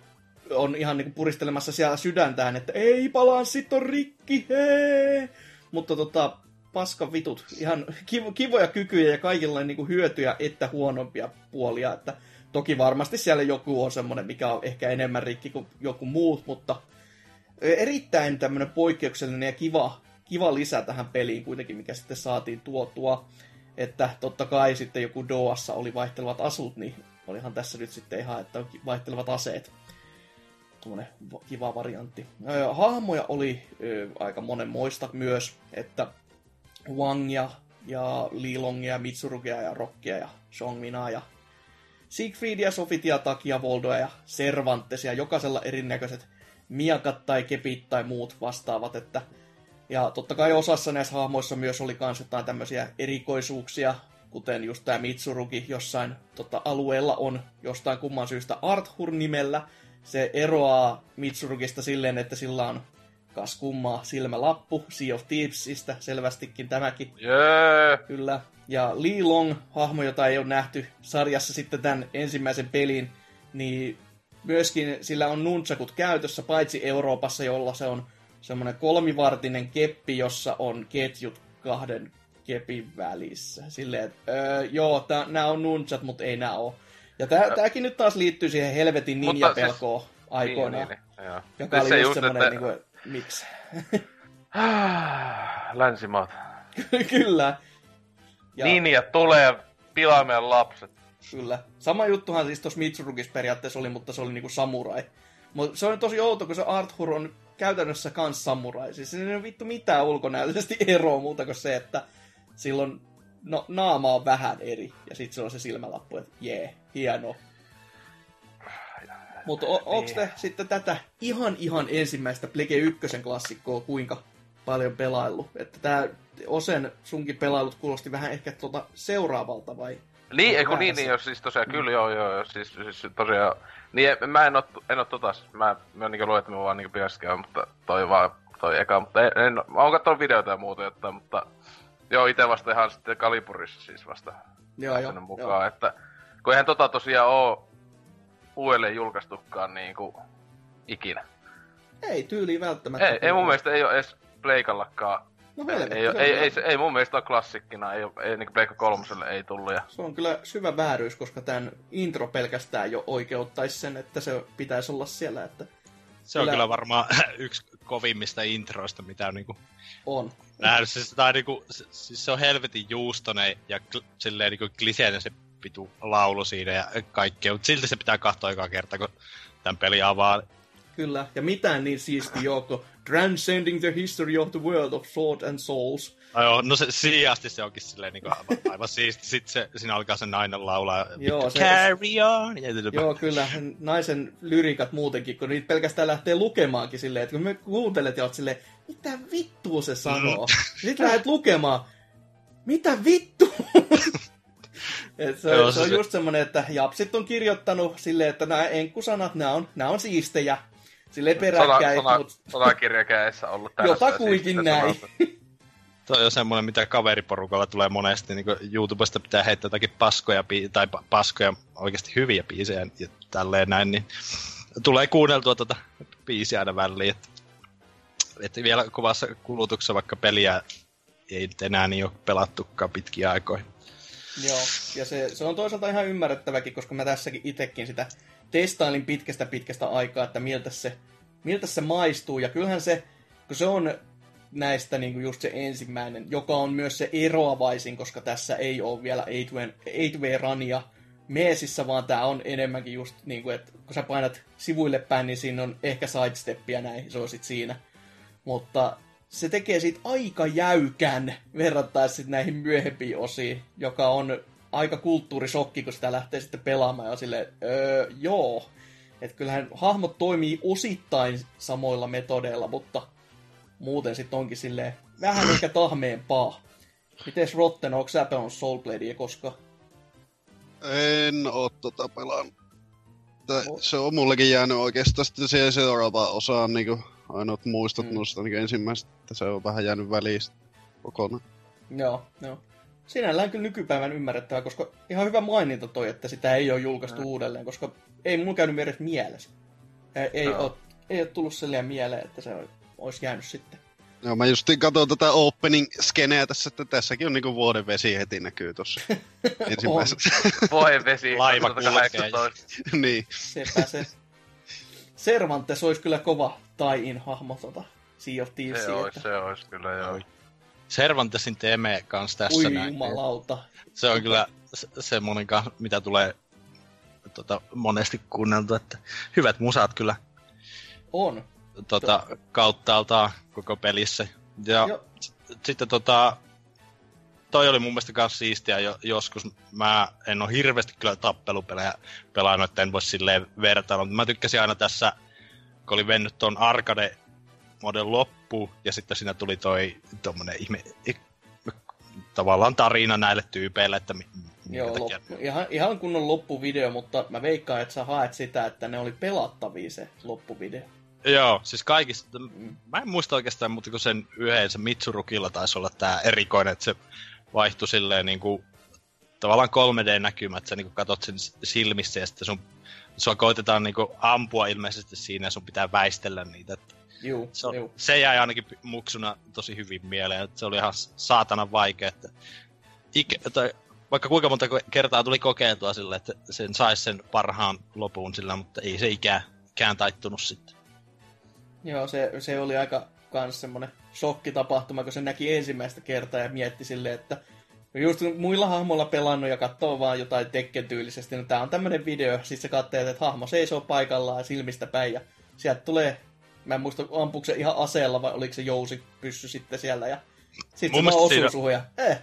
on ihan niinku puristelemassa siellä sydäntään, että ei balanssit on rikki, hee! Mutta tota, paskan vitut, ihan kivoja kykyjä ja kaikilla niinku hyötyjä että huonompia puolia, että toki varmasti siellä joku on semmoinen, mikä on ehkä enemmän rikki kuin joku muut, mutta erittäin tämmöinen poikkeuksellinen ja kiva, kiva lisä tähän peliin kuitenkin, mikä sitten saatiin tuotua, että totta kai sitten joku Doassa oli vaihtelevat asut, niin olihan tässä nyt sitten ihan, että vaihtelevat aseet. Tuommoinen kiva variantti. Hahmoja oli ö, aika monenmoista myös, että Wangia ja Lilongia, Mitsurugia ja Rockia ja Shongminaa ja Siegfriedia, Sofitia, Takia, Voldoa ja Cervantesia. Jokaisella erinäköiset miakat tai kepit tai muut vastaavat. Että... Ja totta kai osassa näissä hahmoissa myös oli kans jotain tämmöisiä erikoisuuksia, kuten just tämä Mitsurugi jossain tota, alueella on jostain kumman syystä Arthur-nimellä. Se eroaa Mitsurugista silleen, että sillä on kas kummaa silmälappu, Sea of Thievesistä, selvästikin tämäkin. Yeah. Kyllä. Ja Li Long, hahmo, jota ei ole nähty sarjassa sitten tämän ensimmäisen pelin, niin myöskin sillä on nunchakut käytössä, paitsi Euroopassa, jolla se on semmoinen kolmivartinen keppi, jossa on ketjut kahden kepin välissä. Silleen, että öö, joo, tää, nää on nunchat, mutta ei nää oo. Ja tää, tääkin nyt taas liittyy siihen helvetin ninjapelkoon siis, aikoinaan, niin, niin, niin, joka siis oli se just semmoinen, että... niin kuin, miksi? Länsimaat. Kyllä. Ja... Ninjat tulee pilaamaan lapset. Kyllä. Sama juttuhan siis tuossa Mitsurugissa periaatteessa oli, mutta se oli niinku samurai. Mutta se on tosi outo, kun se Arthur on käytännössä kans samurai. Siis ei ole vittu mitään ulkonäöllisesti eroa muuta kuin se, että silloin no, naama on vähän eri. Ja sit se on se silmälappu, että jee, yeah, hieno. Mutta o- onks te sitten tätä ihan ihan ensimmäistä Plege ykkösen klassikkoa kuinka paljon pelaillut? Että tää Osen sunkin pelailut kuulosti vähän ehkä tuota seuraavalta vai? Niin, eiku niin, niin, jos siis tosiaan, mm. kyllä joo joo, jos siis, siis tosiaan, niin mä en oo, en oo tota, mä, mä niinku luulen, että mä vaan niinku pitäis käydä, mutta toi vaan, toi eka, mutta en, en, mä oon kattonut videoita ja muuta jotain, mutta joo, ite vasta ihan sitten Kaliburissa siis vasta joo, jo, mukaan, joo. Että kun eihän tota tosiaan oo uudelleen julkaistukaan niinku ikinä. Ei tyyliin välttämättä. Ei, ei mun mielestä ei oo edes pleikallakaan. No helvetti, ei, ei, ei, ei mun mielestä ole klassikkina, ei, ei niin Pleikka kolmoselle ei tullut. Ja... Se on kyllä syvä vääryys, koska tämän intro pelkästään jo oikeuttaisi sen, että se pitäisi olla siellä. Että se kyllä... on kyllä varmaan yksi kovimmista introista, mitä on, niin kuin... on. Nähnyt. Siis, tai, niin kuin, siis se on helvetin juustonen ja kl- silleen, niin kuin kliseinen se pitu laulu siinä ja kaikkea, mutta silti se pitää katsoa joka kerta, kun tämän peli avaa. Kyllä, ja mitään niin siisti joukko. Transcending the history of the world of sword and souls. No joo, no se siiasti se onkin silleen niin aivan, aivan siisti. Sitten se, siinä alkaa se nainen laulaa. Joo, se, carry on! Joo, kyllä. Naisen lyriikat muutenkin, kun niitä pelkästään lähtee lukemaankin silleen, että kun me kuuntelet ja oot silleen, mitä vittua se sanoo? Sitten lähdet lukemaan, mitä vittua? Et se, joo, se, se on se just semmoinen, että japsit on kirjoittanut silleen, että nämä enkkusanat, nämä on, nämä on siistejä. Silleen peräkkäin. Sotakirja kädessä ollut tällaista. Jotakuinkin näin. Tuo on jo semmoinen, mitä kaveriporukalla tulee monesti. Niin YouTubesta pitää heittää jotakin paskoja, tai paskoja, oikeasti hyviä biisejä ja tälleen näin. Niin tulee kuunneltua tuota biisiä aina väliin. Että, että vielä kovassa kulutuksessa vaikka peliä ei enää niin ole pelattukaan pitkiä aikoja. Joo, ja se, se on toisaalta ihan ymmärrettäväkin, koska mä tässäkin itsekin sitä testailin pitkästä pitkästä aikaa, että miltä se, miltä se maistuu. Ja kyllähän se, kun se on näistä niin kuin just se ensimmäinen, joka on myös se eroavaisin, koska tässä ei ole vielä eight way runia meesissä, vaan tää on enemmänkin just niin kuin, että kun sä painat sivuille päin, niin siinä on ehkä sidesteppiä näin, se on sit siinä. Mutta se tekee siitä aika jäykän verrattais sit näihin myöhempiin osiin, joka on aika kulttuurisokki, kun sitä lähtee sitten pelaamaan ja silleen, öö, joo. Että kyllähän hahmot toimii osittain samoilla metodeilla, mutta muuten sitten onkin silleen vähän ehkä tahmeempaa. Mites Rotten, onko sä pelannut Soulbladea koskaan? En oo tota pelannut. Se on mullekin jäänyt oikeastaan sitten siihen seuraavaan osaan niinku ainoat muistot mm. noista niin ensimmäistä, että se on vähän jäänyt väliin kokonaan. Joo, joo. Sinällään kyllä nykypäivän ymmärrettävää, koska ihan hyvä maininta toi, että sitä ei ole julkaistu mm. uudelleen, koska ei mulla käynyt edes mielessä. Ei, no. ole, ei ole tullut silleen mieleen, että se olisi jäänyt sitten. Joo, mä justiin katson tätä opening-skeneä tässä, että tässäkin on niinku vuoden vesi heti näkyy tossa ensimmäisessä. Vuoden vesi. Laiva kulkee. Niin. Sepä se. Cervantes olisi kyllä kova tie-in hahmo tota Sea of Thieves. Se olisi, se olisi kyllä joo. Cervantesin teemee kans tässä Ui, näin. Jumalauta. Se on kyllä se, semmonen, mitä tulee tota, monesti kuunneltu, että hyvät musaat kyllä on tota, kauttaaltaan koko pelissä. Ja sitten sit, tota, toi oli mun mielestä kans siistiä jo, joskus. Mä en oo hirveästi kyllä tappelupelejä pelannut, että en voi silleen vertailla. Mä tykkäsin aina tässä, kun oli vennyt ton arcade moden loppuun, ja sitten siinä tuli toi tommonen ihme, tavallaan tarina näille tyypeille, että mi- joo, lop, ihan, ihan kunnon loppuvideo, mutta mä veikkaan, että sä haet sitä, että ne oli pelattavia se loppuvideo. Joo, siis kaikista, mm. mä en muista oikeastaan, mutta kun sen yhden, se Mitsurukilla taisi olla tää erikoinen, että se vaihtui silleen niinku tavallaan kolme D-näkymät, että sä niinku katot sen silmissä ja sitten sun, sua koitetaan niinku ampua ilmeisesti siinä ja sun pitää väistellä niitä, että Juu, se, on, se jäi ainakin muksuna tosi hyvin mieleen, että se oli ihan saatanan vaikea, että ikä, tai vaikka kuinka monta kertaa tuli kokeiltua sille, että sen saisi sen parhaan lopun sillä, mutta ei se ikään, ikään taittunut sitten. Joo, se, se oli aika kans semmonen shokkitapahtuma, kun se näki ensimmäistä kertaa ja mietti silleen, että just muilla hahmolla pelannut ja katsoo vaan jotain tekkentyylisesti, no tää on tämmönen video, sit se katsee, että hahmo seisoo paikallaan silmistä päin ja sieltä tulee. Mä en muista, ampuuko se ihan aseella vai oliko se jousipyssy sitten siellä ja sit mun se vaan osuu siinä suhun ja eh,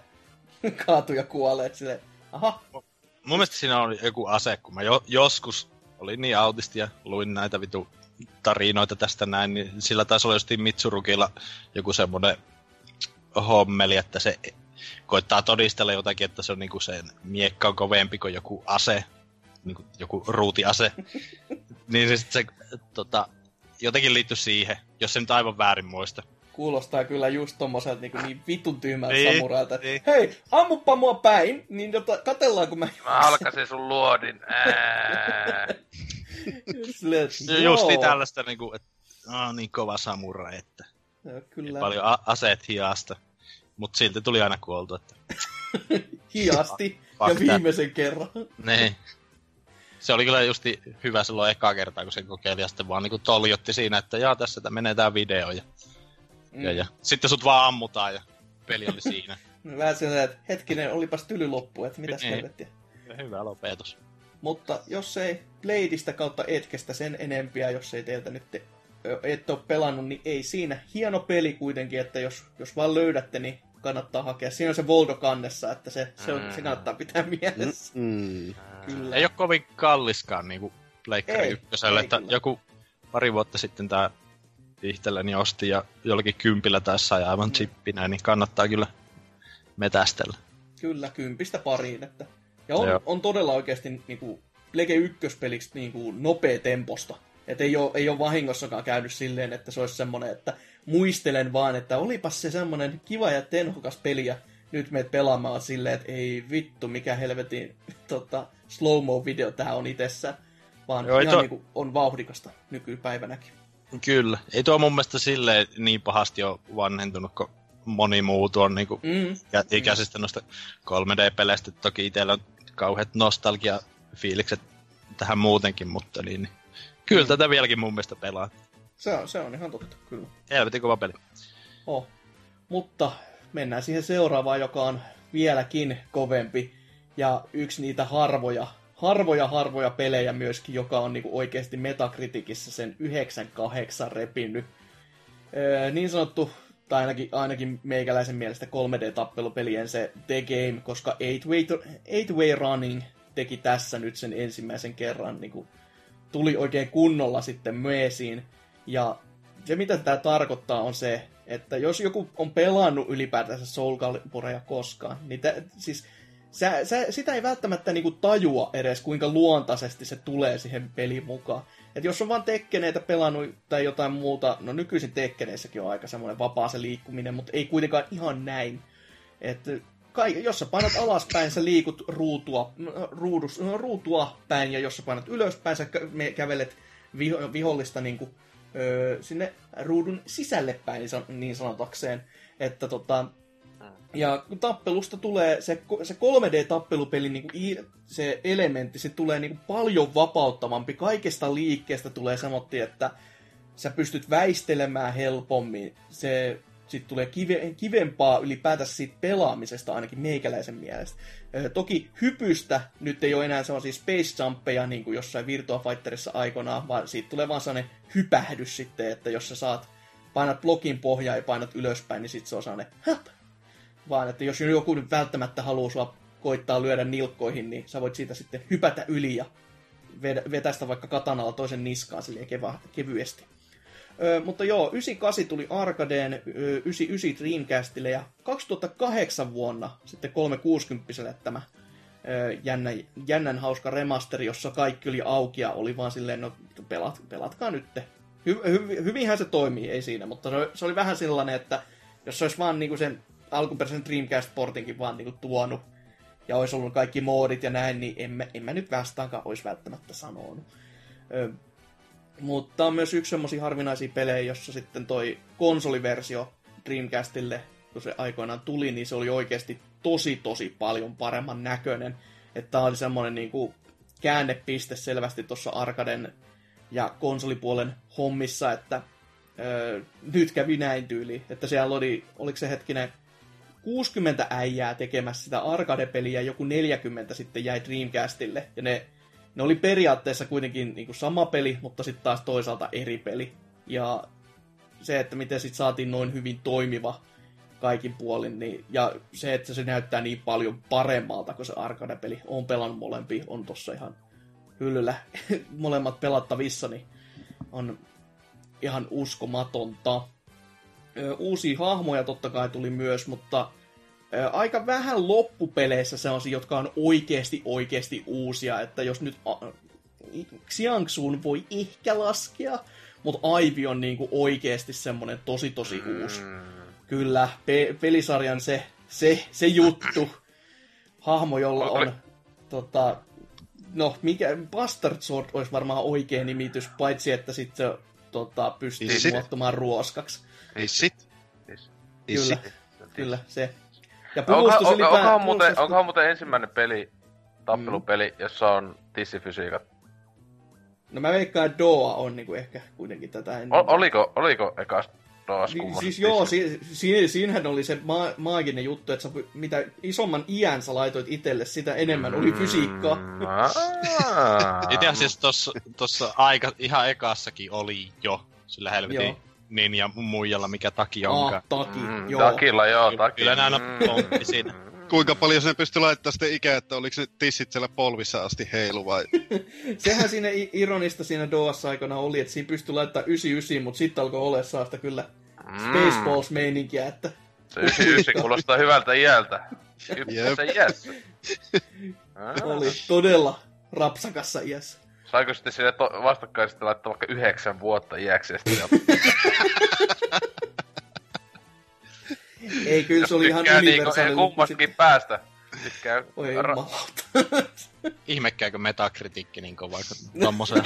kaatuu ja kuolee, et silleen, aha. Mun, mun mielestä siinä oli joku ase, kun mä jo, joskus olin niin autisti ja luin näitä vitu tarinoita tästä näin, niin sillä taisi olla justiin Mitsurukilla joku semmonen hommeli, että se koittaa todistella jotakin, että se on niinku sen miekka on kovempi kuin joku ase, niinku joku ruutiase. Niin se sit se tota jotenkin liittyy siihen, jos en nyt aivan väärin muista. Kuulostaa kyllä just tommoselta niin, niin vitun tyhmältä niin, samurailta. Niin. Hei, ammuppa mua päin, niin jota, katellaan kun mä... Mä halkasin sun luodin. Just niin tällaista, niin kuin, että no, niin kova samurai, että no, kyllä. Paljon a- aseet hiasta. Mutta silti tuli aina kuoltu, että... Hiasti ja, ja viimeisen kerran. Niin. Se oli kyllä just hyvä silloin ekaa kertaa, kun sen kokeili ja sitten vaan niinku toljotti siinä, että jaa, tässä menee tää video ja, mm. ja, ja sitten sut vaan ammutaan ja peli oli siinä. Vähän silleen, että hetkinen, olipas tyly loppu, että mitäs niin. Helvettiä. Hyvä lopetus. Mutta jos ei Bladeista kautta etkestä sen enempiä, jos ei teiltä nyt te, et ole pelannut, niin ei siinä. Hieno peli kuitenkin, että jos, jos vaan löydätte, niin kannattaa hakea. Siinä on se Voldo kannessa, että se, se, on, se kannattaa pitää mielessä. Mm. Kyllä. Ei ole kovin kalliskaan niin kuin Pleikkari ykköselle, että kyllä. Joku pari vuotta sitten tämä itselleni osti ja jollakin kympillä tässä ja aivan chippinä, niin kannattaa kyllä metästellä. Kyllä, kympistä pariin. Että. Ja on, on todella oikeasti niinku Plege ykköspeliksi niinku nopea temposta. Et ei ole, ei ole vahingossakaan käynyt silleen, että se olisi semmoinen, että muistelen vaan, että olipas se semmoinen kiva ja tenhokas peli ja nyt meet pelaamaan silleen, että ei vittu, mikä helvetin tota, slow-mo-video tähän on itsessään. Vaan joo, ihan to... niinku on vauhdikasta nykypäivänäkin. Kyllä. Ei tuo mun mielestä silleen niin pahasti ole vanhentunut, kun moni muu tuon niinku mm. ikäisistä mm. noista kolme D-peleistä. Toki itsellä on kauheat nostalgia-fiilikset tähän muutenkin, mutta niin, niin. Kyllä mm. tätä vieläkin mun mielestä pelaa. Se on, se on ihan totta, kyllä. Helvetin kova peli. Oh. Mutta mennään siihen seuraavaan, joka on vieläkin kovempi. Ja yksi niitä harvoja, harvoja, harvoja pelejä myöskin, joka on niinku oikeasti Metacriticissä sen yhdeksänkymmentäkahdeksan repinnyt. Öö, niin sanottu... tai ainakin, ainakin meikäläisen mielestä kolme D-tappelupelien se The Game, koska eight way Running teki tässä nyt sen ensimmäisen kerran, niin kuin tuli oikein kunnolla sitten meesiin. Ja se, mitä tämä tarkoittaa, on se, että jos joku on pelannut ylipäätänsä Soul Caliburia koskaan, niin tä, siis, sä, sä, sitä ei välttämättä niin kuin tajua edes, kuinka luontaisesti se tulee siihen pelin mukaan. Et jos on vaan tekkeneitä pelannut tai jotain muuta, no nykyisin tekkeneissäkin on aika semmoinen vapaa se liikkuminen, mutta ei kuitenkaan ihan näin. Et kai, jos sä painat alaspäin, sä liikut ruutua, ruudus, ruutua päin, ja jos sä painat ylöspäin, sä kävelet viho, vihollista niin kuin, ö, sinne ruudun sisälle päin niin sanotakseen. Että tota, ja kun tappelusta tulee, se, se kolme D-tappelupeli, niin kuin, se elementti, se tulee niin kuin paljon vapauttavampi. Kaikesta liikkeestä tulee sanottiin, että sä pystyt väistelemään helpommin. Se sit tulee kive, kivempaa ylipäätänsä siitä pelaamisesta, ainakin meikäläisen mielestä. Ö, toki hypystä nyt ei ole enää sellaisia space jumpeja, niin kuin jossain Virtua Fighterissa aikanaan, vaan siitä tulee vaan sellainen hypähdys sitten, että jos sä saat, painat blokin pohjaa ja painat ylöspäin, niin sit se on sellainen häp. Vaan, että jos joku nyt välttämättä haluaa sua koittaa lyödä nilkkoihin, niin sä voit siitä sitten hypätä yli ja vetästä vaikka katanalla toisen niskaan silleen kevyesti. Ö, mutta joo, yhdeksänkymmentäkahdeksan tuli Arcadeen, yhdeksänkymmentäyhdeksän Dreamcastille ja kaksituhattakahdeksan vuonna sitten kolmesataakuusikymmentä tämä ö, jännä, jännän hauska remasteri, jossa kaikki oli auki ja oli vaan silleen, no pelat, pelatkaa nyt. Hy, hy, hyvinhän se toimii, ei siinä, mutta se, se oli vähän sellainen, että jos se olisi vaan niinku sen alkuperäisen Dreamcast-portinkin vaan niinku tuonut, ja olisi ollut kaikki moodit ja näin, niin en mä, en mä nyt vastaankaan olisi välttämättä sanonut. Ö, mutta on myös yksi semmosia harvinaisia pelejä, jossa sitten toi konsoliversio Dreamcastille, kun se aikoinaan tuli, niin se oli oikeasti tosi tosi paljon paremman näköinen. Että tää oli semmonen niinku käännepiste selvästi tuossa arkaden ja konsolipuolen hommissa, että ö, nyt kävi näin tyyliin. Että siellä oli, oliko se hetkinen kuusikymmentä äijää tekemässä sitä arcade-peliä, joku neljäkymmentä sitten jäi Dreamcastille. Ja ne, ne oli periaatteessa kuitenkin niin kuin sama peli, mutta sitten taas toisaalta eri peli. Ja se, että miten sitten saatiin noin hyvin toimiva kaikin puolin, niin, ja se, että se näyttää niin paljon paremmalta kuin se arcade-peli. Olen pelannut molempia, on tossa ihan hyllyllä molemmat pelattavissa, niin on ihan uskomatonta. Uusia hahmoja totta kai tuli myös, mutta aika vähän loppupeleissä sellaisia, jotka on oikeasti, oikeasti uusia. Että jos nyt Xiangsun voi ehkä laskea, mutta Aivi on niinku oikeasti semmoinen tosi, tosi uusi. Kyllä, pe- pelisarjan se, se, se juttu, hahmo, jolla on... Tota, no, mikä, Bastard Sword olisi varmaan oikea nimitys, paitsi että sit se tota, pystyy Is muottamaan it? ruoskaksi. Is it? Is it? Kyllä, Is it? kyllä se. Ja pulustus onko, ylipäätään... Onkohan muuten, onkohan muuten ensimmäinen peli, tappelupeli, mm. jossa on tissifysiikat? No mä veikkaan, että Doa on niinku ehkä kuitenkin tätä ennen. O- oliko, oliko ekasta? taas niin, siis joo, si- si- siinähän oli se ma- maaginen juttu, että sä, mitä isomman iän sä laitoit itselle, sitä enemmän oli fysiikkaa. Mm-hmm. Itse asiassa tossa, tossa aika, ihan ekassakin oli jo sillä helvetin joo. Ninja muijalla, mikä taki onkaan. Ah, taki, mm, joo. Takilla, joo, taki. Kyllä näin on siinä. Kuinka paljon sen pystyi laittamaan sitä ikää, että oliko se tissit siellä polvissa asti heilu vai? Sehän siinä ironista siinä Doassa aikana oli, että siinä pystyi laittamaan yhdeksänkymmentäyhdeksän, mutta sitten alkoi olla saasta kyllä Spaceballs-meininkiä, että... Se yhdeksänkymmentäyhdeksän kuulostaa hyvältä iältä. Yhdessä iässä. Oli todella rapsakassa iässä. Saiko sitten sille to- vastakkaisesti laittaa vaikka yhdeksän vuotta iäksi? Ei, kyllä se oli ihan universaalinen. Jos kummastakin päästä. Tykkää... Oi jumalauta. Ihmekkääkö metakritiikki niin kovaa kuin tommoseen?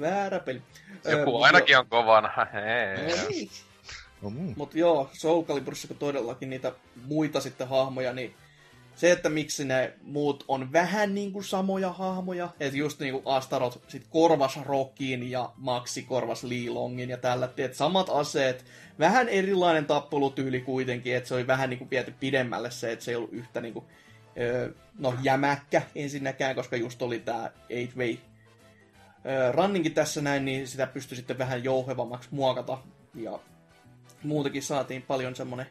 Väärä peli. Joku ainakin jo... on kovana. Hei. No, mm. Mutta joo, Soul Caliburissa kun todellakin niitä muita sitten hahmoja, niin se, että miksi ne muut on vähän niinku samoja hahmoja, että just niinku Astaroth sit korvas Rockin ja Maxi korvas Liilongin ja tällä, että samat aseet, vähän erilainen tappelutyyli kuitenkin, että se oli vähän niinku viety pidemmälle se, että se ei ollut yhtä niinku, öö, no jämäkkä ensinnäkään, koska just oli tää eight way öö, runninkin tässä näin, niin sitä pystyi sitten vähän jouhevammaksi muokata ja muutenkin saatiin paljon semmonen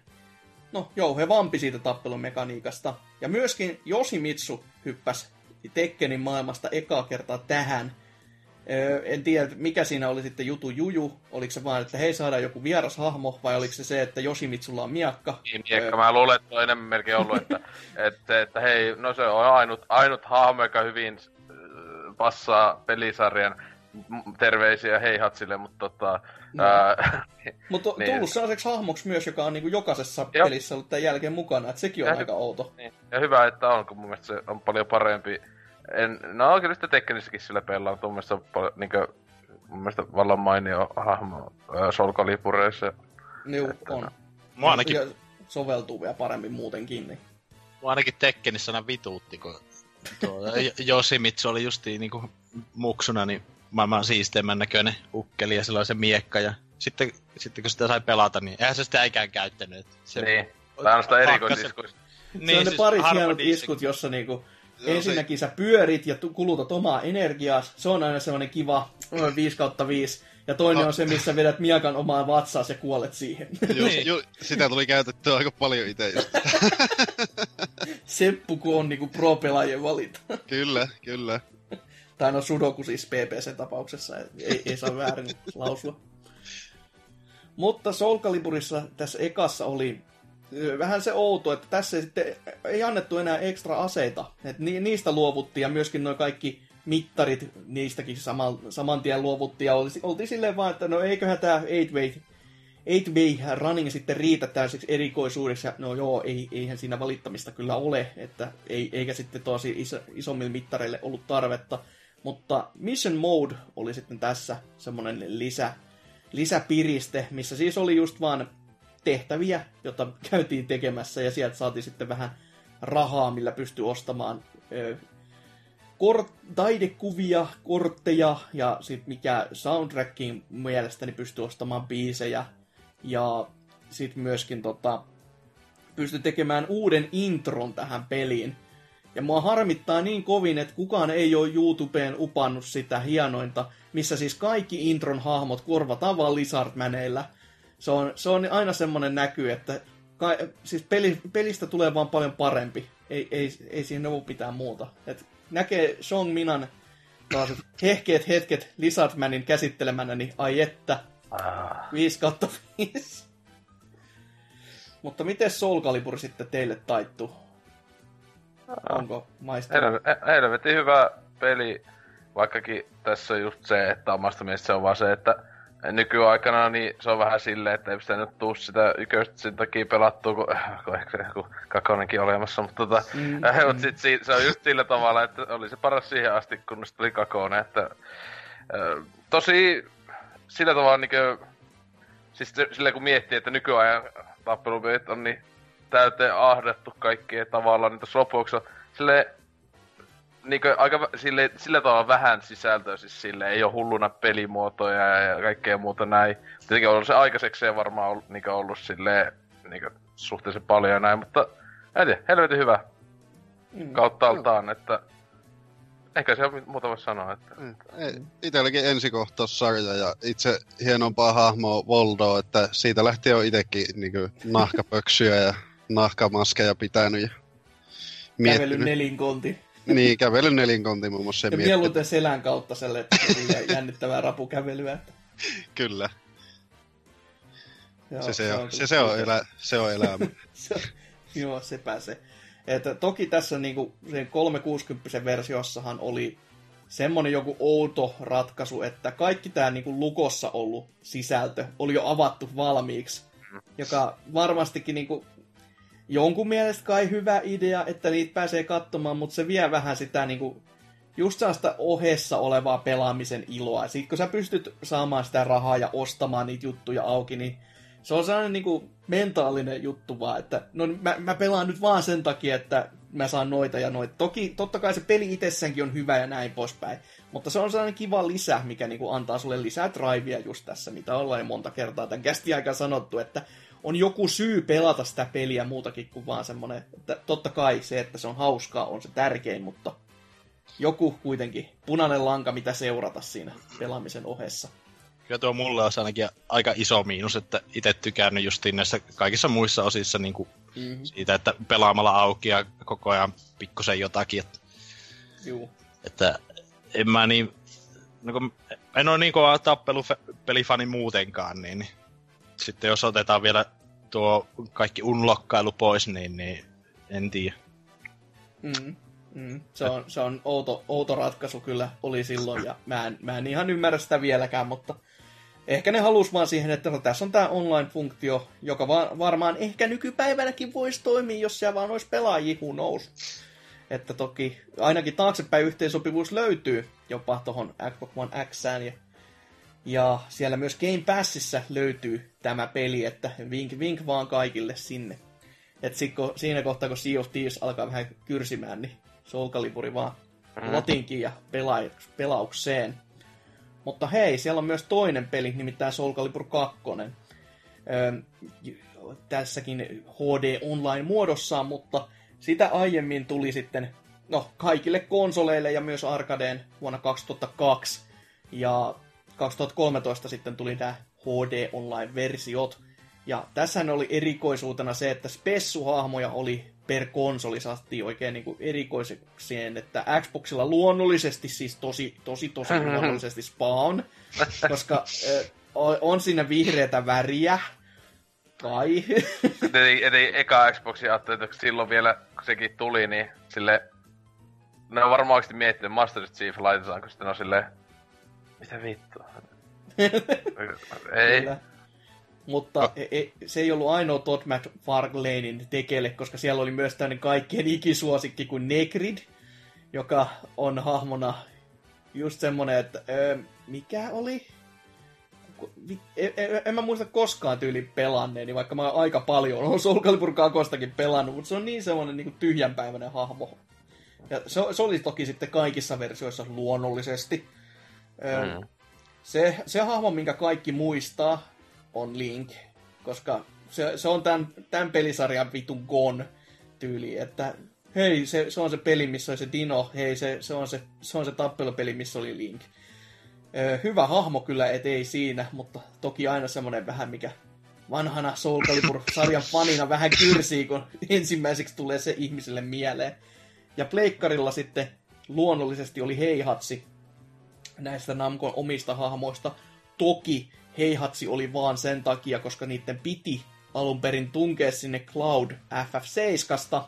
no, jouhevampi siitä tappelumekaniikasta. Ja myöskin Yoshimitsu hyppäsi Tekkenin maailmasta ekaa kertaa tähän. Öö, en tiedä, mikä siinä oli sitten jutu juju. Oliko se vaan, että hei, saadaan joku vieras hahmo, vai oliko se se, että Yoshimitsulla on miekka? Niin, miekka. Öö... Mä luulen, että on enemmän melkein ollut, että, että, että hei, no se on ainut, ainut hahmo, joka hyvin passaa pelisarjan. Terveisiä Heihatsille, mutta tota... No. Ää, mutta niin, tullut sellaiseksi hahmoksi myös, joka on niin kuin jokaisessa jo. Pelissä ollut tämän jälkeen mukana, että sekin on ja aika hy- outo. Niin. Ja hyvä, että on, kun mun mielestä se on paljon parempi. En, no kyllä sitä Tekkenissäkin sillä pelaa, mutta mun mielestä on paljon, niin kuin, mun mielestä vallan mainio hahmo äh, Soul Calibureissa. Niin että, on. No. Mua ainakin... Soveltuu vielä paremmin muutenkin, niin... Mua ainakin Tekkenissä aina vituutti, kun Yoshimitsu oli justiin niin kuin muksuna, niin... Maailman siisteimmän näköinen ukkeli ja sillä oli se miekka ja sitten, sitten kun sitä sai pelata, niin eihän se sitä ikään käyttänyt. Se niin, tämä on sitä erikoisiskuista. Niin, se on ne siis parit hienot iskut, jossa niinku ensinnäkin sä pyörit ja kulutat omaa energiaa. Se on aina semmoinen kiva viisi kautta viisi. Ja toinen on se, missä vedät miekan omaan vatsaan ja kuolet siihen. Just, ju, sitä tuli käytettyä aika paljon itse just. Seppu, kun on niinku pro-pelaajien valinta. Kyllä, kyllä. Tai no sudoku siis P P C-tapauksessa, ei, ei saa väärin lausua. Mutta Soul Caliburissa tässä ekassa oli vähän se outo, että tässä ei, sitten, ei annettu enää ekstra aseita. Et ni, niistä luovuttiin ja myöskin nuo kaikki mittarit niistäkin saman, saman tien luovuttiin. Ja oltiin silleen vaan, että no eiköhän tämä eight way running sitten riitä täyseksi erikoisuudeksi. Ja no joo, ei, eihän siinä valittamista kyllä ole, että ei, eikä sitten tosi iso, isommille mittareille ollut tarvetta. Mutta Mission Mode oli sitten tässä semmoinen lisä, lisäpiriste, missä siis oli just vaan tehtäviä, jota käytiin tekemässä, ja sieltä saatiin sitten vähän rahaa, millä pystyi ostamaan ö, kort- taidekuvia, kortteja, ja sitten mikä soundtrackin mielestäni pystyi ostamaan biisejä, ja sitten myöskin tota, pystyi tekemään uuden intron tähän peliin. Ja mua harmittaa niin kovin, että kukaan ei ole YouTubeen upannut sitä hienointa, missä siis kaikki intron hahmot korvataan vaan Lizardmaneillä. Se on, se on aina semmoinen näky, että ka- siis peli, pelistä tulee vaan paljon parempi. Ei, ei, ei siinä ole mitään muuta. Et näkee Sean Minan taas hehkeet hetket Lizardmanin käsittelemänä, niin ai että. viisi kautta viisi. Mutta miten Soul Calibur sitten teille taittuu? Onko maistunut? Helvetin hyvä peli, vaikkakin tässä on just se, että omasta mielestä se on vaan se, että nykyaikana niin se on vähän silleen, että ei sitä nyt tuu sitä yköistä sen takia pelattua, kun, kun ehkä joku kakonenkin olemassa, mutta tota, mm, äh, mm. Sit, se on just sillä tavalla, että oli se paras siihen asti, kun sitten oli kakonen, että äh, tosi sillä tavalla niinkö, siis silleen kun miettii, että nykyajan tappelupelit on niin täyteen ahdettu kaikkea tavallaan, niin tossa lopuksi on silleen niinku aika sille, sillä tavalla vähän sisältöä, siis sille ei ole hulluna pelimuotoja ja kaikkea muuta näin. Tietenkin on se aikaisekseen varmaan ollut, niinku ollut silleen niinku suhteellisen paljon ja näin, mutta en tiedä, helvetin hyvä mm, kautta altaan, jo. Että ehkä se on muuta voi sanoa, että... Mm. Itselläkin ensikohtaussarja ja itse hienompaa hahmoa Voldoa, että siitä lähtien on itsekin niinku nahkapöksyä ja nahkamaskeja pitänyt ja miettinyt. Kävelyn nelinkonti. Niin, kävelyn nelinkonti muun muassa se miettinyt. Ja mieluiten selän kautta selle jännittävää rapukävelyä. Että... Kyllä. Joo, se, se, on, se, se, on elä, se on elämä. se on, joo, se pääsee. Että toki tässä niinku sen kolmesataakuusikymmentä versiossahan oli semmoinen joku outo ratkaisu, että kaikki tämä niinku lukossa ollut sisältö oli jo avattu valmiiksi, joka varmastikin niinku jonkun mielestä kai hyvä idea, että niitä pääsee katsomaan, mutta se vie vähän sitä niinku just sitä ohessa olevaa pelaamisen iloa. Sitten kun sä pystyt saamaan sitä rahaa ja ostamaan niitä juttuja auki, niin se on sellainen niinku mentaalinen juttu vaan, että no mä, mä pelaan nyt vaan sen takia, että mä saan noita ja noita. Toki totta kai se peli itsessäänkin on hyvä ja näin poispäin, mutta se on sellainen kiva lisä, mikä niinku antaa sulle lisää drivea just tässä, mitä ollaan monta kertaa tämän kästin aikaan sanottu, että on joku syy pelata sitä peliä muutakin kuin vaan semmoinen, että totta kai se, että se on hauskaa, on se tärkein, mutta joku kuitenkin punainen lanka, mitä seurata siinä pelaamisen ohessa. Kyllä tuo mulle on ainakin aika iso miinus, että itse tykännyt justiin näissä kaikissa muissa osissa niin kuin mm-hmm. siitä, että pelaamalla auki ja koko ajan pikkusen jotakin. Että, Juu. että en mä niin, no kun, en ole niin kova tappelupelifani muutenkaan, niin, niin sitten jos otetaan vielä tuo kaikki unlokkailu pois, niin, niin en tiedä. Mm-hmm. Mm, se on, se on outo, outo ratkaisu kyllä oli silloin, ja mä en, mä en ihan ymmärrä sitä vieläkään, mutta ehkä ne halus vaan siihen, että no, tässä on tää online-funktio, joka va- varmaan ehkä nykypäivänäkin voisi toimia, jos siellä vaan olisi pelaajia, who knows. Että toki ainakin taaksepäin yhteensopivuus löytyy jopa tohon Xbox One X:ään, ja, ja siellä myös Game Passissa löytyy tämä peli, että vink vink vaan kaikille sinne. Että siinä kohtaa, kun Sea of Thieves alkaa vähän kyrsimään, niin Soul Caliburi vaan latinkin ja pela- pelaukseen. Mutta hei, siellä on myös toinen peli, nimittäin Soul Calibur kaksi. Öö, tässäkin H D Online-muodossaan, mutta sitä aiemmin tuli sitten no, kaikille konsoleille ja myös arcadeen vuonna kaksituhattakaksi. Ja kaksituhattakolmetoista sitten tuli nämä H D Online-versiot. Ja tässähän oli erikoisuutena se, että spessuhahmoja oli... per konsoli saattiin oikein niin kuin erikoisekseen, että Xboxilla luonnollisesti, siis tosi, tosi, tosi luonnollisesti Spawn, koska äh, on siinä vihreätä väriä, kai. Eli, eli eka Xboxia ajattelin, että silloin vielä, kun sekin tuli, niin sille ne on varmaan oikeasti miettinyt, Master Chief laitetaanko sitten, no silleen, mitä vittua? Ei. Kyllä. Mutta no. e- e- se ei ollut ainoa Todd McFarlanein tekele, koska siellä oli myös tämmöinen kaikkien ikisuosikki kuin Negrid, joka on hahmona just semmoinen, että öö, mikä oli? En, en, en mä muista koskaan tyyli pelanneeni, vaikka mä oon aika paljon, oon Soul Calibur kakostakin pelannut, mutta se on niin semmoinen niin kuin tyhjänpäiväinen hahmo. Ja se, se oli toki sitten kaikissa versioissa luonnollisesti. Öö, mm. se, se hahmo, minkä kaikki muistaa, on Link, koska se, se on tämän, tämän pelisarjan vitun Gon-tyyli, että hei, se, se on se peli, missä oli se Dino, hei, se, se on se, se, se tappelupeli, missä oli Link. Öö, hyvä hahmo kyllä, et ei siinä, mutta toki aina semmoinen vähän, mikä vanhana Soul Calibur-sarjan fanina vähän kyrsii, kun ensimmäiseksi tulee se ihmiselle mieleen. Ja pleikkarilla sitten luonnollisesti oli Heihatsi näistä Namcon omista hahmoista. Toki Heihatsi oli vaan sen takia, koska niiden piti alun perin tunkea sinne Cloud F F seitsemästä.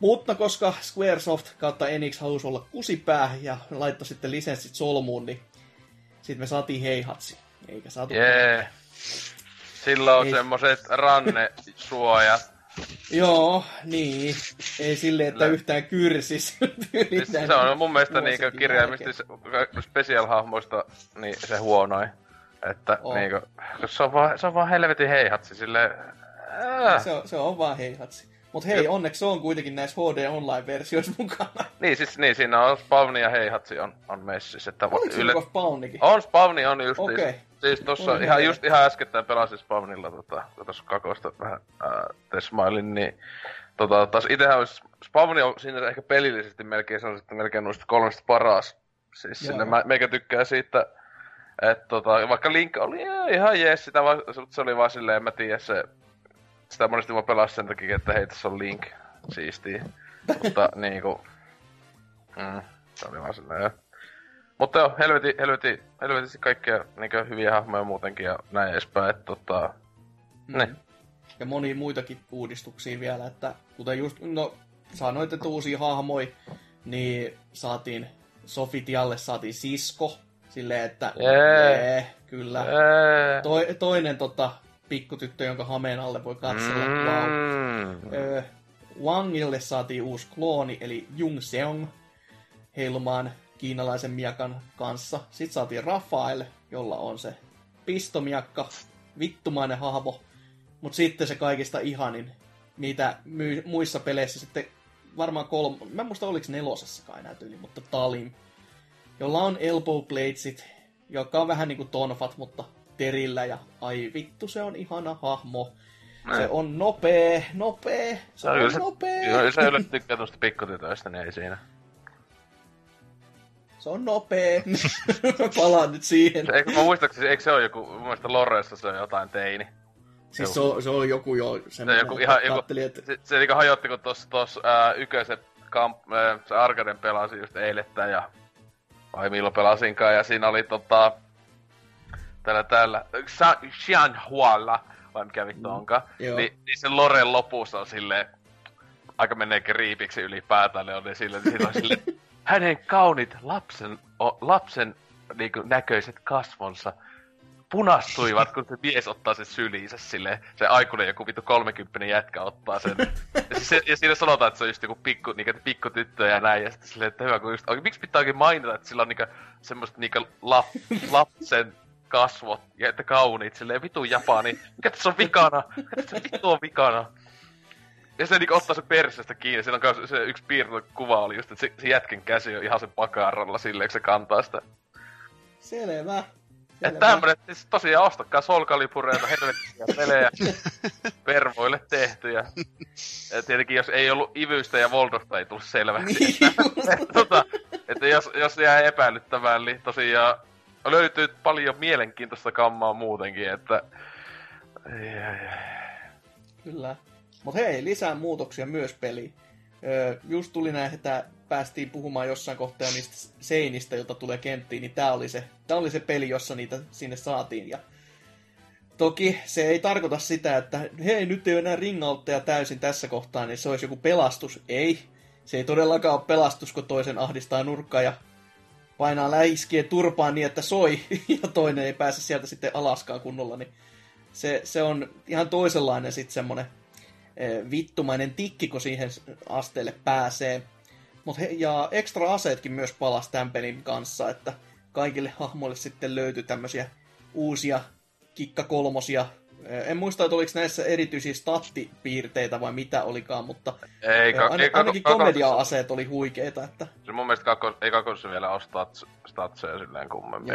Mutta koska Squaresoft kautta Enix halusi olla kusipää ja laittoi sitten lisenssit solmuun, niin sitten me saatiin Heihatsi. Eikä saatu. Yeah. Sillä on semmoiset rannesuojat. Joo, niin. Ei silleen, että yhtään kyrsis. Siis se on mun mielestä niinku kirjaimisesti special-hahmoista niin se huonoin. Että on. Niinku, se on vaan, se on vaan helvetin Heihatsi, silleen... Se on, se on vaan Heihatsi. Mutta hei, onneksi on kuitenkin näissä H D Online-versioissa mukana. Niin, siis niin, siinä on Spawn ja Heihatsi on, on messissä. Oliko se yle... Spawnikin? On, Spawni on just. Okay. Siis, siis tuossa on ihan, just ihan äskettäin pelasin Spawnilla tota, tuossa kakosta vähän Tesmailin, niin tota, taas itsehän olisi, Spawn on siinä ehkä pelillisesti melkein, sanoisin, että melkein noista kolmesta paras. Siis sille, mä, meikä tykkää siitä, että tota, vaikka Link oli ihan jees sitä, se oli vaan silleen, en mä tiedä se. Sitä monesti vaan pelasi sen takia, että hei, tässä on Link. Siistii. Mutta niinku... Mm, se oli vaan silleen. Mutta joo, helveti, helveti, helvetisti kaikkia niinku hyviä hahmoja muutenkin ja näin edespäin, että tota... Mm. Niin. Ja monia muitakin uudistuksia vielä, että kuten just... No, sanoit, että uusia hahmoja, niin saatiin... Sofitialle saatiin sisko. Silleen, että... Jee! Kyllä. Jee. To, toinen tota... pikkutyttö, jonka hameen alle voi katsella. Mm. Wow. Öö, Wangille saatiin uusi klooni, eli Jung Seong, heilumaan kiinalaisen miakan kanssa. Sitten saatiin Rafael, jolla on se pistomiakka, vittumainen hahmo. Mutta sitten se kaikista ihanin, mitä myy- muissa peleissä sitten varmaan kolme... Mä en muista, oliko nelosessakaan enää tyyli, mutta Talim, jolla on elbow bladesit, joka on vähän niin kuin tonfat, mutta... terillä ja ai vittu, se on ihana hahmo. Näin. Se on nopee, nopee, se on yl- nopee. Joo, sä yleensä tykkää tuosta pikkutytöistä, niin ei siinä. Se on nopee. Palaan nyt siihen. Eikö mä muistaakseni, eikö se ole joku, mun mielestä Loressa se on jotain teini. Siis se on, se on joku jo semmoinen, se että katteli, että... Se, se niinku hajotti, kun tossa, tossa ää, Ykösen kamp, ää, se Arkaden pelasi just eilettäin ja... Ai milloin pelasinkaan, ja siinä oli tota... Täällä täällä, Xianhualla, vai mikä vittu onkaan, mm, niin, niin se Loren lopussa on silleen, aika meneekin riipiksi ylipäätään, ne on ne silleen, niin silloin silleen, hänen kaunit lapsen, o, lapsen niin kuin, näköiset kasvonsa punastuivat, kun se mies ottaa sen syliinsä silleen, se aikuinen joku vittu kolmekymppinen jätkä ottaa sen, ja, se, ja siinä sanotaan, että se on just joku pikku, niinkä, pikku tyttö ja näin, ja sitten silleen, että hyvä, kun just, miksi pitää oikein mainita, että sillä on niinkä, semmoista niinkä lap, lapsen, kasvot, ja että kauniit, silleen vitun japani. Mikä tässä on vikana? Mikä tässä on vitun vikana? Ja se niinku ottaa sen persestä kiinni. Siinä on se yksi piirretty kuva oli just, että se, se jätken käsi on ihan sen pakaralla silleen, kun se kantaa sitä. Selvä. Että tämmönen, siis tosiaan ostakaa solkalipureita, helvetisiä pelejä, pervoille tehtyjä. Ja tietenkin jos ei ollut Ivystä ja Voldosta ei tullut selväksi. Että tota, et jos, jos jää epäilyttävään, niin tosiaan löytyy paljon mielenkiintoista kammaa muutenkin, että... Kyllä. Mut hei, lisää muutoksia myös peliin. Öö, just tuli näin, että päästiin puhumaan jossain kohtaa niistä seinistä, jota tulee kenttiin, niin tää oli se, tää oli se peli, jossa niitä sinne saatiin. Ja toki se ei tarkoita sitä, että hei, nyt ei ole enää ringautteja täysin tässä kohtaa, niin se olisi joku pelastus. Ei. Se ei todellakaan ole pelastus, kun toisen ahdistaa nurkkaa ja painaa läiskien turpaan niin, että soi, ja toinen ei pääse sieltä sitten alaskaan kunnolla, niin se, se on ihan toisenlainen sitten semmoinen e, vittumainen tikki, kun siihen asteelle pääsee. Mut he, ja ekstra aseetkin myös palasi tämän pelin kanssa, että kaikille hahmoille sitten löytyi tämmöisiä uusia kikkakolmosia. En muista, että oliko näissä erityisiä stattipiirteitä vai mitä olikaan, mutta ei, ka- ain- ei, ka- ainakin ka- komedia-aseet oli huikeita. Että... Se mun mielestä kakos, ei kakossa vielä ole stats- statseja silleen kummemmin.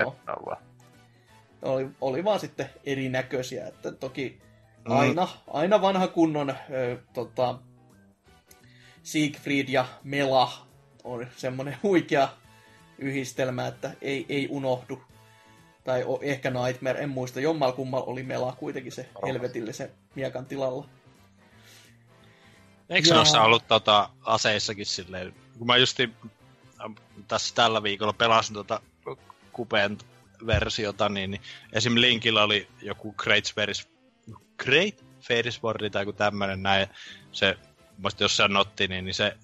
Oli, oli vaan sitten erinäköisiä, että toki mm. aina, aina vanha kunnon ö, tota, Siegfried ja Mela on semmoinen huikea yhdistelmä, että ei, ei unohdu. Tai o, ehkä Nightmare, en muista. Jommal kummal oli Mela kuitenkin se helvetillisen miekan tilalla. Eikö ja... noissa ollut tota, aseissakin silleen? Kun mä justiin tässä tällä viikolla pelasin tota Kupen versiota, niin, niin esim. Linkillä oli joku Great Ferris... Great Ferris Wardi tai joku tämmönen näin. Se, jos se notti, niin, niin se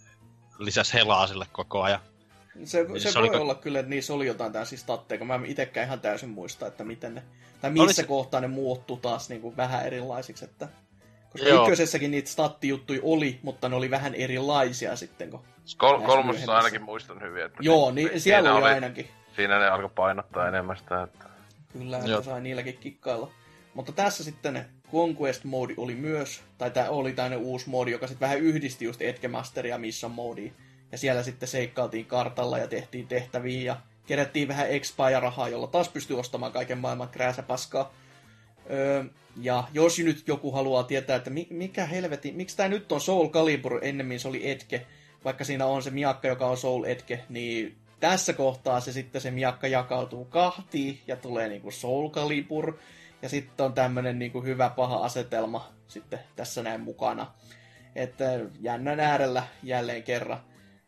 lisäsi helaa sille koko ajan. Se, se, se voi oliko... olla kyllä, että niissä oli jotain täysin statteja, kun mä en itekään ihan täysin muista, että miten ne, tai missä se... kohtaa ne muuttuu taas niin kuin vähän erilaisiksi, että koska joo. Ykkösessäkin niitä statti-juttuja oli, mutta ne oli vähän erilaisia sitten, kun... Kol- kolmosessa ainakin muistan hyvin, että... Joo, niin, niin siellä oli ainakin. Siinä ne alkoi painottaa enemmän sitä, että... Kyllä, että sai niilläkin kikkailla. Mutta tässä sitten Conquest Mode oli myös, tai tämä oli tämmöinen uusi moodi, joka sitten vähän yhdisti just Edgemasteria Mission Modea. Ja siellä sitten seikkailtiin kartalla ja tehtiin tehtäviä ja kerättiin vähän expaa ja rahaa, jolla taas pystyy ostamaan kaiken maailman krääsäpaskaa. Öö, ja jos nyt joku haluaa tietää, että mi- mikä helvetti, miksi tämä nyt on Soul Calibur, ennemmin se oli Edge, vaikka siinä on se miakka, joka on Soul Edge, niin tässä kohtaa se sitten se miakka jakautuu kahtiin ja tulee niinku Soul Calibur. Ja sitten on tämmönen niinku hyvä paha asetelma sitten tässä näin mukana. Että jännän äärellä jälleen kerran.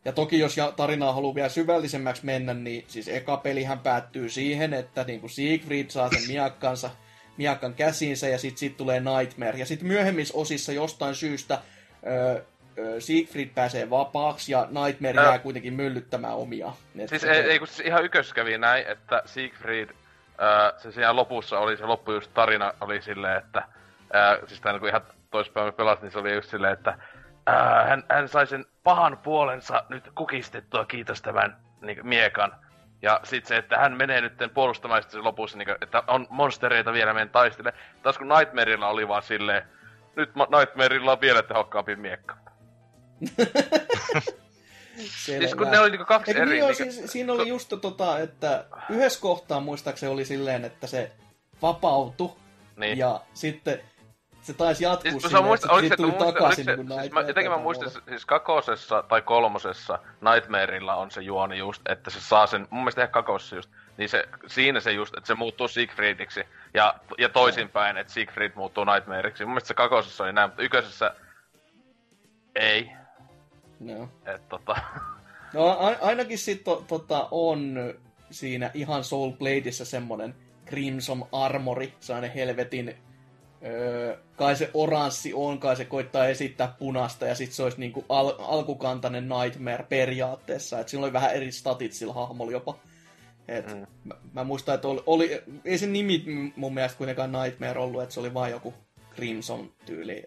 Ja toki jos tarinaa haluaa vielä syvällisemmäksi mennä, niin siis eka pelihän päättyy siihen, että niinku Siegfried saa sen miakkansa, miakkan käsiinsä ja sitten sit tulee Nightmare. Ja sitten myöhemmissä osissa jostain syystä öö, öö, Siegfried pääsee vapaaksi ja Nightmare no. jää kuitenkin myllyttämään omia. Et siis ei, ei kun siis ihan ykös kävi näin, että Siegfried... Öö, se siinä lopussa oli, se loppu just tarina oli silleen, että... Öö, siis tää niin kun ihan toispäin pelasin, niin se oli just silleen, että... Öö, hän, hän sai sen pahan puolensa nyt kukistettua, kiitos tämän niin miekan. Ja sit se, että hän menee nyt puolustamaan sitten lopussa, niin kun, että on monstereita vielä meidän taistele. Taas kun Nightmarella oli vaan silleen... Nyt ma- Nightmarella on vielä tehokkaampi miekka. Siis kun ne oli niinku kaksi eri... Niin, niin, niin, siinä oli just tota, että yhdessä kohtaa muistaakseni oli silleen, että se vapautui niin. Ja sitten se taisi jatkuu siis, silleen, muista, että se tuli takaisin. Se, niin kuin siis mä, jotenkin mä muistin, siis kakosessa tai kolmosessa Nightmarella on se juoni just, että se saa sen, mun mielestä ehkä kakosessa just, niin se, siinä se just, että se muuttuu Siegfriediksi ja, ja toisinpäin, että Siegfried muuttuu Nightmareiksi. Mun mielestä se kakosessa oli näin, mutta yköisessä ei. No. Et, tota. No a- ainakin sit to- tota on siinä ihan Soul Bladeissa semmonen Crimson Armori, sellainen helvetin, öö, kai se oranssi on, kai se koittaa esittää punasta ja sit se olisi niinku al- alkukantainen Nightmare periaatteessa, et sillä oli vähän eri statit sillä hahmolla jopa. Et mm. mä, mä muistan, että oli, oli, ei se nimi mun mielestä kuitenkaan Nightmare ollut, että se oli vaan joku Crimson tyyli.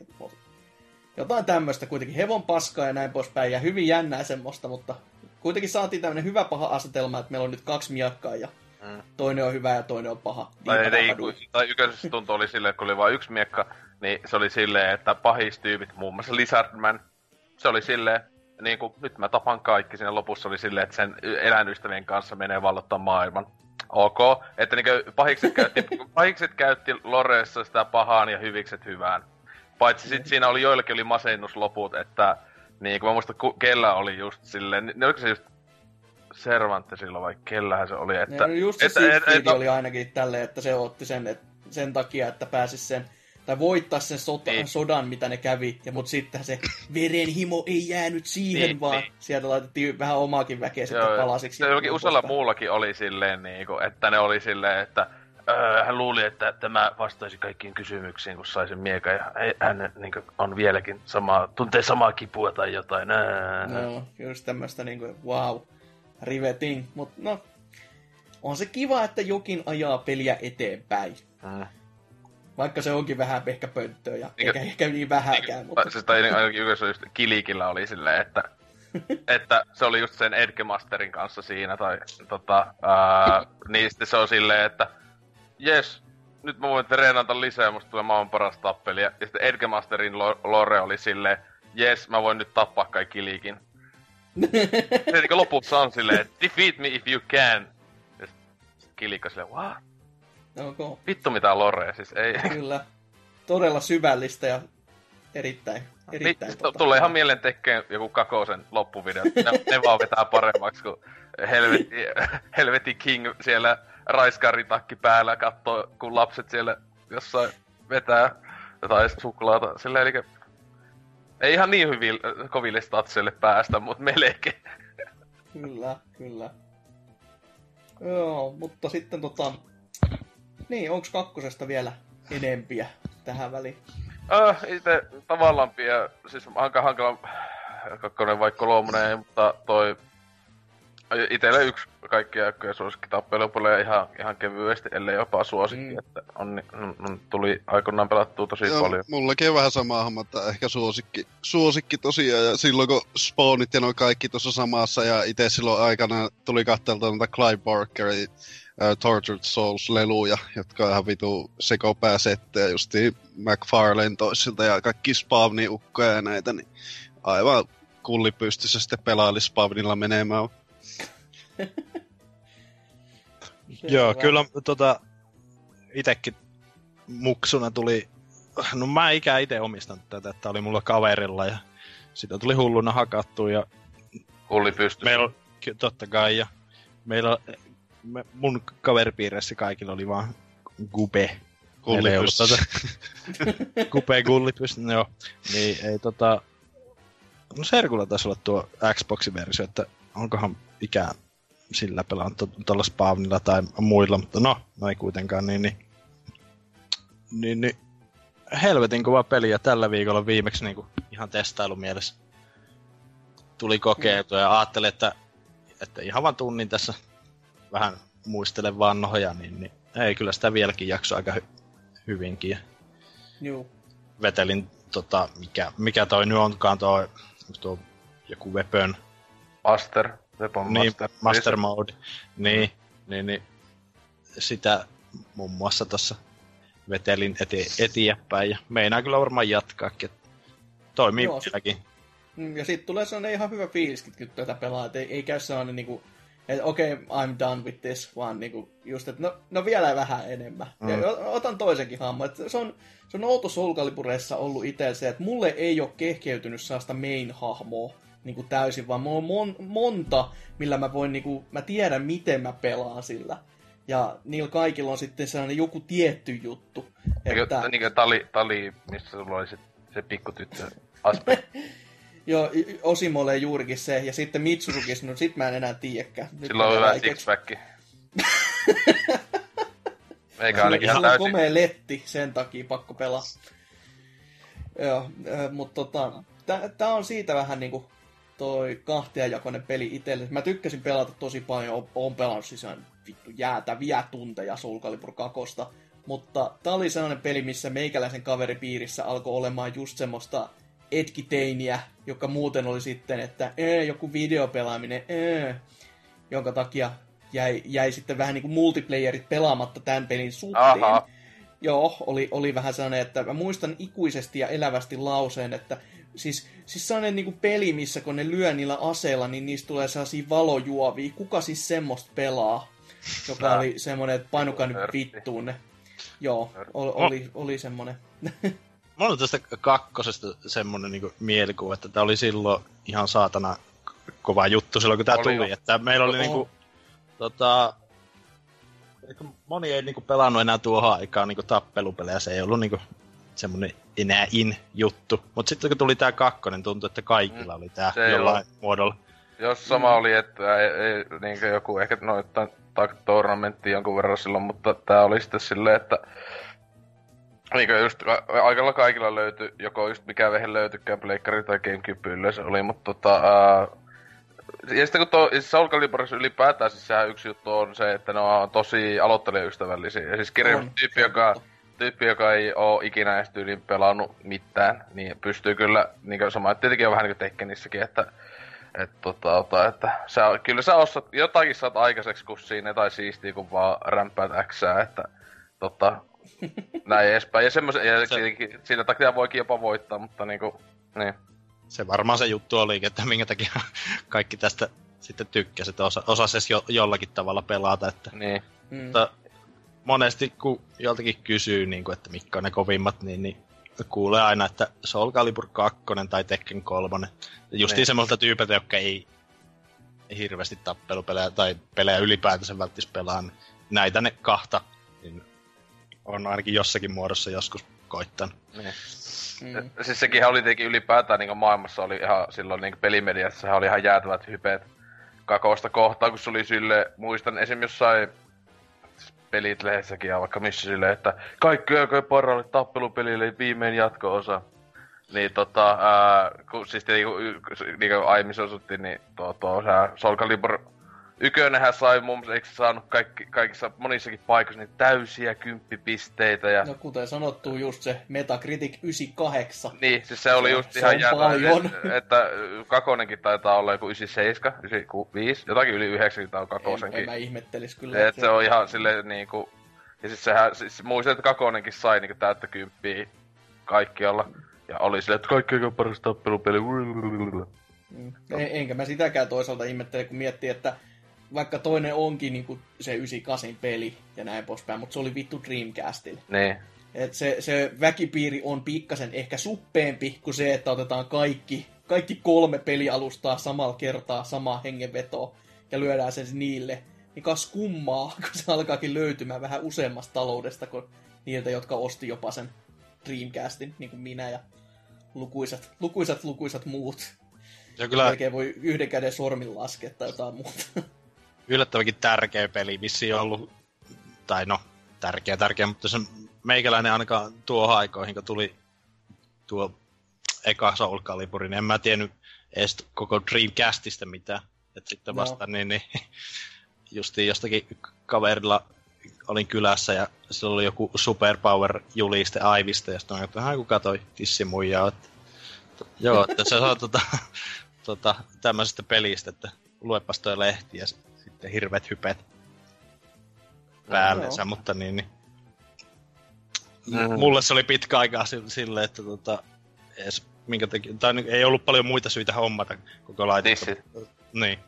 Jotain tämmöistä kuitenkin, hevon paskaa ja näin poispäin, ja hyvin jännää semmoista, mutta kuitenkin saatiin tämmönen hyvä paha asetelma, että meillä on nyt kaksi miakkaa, ja mm. toinen on hyvä ja toinen on paha. Tai, ei, tai yköisessä tuntuu oli silleen, kun oli vain yksi miekka, niin se oli silleen, että pahistyypit, muun muassa Lizardman, se oli silleen, niin kuin nyt mä tapan kaikki, siinä lopussa oli silleen, että sen eläinystävien kanssa menee vallottaa maailman. Ok, että niin kuin pahikset käytti, pahikset käytti Loressa sitä pahaan ja hyvikset hyvään. Paitsi sit siinä oli joillekin oli masennusloput, että niin kun mä muistan, kellä oli just silleen, niin oliko se just Cervantes silloin vai kellähän se oli, että... No just se Siegfried oli ainakin tälleen, että se otti sen, et, sen takia, että pääsis sen, tai voittaisi sen sota, sodan, mitä ne kävi, ja mut sitten se verenhimo ei jäänyt siihen, niin, vaan niin. Sieltä laitettiin vähän omaakin väkeä sitten palasiksi. Se jollakin usealla muullakin oli silleen, niin kun, että ne oli silleen, että... Öö, hän luuli, että tämä vastaisi kaikkiin kysymyksiin, kun sai sen miekan, ja hän niin kuin, on vieläkin samaa, tuntee samaa kipua tai jotain. Ää. No, just tämmöistä niin kuin, wow, riveting. Mut no, on se kiva, että jokin ajaa peliä eteenpäin. Mm. Vaikka se onkin vähän ehkä pönttöä, ja niin, eikä ehkä niin vähäkään. Niin, mutta... Siis, tai ainakin yhdessä just Kilikillä oli silleen, että, että se oli just sen Edgemasterin kanssa siinä, tai tota, ää, niin sitten se on silleen, että jes, nyt mä voin treenata lisää, musta tulee maailman paras tappelija. Ja sitten Edgemasterin lore oli silleen, jes, mä voin nyt tappaa kai Kilikin. Se niin lopussa on silleen, defeat me if you can. Ja sitten Kilik on silleen, what? Okay. Vittu mitä lorea, siis ei. Kyllä, todella syvällistä ja erittäin, erittäin Mit, tota. Tulee ihan mieleen tekemään joku kakosen loppuvideo. Ne, ne vaan vetää paremmaksi, kun helveti, helveti King siellä... Raiskaritakki päällä kattoo, kun lapset siellä jossain vetää jotain suklaata. Sillä eli ei ihan niin hyvin koville statsille päästä, mutta melkein. Kyllä, kyllä. Joo, mutta sitten tota... Niin, onks kakkosesta vielä enempiä tähän väliin? Öh, itse tavallaan pian. Siis hanka hankala kakkonen vai kolmonen, mutta toi... Itellä yksi kaikkia aikoja suosikki tappelupeleja ihan, ihan kevyesti, ellei jopa suosikki, mm. että on, on, tuli aikoinaan pelattua tosi Joo, paljon. Mullakin on vähän sama homma, että ehkä suosikki, suosikki tosiaan, ja silloin kun spawnit ja noin kaikki tuossa samassa, ja itse silloin aikana tuli katteltua noita Clive Barkerin ää, Tortured Souls-leluja, jotka on ihan vitu sekopääsettejä, justiin McFarlane toisilta ja kaikki Spawni-ukkoja ja näitä, niin aivan kullipystyssä sitten pelaili Spawnilla menemään. Joo, kyllä tota, itekin muksuna tuli, no mä en ikään ite omistanut tätä, että oli mulla kaverilla ja sitä tuli hulluna hakattua ja kulli pystyssä. Meillä, totta kai, ja meillä, me, mun kaveripiireissä kaikilla oli vaan gube. Kulli pystyssä. Gube kulli pystyssä, joo. Niin ei tota, no serkulla taisi olla tuo Xboxin versio, että onkohan ikään sillä pelaan tuolla Spawnilla tai muilla, mutta no, no ei kuitenkaan, niin niin, niin, niin helvetin kova peli, ja tällä viikolla viimeksi niin kuin ihan testailumielessä tuli kokeiltua, ja ajattelin, että, että ihan vaan tunnin tässä vähän muistelen vanhoja, niin, niin ei kyllä sitä vieläkin jakso aika hy- hyvinkin. Juu. Vetelin, tota, mikä, mikä toi nyt onkaan toi, tuo joku weapon. Master. Weapon niin, Master. Master Mode. Niin, niin, niin sitä muun muassa tuossa vetelin eteenpäin, ja meinaa kyllä varmaan jatkaakin, että toimii vieläkin. Ja sit tulee sellainen ihan hyvä fiiliskin, kun tätä pelaa, et ei, ei käy sellainen niinku, että okei, okay, I'm done with this, vaan niinku just, että no, no vielä vähän enemmän. Mm. Ja otan toisenkin hamman. Se on, se on outo Soul Caliburessa ollut itsellä se, että mulle ei ole kehkeytynyt sellaista main-hahmoa niinku täysin, vaan mulla on mon, monta, millä mä voin niinku, mä tiedän miten mä pelaan sillä. Ja niillä kaikilla on sitten sellainen joku tietty juttu. Että... Niin kuin tali, tali, missä sulla oli se, se pikkutyttö aspekti. Joo, Osimolle ei juurikin se, ja sitten Mitsurukis, no sit mä en enää tiedäkään. Sillä on hyvä six-packi. Eikä ainakin ihan täysin. Sillä on komea letti, sen takia pakko pelaa. Joo, mutta tota, tää, tää on siitä vähän niinku toi kahtiajakoinen peli itselle. Mä tykkäsin pelata tosi paljon, oon pelannut sisään vittu jäätäviä tunteja Soul Calibur kakosta, mutta tää oli sellainen peli, missä meikäläisen kaveripiirissä alkoi olemaan just semmoista etkiteiniä, joka muuten oli sitten, että ee, joku videopelaaminen, ee, jonka takia jäi, jäi sitten vähän niin kuin multiplayerit pelaamatta tämän pelin suhteen. Aha. Joo, oli, oli vähän sellainen, että mä muistan ikuisesti ja elävästi lauseen, että siis, siis sellainen niin kuin peli, missä kun ne lyö niillä aseilla, niin niistä tulee sellaisia valojuovia. Kuka siis semmoista pelaa? Joka Nää. oli semmoinen, että painukaa nyt vittuun ne. Joo, oli, oli, oli semmoinen. Mulla on tästä kakkosesta semmoinen niinku mielikuva, että tää oli silloin ihan saatana kova juttu silloin, kun tää oli tuli. Jo. Että meillä oli niinku, tota, moni ei niinku pelannut enää tuohon aikaan niinku tappelupelejä, se ei ollut niinku semmoinen enää in juttu. Mut sitten kun tuli tää kakkonen, tuntui, että kaikilla mm, oli tää jollain ole. muodolla. Jos sama mm. oli, että ei, ei niinku joku ehkä noittain tournamentti jonkun verran silloin, mutta tää oli sitten silleen, että niin kuin just aikalla kaikilla löytyi, joko just mikä vehen löytykään, pleikkari tai GameCube yleensä oli, mutta tota... Ää... Ja sitten kun tuo Soul Caliburissa ylipäätään, siis sehän yksi juttu on se, että ne on tosi aloittelijaystävällisiä. Siis kirjoitus tyyppi, joka, tyyppi, joka ei oo ikinä edes tyyliin pelannut mitään, niin pystyy kyllä, niin kuin sama, että tietenkin on vähän niin kuin Tekkenissäkin, että... Että tota, ota, että sä, kyllä sä osat, jotakin saat aikaiseksi, kun siinä tai siistiä, kun vaan rämpäät äksää, että tota... Näin edespäin. Ja semmoisen, ja se, siinä takia voikin jopa voittaa, mutta niinku, niin. Se varmaan se juttu oli, että minkä takia kaikki tästä sitten tykkäsi, että osa, osasi edes jo, jollakin tavalla pelata, että... Niin. Mutta monesti, kun joltakin kysyy, niin kuin, että mitkä on ne kovimmat, niin, niin kuulee aina, että Soul Calibur kaksi tai Tekken kolme. Justiin niin. Semmoilta tyypiltä, jotka ei, ei hirveästi tappelupelejä tai pelejä ylipäätänsä välttis pelaa, niin näitä ne kahta, niin on ainakin jossakin muodossa joskus koittanut. Niin. Mm. Siis sekinhän oli tietenkin ylipäätään niin maailmassa oli ihan silloin niin pelimediassa oli ihan jäätävät hypeet kakosta kohtaan, kun se oli sille, muistan esim. Jossain pelit lehdessäkin ja vaikka missä sille, että kaikki oikein paralle tappelupelille viimein jatko-osa. Niin tota, ää, kun siis tietenkin kun, kun aiemmin osuttiin, niin tuo, tuo sehän Soul Calibur Ykönenhän sai mun mielestä saanut kaikki, kaikissa monissakin paikoissa niin täysiä kymppipisteitä. Ja... No kuten sanottu, just se Metacritic yhdeksänkymmentäkahdeksan. Niin, siis se oli just se ihan jännä, että kakonenkin taitaa olla joku yhdeksänkymmentäseitsemän, yhdeksänkymmentäviisi, jotakin yli yhdeksänkymmentä on kakosenkin. En, en mä ihmettelis kyllä. Et se on ihan silleen niinku... Ja siis sehän, siis muistin, että kakonenkin sai niinku täyttä kymppiä kaikkialla. Ja oli silleen, että kaikki on paras tappelupeli. Mm. En, enkä mä sitäkään toisaalta ihmettele, kun miettii, että vaikka toinen onkin niinku se yhdeksänkymmentäkahdeksan peli ja näin poispäin, mutta se oli vittu Dreamcastilla. Niin. Et se, se väkipiiri on pikkasen ehkä suppeempi kuin se, että otetaan kaikki, kaikki kolme pelialustaa samalla kertaa, samaa hengenvetoa ja lyödään sen niille. Niin kas kummaa, kun se alkaakin löytymään vähän useammasta taloudesta kuin niiltä, jotka osti jopa sen Dreamcastin, niin kuin minä ja lukuisat, lukuisat, lukuisat muut. Ja kyllä... Melkein voi yhden käden sormin laskea tai jotain muuta. Yllättävänkin tärkeä peli, vissiin on ollut, tai no, tärkeä, tärkeä, mutta se meikäläinen ainakaan tuohon aikoihin, kun tuli tuo eka Soul Calibur, niin en mä tiennyt edes koko Dreamcastista mitään. Että sitten vasta no. niin, niin justiin jostakin kaverilla olin kylässä ja sillä oli joku Superpower-juliste Aivista, ja sitten mä ajattelin, että kuka toi tissimuija, että joo, että se saa tota, tota, tämmöisestä pelistä, että luepas toi lehti ja sitten hirveät hypet päällensä, no, mutta niin, niin. Mm. Mulle se oli pitkä aikaa silleen, että tota, edes, minkä teki, tai ei ollut paljon muita syitä hommata koko laitetta. Tissit. Niin,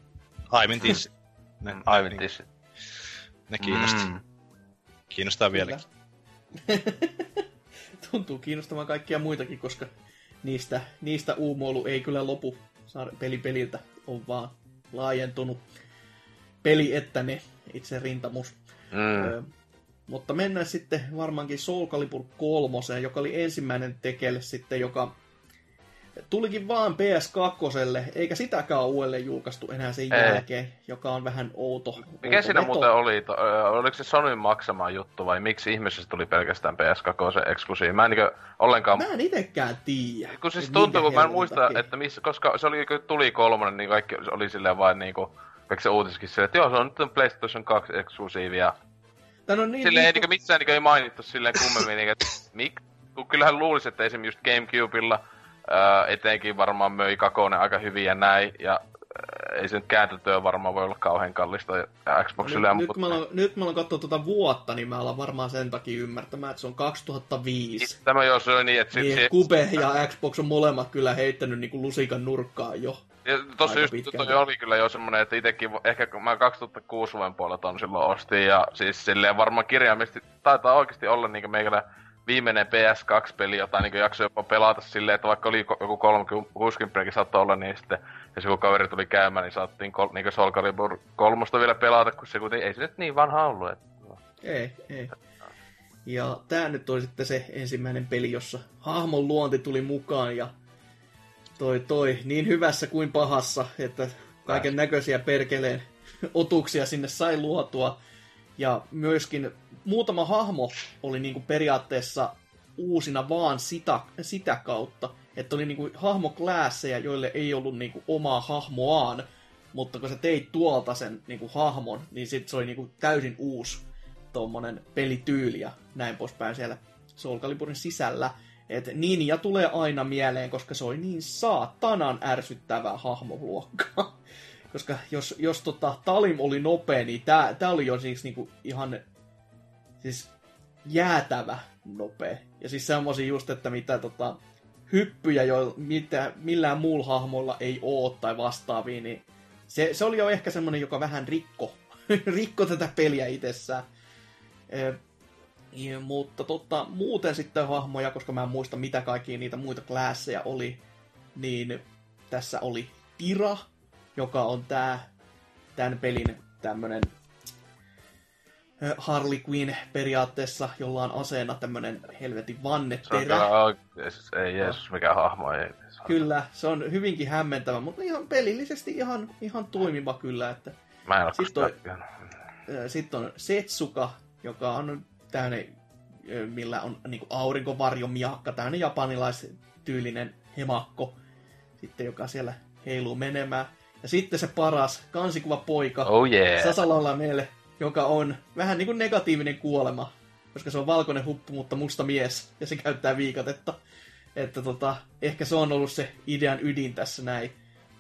aivan tissit. Ne, aivan niin, tissit. Ne kiinnostaa. Mm. Kiinnostaa vieläkin. Tuntuu kiinnostamaan kaikkia muitakin, koska niistä, niistä uumoilu ei kyllä lopu. Peli peliltä on vaan laajentunut peli, että ne itse rintamus. Mm. Öö, mutta mennään sitten varmaankin Soul Calibur kolmoseen, joka oli ensimmäinen tekele sitten, joka tulikin vaan P S kakkoselle, eikä sitäkään uudelleen julkaistu enää sen ei. jälkeen, joka on vähän outo. Mikä outo siinä veto. muuten oli? Oliko se Sonyn maksama juttu vai miksi ihmisessä tuli pelkästään P S kakkoseen eksklusiivi? Mä en niinkö ollenkaan... Mä en itekään tiedä. Kun siis tuntuu, kun mä en muista, takia. että missä, koska se oli, kun tuli kolmonen, niin kaikki oli silleen vain niinku... Kaikki se uutiskin silleen, että joo, se on nyt PlayStation kaksi eksklusiivia. Tän on niin... Silleen niin, ei niinkö missään niinkö ei mainittu silleen kummemmin niinkö, että... Kun kyllähän luulisi, että esim. Just GameCubella... Öö, etenkin varmaan möi kakonen aika hyvin ja näin, ja öö, ei se nyt kääntötyö varmaan voi olla kauhean kallista Xboxille. No, nyt, nyt, mä aloin, nyt mä aloin katsoa tuota vuotta, niin mä aloin varmaan sen takia ymmärtämään, että se on kaksituhattaviisi. Tämä jo se on niin, että... Niin, sit, Kube ja Xbox on molemmat kyllä heittänyt niin kuin lusikan nurkkaan jo. Tossa just toi oli kyllä jo semmonen, että itekin, ehkä kun mä kaksituhattakuusi vuoden puolella ton silloin ostin, ja siis silleen varmaan kirjaimesti taitaa oikeasti olla niinku meikälä... Viimeinen P S kaksi-peli, jota niin jaksoi jopa pelata silleen, että vaikka oli joku kolmekymmentäkin saattoi olla, niin sitten jos joku kaveri tuli käymään, niin saattiin kol- niin Soul Calibur kolmosta vielä pelata, kun se kuitenkin ei se nyt niin vanha ollut. Että... Ei, ei. Ja tää nyt oli sitten se ensimmäinen peli, jossa hahmon luonti tuli mukaan ja toi toi niin hyvässä kuin pahassa, että kaiken näköisiä perkeleen otuksia sinne sai luotua. Ja myöskin muutama hahmo oli niinku periaatteessa uusina vaan sitä, sitä kautta, että oli niinku hahmokläässejä, joille ei ollut niinku omaa hahmoaan, mutta kun sä teit tuolta sen niinku hahmon, niin sit se oli niinku täysin uusi tommonen pelityyli ja näin poispäin siellä Soul Caliburin sisällä. Et Ninja tulee aina mieleen, koska se oli niin saatanan ärsyttävää hahmoluokkaa. Koska jos, jos tota, Talim oli nopea, niin tää, tää oli jo siis niinku ihan siis jäätävä nopea. Ja siis semmosia just, että mitä tota, hyppyjä, jo, mitä millään muulla hahmolla ei oo tai vastaavia, niin se, se oli jo ehkä semmonen, joka vähän rikko, rikko tätä peliä itsessään. E, mutta tota, muuten sitten hahmoja, koska mä en muista mitä kaikkia niitä muita klasseja oli, niin tässä oli Tira, joka on tää, tän pelin tämmönen Harley Quinn periaatteessa, jolla on aseena tämmönen helvetin vanneterä. Se ei Jeesus, mikä hahmo ei. Kyllä, se on hyvinkin hämmentävä, mutta ihan pelillisesti ihan, ihan toimiva kyllä. Että mä en ole sit on, sit on Setsuka, joka on tämmönen, millä on niinku aurinkovarjomiakka, tämmönen japanilaistyylinen hemakko, sitten joka siellä heiluu menemään. Ja sitten se paras kansikuvapoika, oh yeah. Sasalallaneelle, joka on vähän niin kuin negatiivinen kuolema, koska se on valkoinen huppu, mutta musta mies, ja se käyttää viikatetta. Että tota, ehkä se on ollut se idean ydin tässä näin.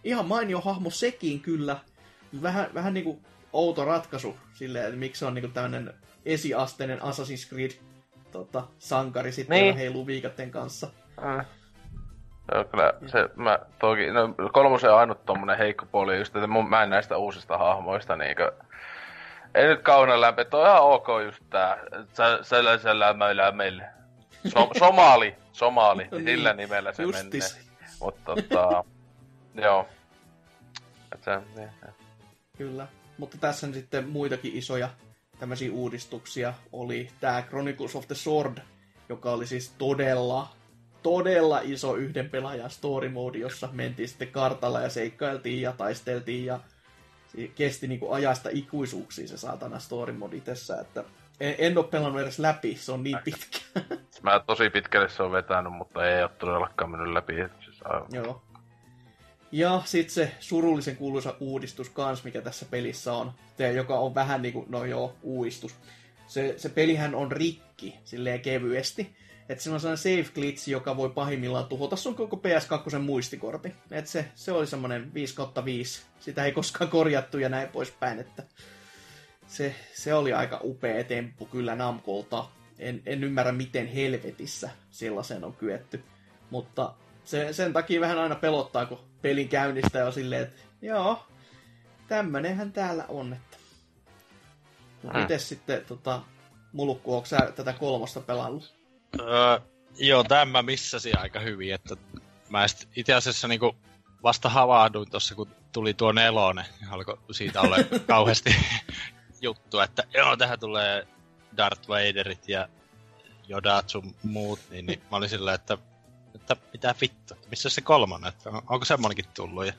Ihan mainio hahmo sekin kyllä. Vähän, vähän niin kuin outo ratkaisu silleen, että miksi se on niin kuin tämmöinen esiasteinen Assassin's Creed tota, sankari sitten niin. Heiluu viikatten kanssa. Mm. Joo, kyllä se, mä toki, no kolmosen ainut tommonen heikko puoli just, että mun, mä en näistä uusista hahmoista niinkö, ei nyt kaunan lämpi, että on ihan ok just tää, sellaisella mäillä meille. So, somali, somali, no niin, sillä nimellä se justis. Menee. Mut tota, joo. Et se, niin, kyllä, mutta tässä sitten muitakin isoja tämmösiä uudistuksia oli tää Chronicles of the Sword, joka oli siis todella... todella iso yhden pelaajan story mode, jossa mentiin sitten kartalla ja seikkailtiin ja taisteltiin ja kesti niinku ajasta ikuisuuksiin se saatana story mode tässä, että en, en ole pelannut edes läpi, se on niin pitkä. Mä tosi pitkälle se on vetänyt, mutta ei ole todellakaan mennyt läpi. Siis aivan. Joo. Ja sit se surullisen kuuluisa uudistus kans, mikä tässä pelissä on, joka on vähän niinku, no joo, uudistus. Se, se pelihän on rikki, silleen kevyesti. Että siinä on sellainen save glitch, joka voi pahimmillaan tuhota sun koko P S kakkosen muistikortin. Että se, se oli semmoinen viisi kautta viisi. Sitä ei koskaan korjattu ja näin poispäin. Että se, se oli aika upea temppu kyllä Namcolta. En, en ymmärrä, miten helvetissä sellaiseen on kyetty. Mutta se, sen takia vähän aina pelottaa, kun pelin käynnistää on silleen, että joo, tämmönenhän täällä on. Että. No, mites sitten, tota, Mulukku, ootko sä tätä kolmosta pelannut? Öö, joo, tämän mä missasin aika hyvin, että mä itse asiassa niinku vasta havahduin tossa, kun tuli tuo nelonen, alkoi siitä olla kauheasti juttu, että joo, tähän tulee Darth Vaderit ja Jodat sun muut, niin, niin mä olin silleen, että, että mitä vittu, missä on se kolmonen, että on, onko semmoinenkin tullut? Ja...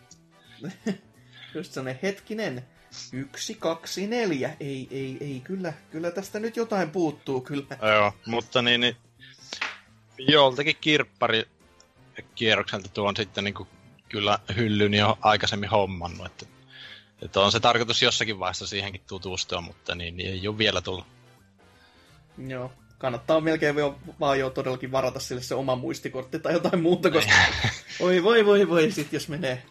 Just sellainen hetkinen, yksi, kaksi, neljä, ei, ei, ei, kyllä, kyllä tästä nyt jotain puuttuu, kyllä. Joo, mutta niin, niin... Joltakin kirpparikierrokselta tuon sitten niin kuin kyllä hyllyn jo aikaisemmin hommannut, että, että on se tarkoitus jossakin vaiheessa siihenkin tutustua, mutta niin, niin ei ole vielä tullut. Joo, kannattaa melkein vaan jo todellakin varata sille se oma muistikortti tai jotain muuta, koska oi voi voi voi, sit jos menee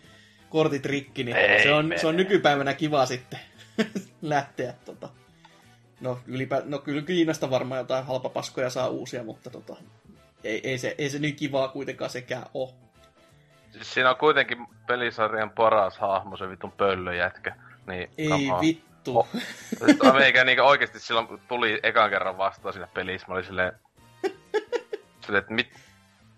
kortit rikki, niin ei, se, on, se on nykypäivänä kiva sitten lähteä tota. No, ylipä... no kyllä Kiinasta varmaan jotain halpapaskoja saa uusia, mutta tota... Ei, ei, se, ei se niin kivaa kuitenkaan sekään oo. Siis siinä on kuitenkin pelisarjan paras hahmo, se vitun pöllöjätkä. Niin, ei kamaa. Vittu. Oh. Meikä niinkä oikeesti silloin tuli ekan kerran vastaan siinä pelissä, mä olin silleen... silleen että mit,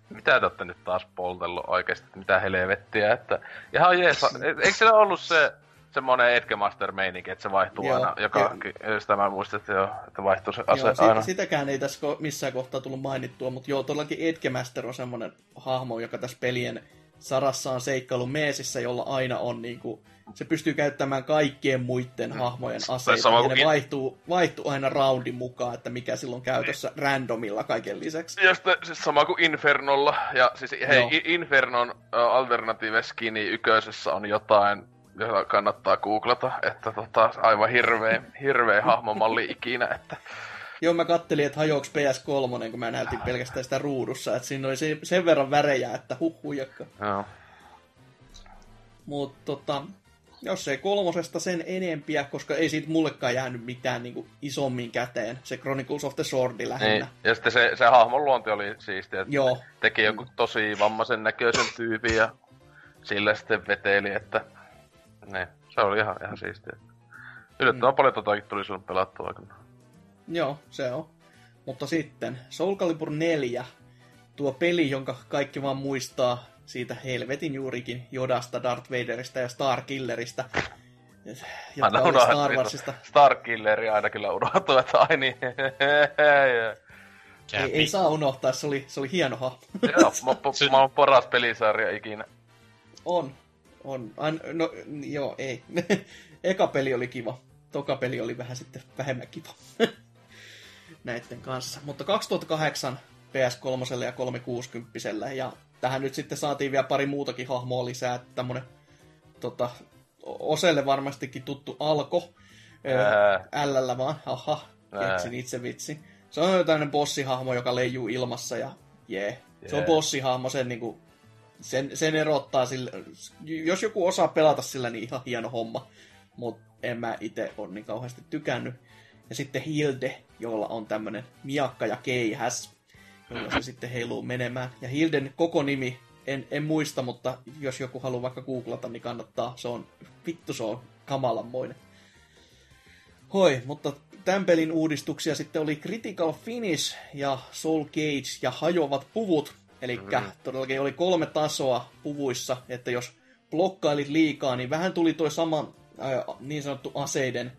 mitä te ootte nyt taas poltellut oikeesti, mitä helvettiä, että... Ihan jees, eikö siellä ollut se... Semmoinen Edgemaster-meininki, että se vaihtuu joo, aina, joka, jo. Sitä mä muistin, että, jo, että vaihtuu se ase joo, sit, aina. Sitäkään ei tässä missään kohtaa tullut mainittua, mutta joo, todellakin Edgemaster on semmoinen hahmo, joka tässä pelien sarassa on seikkailun meesissä, jolla aina on niinku, se pystyy käyttämään kaikkien muiden hahmojen aseita, ja ne vaihtuu, vaihtuu aina roundin mukaan, että mikä silloin käytössä niin. Randomilla kaiken lisäksi. Ja sitten siis sama kuin Infernolla, ja siis hei, joo. Infernon uh, alternative skini ykkösessä on jotain, jolla kannattaa googlata, että tota, aivan hirveä, hirveä hahmomalli ikinä, että... Joo, mä kattelin, että hajoaks P S kolme, kun mä näytin pelkästään sitä ruudussa, että siinä oli sen verran värejä, että huhujakka. Joo. Mutta tota, jos ei kolmosesta sen enempiä, koska ei siitä mullekaan jäänyt mitään niin kuin isommin käteen, se Chronicles of the Swordi lähinnä. Niin. Ja sitten se, se hahmon luonti oli siistiä, että joo. Teki joku tosi vammaisen näköisen tyypin ja sillä sitten veteli, että... Niin, se oli ihan, ihan siistiä. Yllättävän mm. paljon totakin tuli silloin pelattua. Joo, se on. Mutta sitten Soul Calibur neljä, tuo peli, jonka kaikki vaan muistaa siitä helvetin juurikin Jodasta, Darth Vaderista ja Starkilleristä. Aina unohdettiin. Starkilleri aina kyllä unohtuu, että ai niin. ei, ei saa unohtaa, se oli, se oli hieno hahmo. Joo, mä, mä oon paras pelisarja ikinä. On. On, an, no joo, ei. Eka peli oli kiva, toka peli oli vähän sitten vähemmän kiva näiden kanssa. Mutta kaksituhattakahdeksan P S kolme ja kolmesataakuusikymmentä ja tähän nyt sitten saatiin vielä pari muutakin hahmoa lisää. Tämmönen tota, oselle varmastikin tuttu Alko. Ällällä vaan, haha, keksin itse vitsi. Se on tämmöinen bossihahmo, joka leijuu ilmassa ja jee. Yeah. Yeah. Se on bossihahmo, sen, niin kuin, sen, sen erottaa sillä. Jos joku osaa pelata sillä, niin ihan hieno homma. Mutta en mä itse ole niin kauheasti tykännyt. Ja sitten Hilde, jolla on tämmöinen miakka ja keihäs, jolla se sitten heiluu menemään. Ja Hilden koko nimi, en, en muista, mutta jos joku haluaa vaikka googlata, niin kannattaa. Se on, vittu se on kamalanmoinen. Hoi, mutta tämän pelin uudistuksia sitten oli Critical Finish ja Soul Cage ja hajoavat puvut. Eli todellakin oli kolme tasoa puvuissa, että jos blokkailit liikaa, niin vähän tuli toi sama äh, niin sanottu aseiden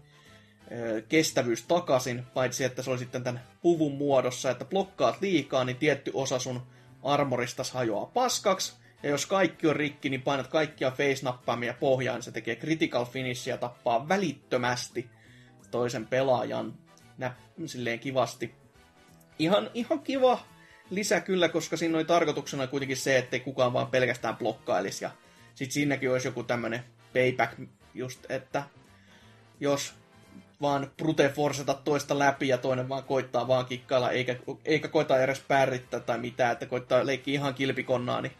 kestävyys takaisin, paitsi että se oli sitten tämän puvun muodossa, että blokkaat liikaa, niin tietty osa sun armoristas hajoaa paskaksi, ja jos kaikki on rikki, niin painat kaikkia face-nappaimia pohjaan, niin se tekee critical finishia ja tappaa välittömästi toisen pelaajan nä, silleen kivasti. Ihan, ihan kiva lisä kyllä, koska siinä oli tarkoituksena kuitenkin se, ettei kukaan vaan pelkästään blokkailisi, ja sit siinäkin olisi joku tämmönen payback just, että jos vaan brute forceta toista läpi ja toinen vaan koittaa vaan kikkailla, eikä, eikä koita edes pärrittää tai mitään, että koittaa leikkiä ihan kilpikonnaa, niin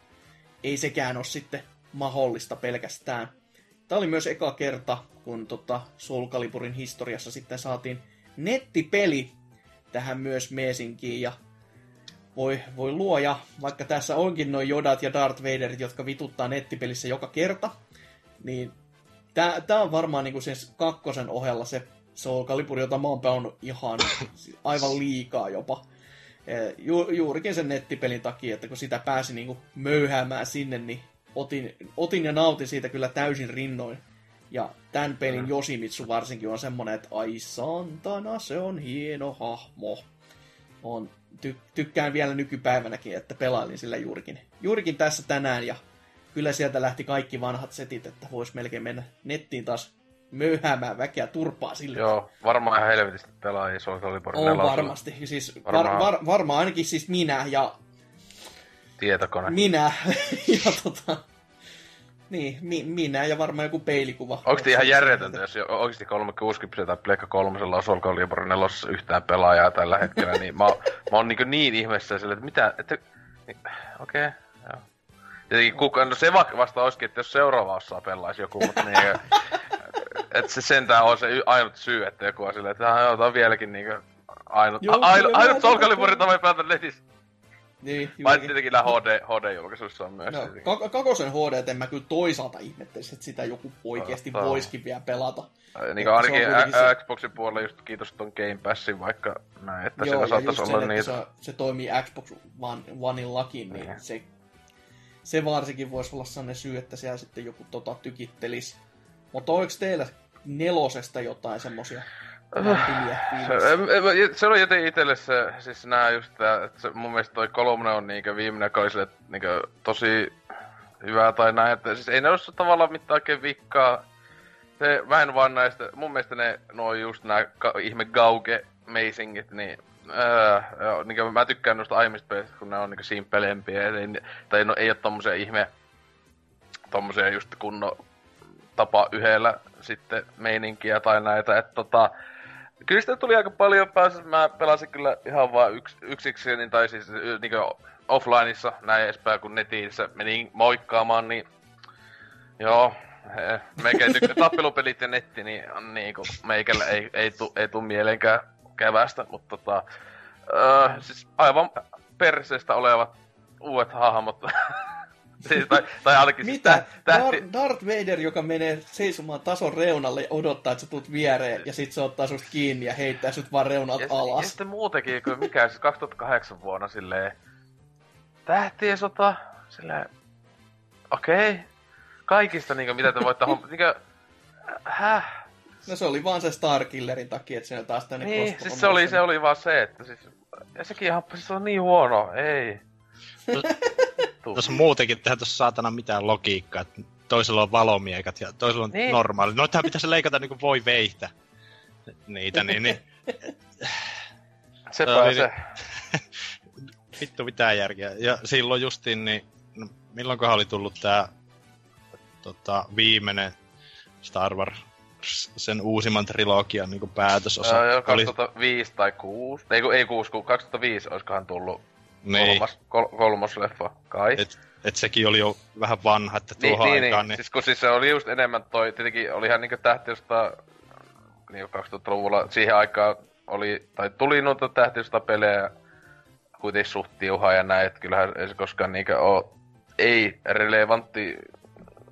ei sekään ole sitten mahdollista pelkästään. Tämä oli myös eka kerta, kun tota Soul Caliburin historiassa sitten saatiin nettipeli tähän myös Meesinkiin, ja voi, voi luoja, vaikka tässä onkin noin Jodat ja Darth Vaderit, jotka vituttaa nettipelissä joka kerta, niin tämä on varmaan niinku sen kakkosen ohella se Soul Calibur, jota mä oon pelannut ihan aivan liikaa jopa. Ju, juurikin sen nettipelin takia, että kun sitä pääsi niinku möyhäämään sinne, niin otin, otin ja nautin siitä kyllä täysin rinnoin. Ja tämän pelin Yoshimitsu varsinkin on semmonen, että ai santana, se on hieno hahmo. On, ty, tykkään vielä nykypäivänäkin, että pelailin sillä juurikin, juurikin tässä tänään, ja kyllä sieltä lähti kaikki vanhat setit, että voisi melkein mennä nettiin taas möyhäämään väkeä turpaa sille. Joo, varmaan ihan helvetisti pelaa iso Caliburin nelosen. On varmasti, siis varmaan var, var, varma ainakin siis minä ja... Tietokone. Minä ja tota... Niin, mi, minä ja varmaan joku peilikuva. Onks te ihan järjetöntä, jos oikeesti kolmesataakuusikymmentä tai Pleikka kolmosella on Soul Caliburin nelosessa yhtään pelaajaa tällä hetkellä, niin mä, mä oon niin, niin ihmeessä sille, että mitä, että... Niin, okei, okay, joo. Tietenkin kuka, no se vasta olisikin, että jos seuraava osaa pelaisi joku, mutta niin, että se sentään on se ainut syy, että joku on silleen, että joo, tää on vieläkin niinku ainut, joo, a, ainut, ainut Soul Caliburita voi pelata netissä. Niin, juuri. Tietenkin nää H D-julkaisussa on myös. No, ka- kakosen H D, en mä kyllä toisaalta ihmettelisi, että sitä joku oikeesti no, voisikin vielä pelata. Niin kuin ainakin ä- se... Xboxin puolella just kiitos ton Game Passin, vaikka näin, että joo, siellä saattais olla niitä. Joo, ja just sen, että se, se toimii Xbox One, Oneillakin, niin mm-hmm. se... Se varsinkin voisi olla sellainen syy, että siellä sitten joku tota tykittelisi. Mutta oliko teillä nelosesta jotain semmosia näpiliä fiilisiä? Se oli joten itselle se, siis nää just tää, että se, mun mielestä toi kolumne on niinkö viimeinen, joka oli sille niinkö tosi hyvää tai näin, että siis ei ne ole tavallaan mitään oikein vikkaa. Se vähän vaan näistä, mun mielestä ne, no just nää ka, ihme gauge-meisingit, niin... Öö, joo, niin mä tykkään noista aiemmista peleistä, kun ne on niin simpelempiä, ei, tai no, ei oo tommosia ihme, tommosia just kunnon tapa yhdellä sitten meininkiä tai näitä, että tota, kyllä sitä tuli aika paljon päässä, mä pelasin kyllä ihan vaan yks, yksikseen, niin, tai siis niin offlineissa näin edespäin, kun netissä menin moikkaamaan, niin joo, he, meikä tykkää tappelupelit ja netti, niin on niinku, meikällä ei, ei, tu, ei tuu mielenkään kevästä, mutta tota, öö, siis aivan perseestä olevat uudet hahmot. siis, tai, tai ainakin mitä? Siis tähti... Dar- Darth Vader, joka menee seisomaan tason reunalle ja odottaa, että sä tulet viereen, ja sit se ottaa sut kiinni ja heittää sut vaan reunat ja alas. Ja sitten muutenkin, kun mikä siis kaksituhattakahdeksan vuonna silleen, tähtien sota, silleen, okei, okay. Kaikista niinkö, mitä te voitte hommata, niinkö, häh? No se oli vaan se Starkillerin takia, että siinä taas tänne niin, kosto... Siis se oli, se oli vaan se, että siis... Ja sekin ihan, se on niin huono, ei. Tuossa muutenkin tehdään tuossa saatana mitään logiikkaa, että toisella on valomiekat ja toisella on niin. Normaali. No tähän pitäisi leikata niin kuin voi veihtä. Niitä, niin, niin... Sepä oli, se. Vittu mitään järkeä. Ja silloin justiin, niin... No, milloinkohan oli tullut tää... Tota, viimeinen... Star Wars, sen uusimman trilogian niin kuin päätösosa. Joo, joo, kaksituhattaviisi oli... tai kuusi. Ei, ei kuusi, kun kaksituhattaviisi olisikohan tullut kolmas, kol, kolmas leffa, kai. Et, et sekin oli jo vähän vanha, että tuohon niin, aikaan... Niin, niin, siis kun siis se oli just enemmän toi, tietenkin olihan niin kuin tähtiöstä niin kuin kaksituhattaluvulla siihen aikaan oli, tai tuli noita tähtiöstä pelejä, kuitenkin suht tiuhaa ja näin, että kyllähän ei se koskaan niinkö oo ei relevantti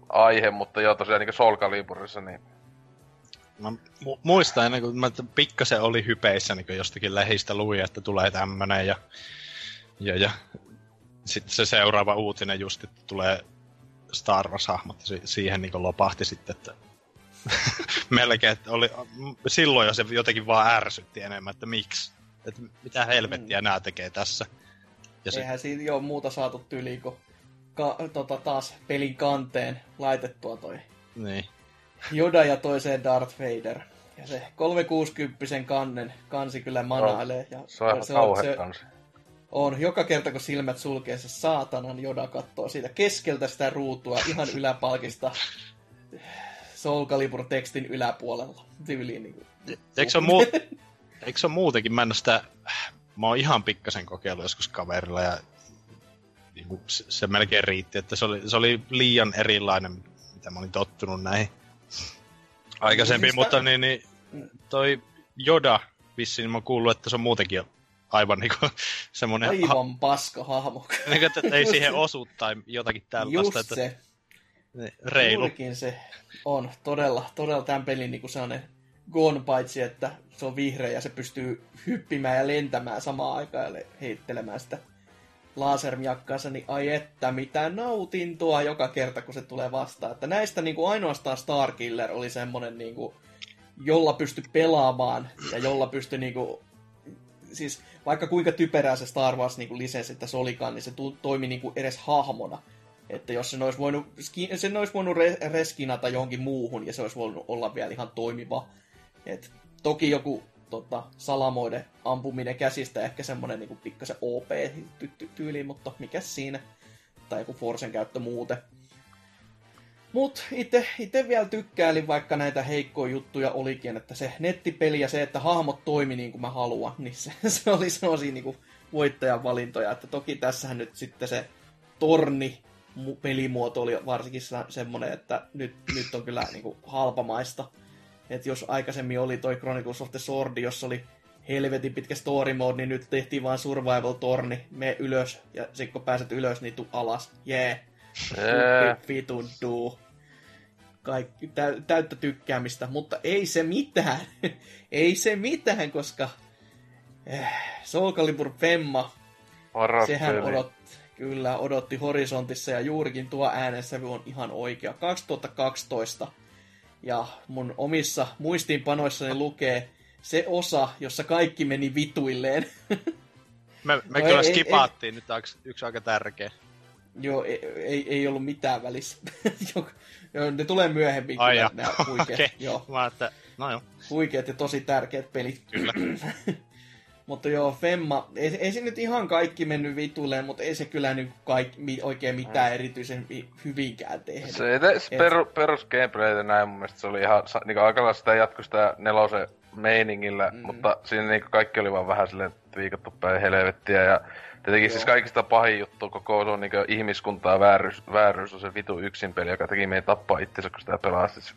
aihe, mutta joo tosiaan niinkö Soul Caliburissa niin... Mä mu- muistan ennen kuin mä pikkasen oli hypeissä niinkö jostakin lehistä luin, että tulee tämmönen ja... Ja ja... Sitten se seuraava uutinen just, että tulee Star Wars-hahmot si- siihen niinkö lopahti sitten, että... Melkein, että oli... Silloin jo se jotenkin vaan ärsytti enemmän, että miksi? Että mitä helvettiä mm. nämä tekee tässä. Ja eihän se... siinä ole muuta saatu tyyliin, kun ka- tota taas pelin kanteen laitettua toi niin. Yoda ja toiseen Darth Vader. Ja se kolmesataakuusikymmentä kannen kansi kyllä manailee. Ja se on se on, se on joka kerta, kun silmät sulkee, se saatanan Yoda kattoo siitä keskeltä sitä ruutua ihan yläpalkista Soul Calibur-tekstin yläpuolella. Tyyliin niin kuin... Eikö se ole muu... Eikö se ole muutenkin? Mä en ole sitä... Mä oon ihan pikkasen kokeillut joskus kaverilla ja niin se, se melkein riitti, että se oli, se oli liian erilainen, mitä mä olin tottunut näihin aikaisempiin, no, siis mutta niin, niin toi Yoda vissiin mä oon kuullut, että se on muutenkin aivan niin kuin semmoinen... Aivan ha- paska hahmo. Niin, että ei siihen osu tai jotakin tällaista. Just se. Että, niin, reilu. Juurikin se on todella, todella tämän pelin niin kuin sellainen... Gon paitsi, että se on vihreä ja se pystyy hyppimään ja lentämään samaan aikaan ja heittelemään sitä lasermiakkaansa, niin ai että mitä nautintoa joka kerta, kun se tulee vastaan. Että näistä niin kuin ainoastaan Starkiller oli semmoinen, niin kuin, jolla pystyi pelaamaan ja jolla pystyi, niin kuin, siis vaikka kuinka typerää se Star Wars niin kuin lisenssi tässä olikaan, niin se toimi niin kuin edes hahmona. Että jos sen olisi voinut, sen olisi voinut reskinata johonkin muuhun ja se olisi voinut olla vielä ihan toimiva. Et toki joku tota, salamoiden ampuminen käsistä ehkä semmoinen niin pikkasen O P-tyyli, mutta mikäs siinä? Tai joku Forcen käyttö muuten. Mut itse vielä tykkäilin, vaikka näitä heikkoja juttuja olikin, että se nettipeli ja se, että hahmot toimi niin kuin mä haluan, niin se, se oli sellaisia niin kuin voittajan valintoja. Että toki tässähän nyt sitten se torni pelimuoto oli varsinkin semmoinen, että nyt, nyt on kyllä niin kuin halpamaista. Että jos aikaisemmin oli toi Chronicles of the Sword, jossa oli helvetin pitkä story mode, niin nyt tehtiin vaan survival-torni, mene ylös, ja sitten kun pääset ylös, niin tuu alas. Jee! Yeah. Vitun duu. Kaikki tä- täyttä tykkäämistä, mutta ei se mitään. ei se mitään, koska Soul Calibur Femma, Arras sehän odot- kyllä odotti horisontissa, ja juurikin tuo äänensävy on ihan oikea. kaksituhattakaksitoista. Ja mun omissa muistiinpanoissani lukee se osa, jossa kaikki meni vituilleen. Me, me no kyllä ei, skipaattiin ei, nyt yksi, yksi aika tärkeä. Joo, ei, ei, ei ollut mitään välissä. Joo, ne tulee myöhemmin. Ai kyllä, nämä huikeat. Okay. Joo. Mä että, no joo. Huikeat ja tosi tärkeät pelit. Kyllä. Mutta joo, Femma, ei, ei se nyt ihan kaikki mennyt vituilleen, mutta ei se kyllä nyt kaikki, oikein mitään erityisen hyvinkään tehnyt. Se ei edes peru, perus gameplaytä näin, mun mielestä se oli ihan, niin aikalailla sitä jatkoi sitä nelosen meiningillä, mm. mutta siinä niin kaikki oli vaan vähän silleen viikattu päin helvettiä. Ja tietenkin joo. Siis kaikista pahin juttu koko se on niin ihmiskuntaa vääryys, vääryys on se vitu yksinpeli, joka teki meidän tappaa itsensä, kun sitä pelaa. Siis,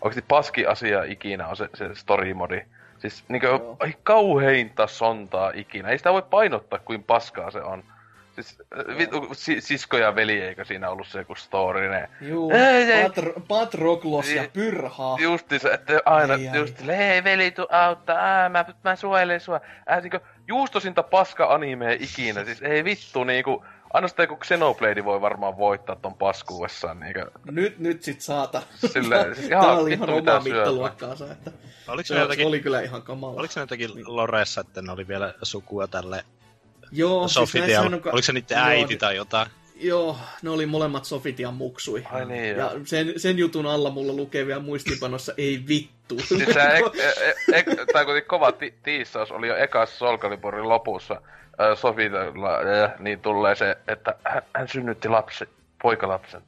oikeasti paski asia ikinä on se, se story modi. Siis niinkö ai kauheinta sontaa ikinä. Ei sitä voi painottaa, kuin paskaa se on. Siis vitu, si, sisko ja veli, eikö siinä ollut se joku storine? Juu, Patro, Patroklos ja Pyrhaa. Justi se, että aina, ei, justi, ei. Hei veli, tuu auttaa, ää, mä, mä suojelen sua. Ää, niinkö juustosinta paska-animea ikinä, siis ei vittu niinku... Ainoastaan joku Xenoblade voi varmaan voittaa ton paskuudessaan, niinkö? Nyt, nyt sit saata. Silleen, siis ihan, tää oli ihan omaa mittaluokkaansa, että se jotakin, oli kyllä ihan kamala. Oliko se jotakin Loressa, että ne oli vielä sukua tälle Sofitialle? Siis ka... Oliko se niitten äiti joo, tai jotain? Joo, ne oli molemmat Sofitian muksui. Ai niin, ja sen, sen jutun alla mulla lukee vielä muistipanossa, ei vittu. Siis se ek, ek, ek, tai kuitenkin kova ti- tiissaus oli jo ekassa Soul Caliburin lopussa. Sofitalla, niin tulee se, että hän, hän synnytti lapsen, poikalapsen.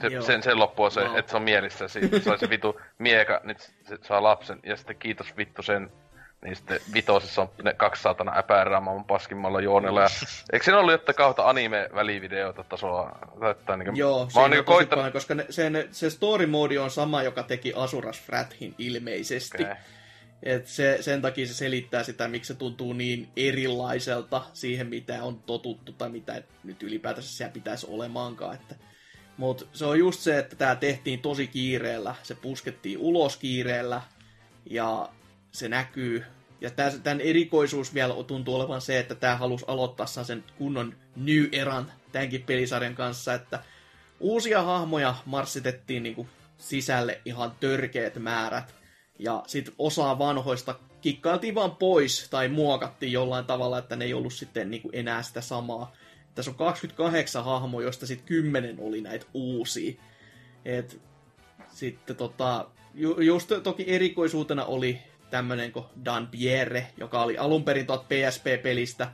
Se, sen, sen loppu on se, no. että se on mielissä. Siitä sai se vitu mieka, nyt se saa lapsen. Ja sitten kiitos vittu sen. Niin sitten vitosessa on ne kaksi saatana äpäräämään paskimmalla juonella. Ja eikö siinä ollut jotain kautta anime-välivideota tasoa? Täyttää, niin kuin... Joo, se on niin koittanut... paljon, koska ne, se, ne, se story-moodi on sama, joka teki Asuras Wrathin ilmeisesti. Okay. Et se, sen takia se selittää sitä, miksi se tuntuu niin erilaiselta siihen, mitä on totuttu tai mitä nyt ylipäätänsä siellä pitäisi olemaankaan. Mutta se on just se, että tämä tehtiin tosi kiireellä. Se puskettiin ulos kiireellä ja se näkyy. Ja tämän erikoisuus vielä tuntuu olevan se, että tämä halusi aloittaa sen kunnon New Eran tämänkin pelisarjan kanssa, että uusia hahmoja marssitettiin niinku sisälle ihan törkeät määrät. Ja sitten osaa vanhoista kikkailtiin vaan pois tai muokattiin jollain tavalla, että ne ei ollut sitten niinku enää sitä samaa. Tässä on kaksikymmentäkahdeksan hahmoa, joista sitten kymmenen oli näitä uusia. Et sitten tota, ju- just toki erikoisuutena oli tämmönen kuin Dan Pierre, joka oli alun perin tuolta P S P-pelistä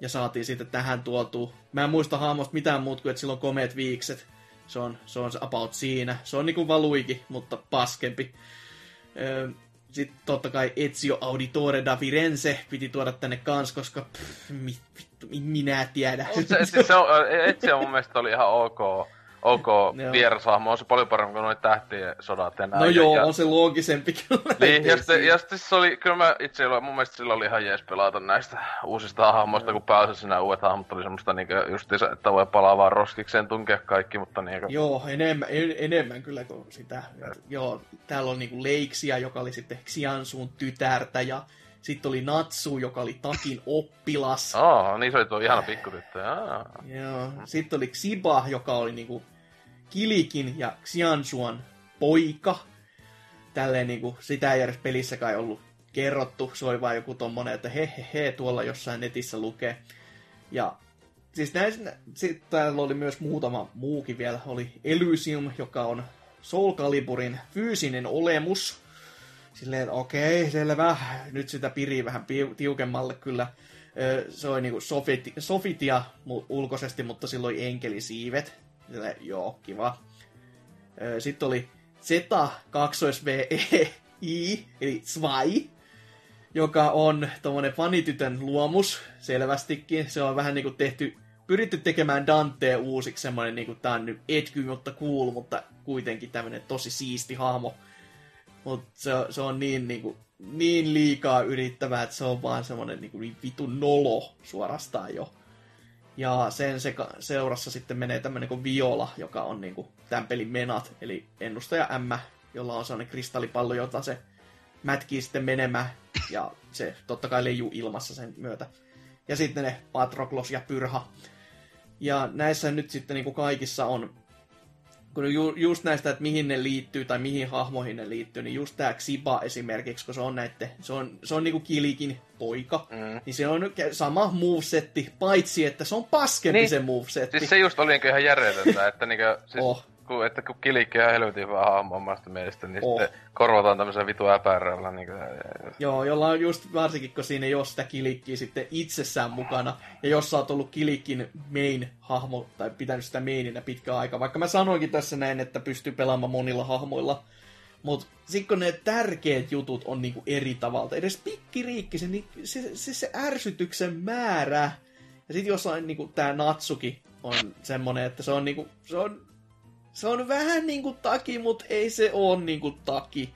ja saatiin sitten tähän tuotua. Mä en muista hahmosta mitään muuta kuin, että sillä on komeet viikset. Se on, se on about siinä. Se on niinku Valuigi, mutta paskempi. Sitten totta kai Ezio Auditore da Firenze piti tuoda tänne kans, koska pff, mit, vittu, minä tiedän. Se, siis se on, Ezio mun mielestä oli ihan ok, ok vierasahmo, on se paljon parempi kuin noita tähtien sodat enää. No joo, ja, on se loogisempi kyllä. Niin, ja sitten, ja sitten se oli, kyllä mä itse mun mielestä sillä oli ihan jees pelata näistä uusista hahmoista, no. kun pääasiassa nämä uudet hahmot oli semmoista niinku justiinsa, että voi palaa vaan roskikseen tunkea kaikki, mutta niinku. Joo, enemmän, en, enemmän kyllä kuin sitä. Ja. Joo, täällä on niinku Leiksia, joka oli sitten Xiansuun tytärtä, ja sitten oli Natsu, joka oli Takin oppilas. Oh, niin se oli tuo ihana pikkutyttö. Ah. Joo, sitten oli Xiba, joka oli niinku Kilikin ja Xiansuan poika. Tälleen niinku, sitä ei edes pelissä kai ollut kerrottu. Se oli vaan joku tommonen, että he he he, tuolla jossain netissä lukee. Ja siis näin, sit täällä oli myös muutama muukin vielä. Oli Elysium, joka on Soul Caliburin fyysinen olemus. Silleen, okei, selvä. Nyt sitä pirii vähän tiukemmalle kyllä. Se oli niinku sofiti, sofitia ulkoisesti, mutta silloin enkelisiivet. Silleen, joo, kiva. Sitten oli Zeta kaksi V E I, eli Zwei, joka on tommonen fanitytön luomus selvästikin. Se on vähän niinku tehty, pyritty tekemään Danteen uusiksi semmonen niinku, tää on nyt etky, mutta cool, mutta kuitenkin tämmönen tosi siisti hahmo. Mutta se, se on niin, niinku, niin liikaa yrittävää, että se on vaan semmoinen niinku, vitun nolo suorastaan jo. Ja sen se, seurassa sitten menee tämmöinen kuin Viola, joka on niinku, tämän pelin menat, eli ennustaja M, jolla on sellainen kristallipallo, jota se mätkii sitten menemään. Ja se totta kai leijuu ilmassa sen myötä. Ja sitten ne Patroklos ja Pyrha. Ja näissä nyt sitten niinku, kaikissa on... Kun ju, just näistä, että mihin ne liittyy tai mihin hahmoihin ne liittyy, niin just tää Xiba esimerkiksi, kun se on näitte, se on, se on niinku Kilikin poika, mm. niin se on sama movesetti, paitsi että se on paskempi niin. Se movesetti. Siis se just oli niinku ihan järjetöntä, että niinku, siis, oh. kun, että kun Kilikki ihan helvetin hyvää hahmoa omasta mielestä, niin oh. sitten korvataan tämmöisellä vitu äpärällä. Niinku. Joo, jolla on just varsinkin, kun siinä ei ole sitä Kilikkiä sitten itsessään mukana, ja jos sä oot ollut Kilikin main hahmo, tai pitänyt sitä maininä pitkään aikaa, vaikka mä sanoinkin tässä näin, että pystyy pelaamaan monilla hahmoilla, mutta sitten kun ne tärkeät jutut on niinku eri tavalla, edes pikkiriikkisen, niin se, se, se ärsytyksen määrä, ja sitten jossain niinku tää Natsuki on semmonen, että se on niinku, se on, se on vähän niinku taki, mut ei se oo niinku taki.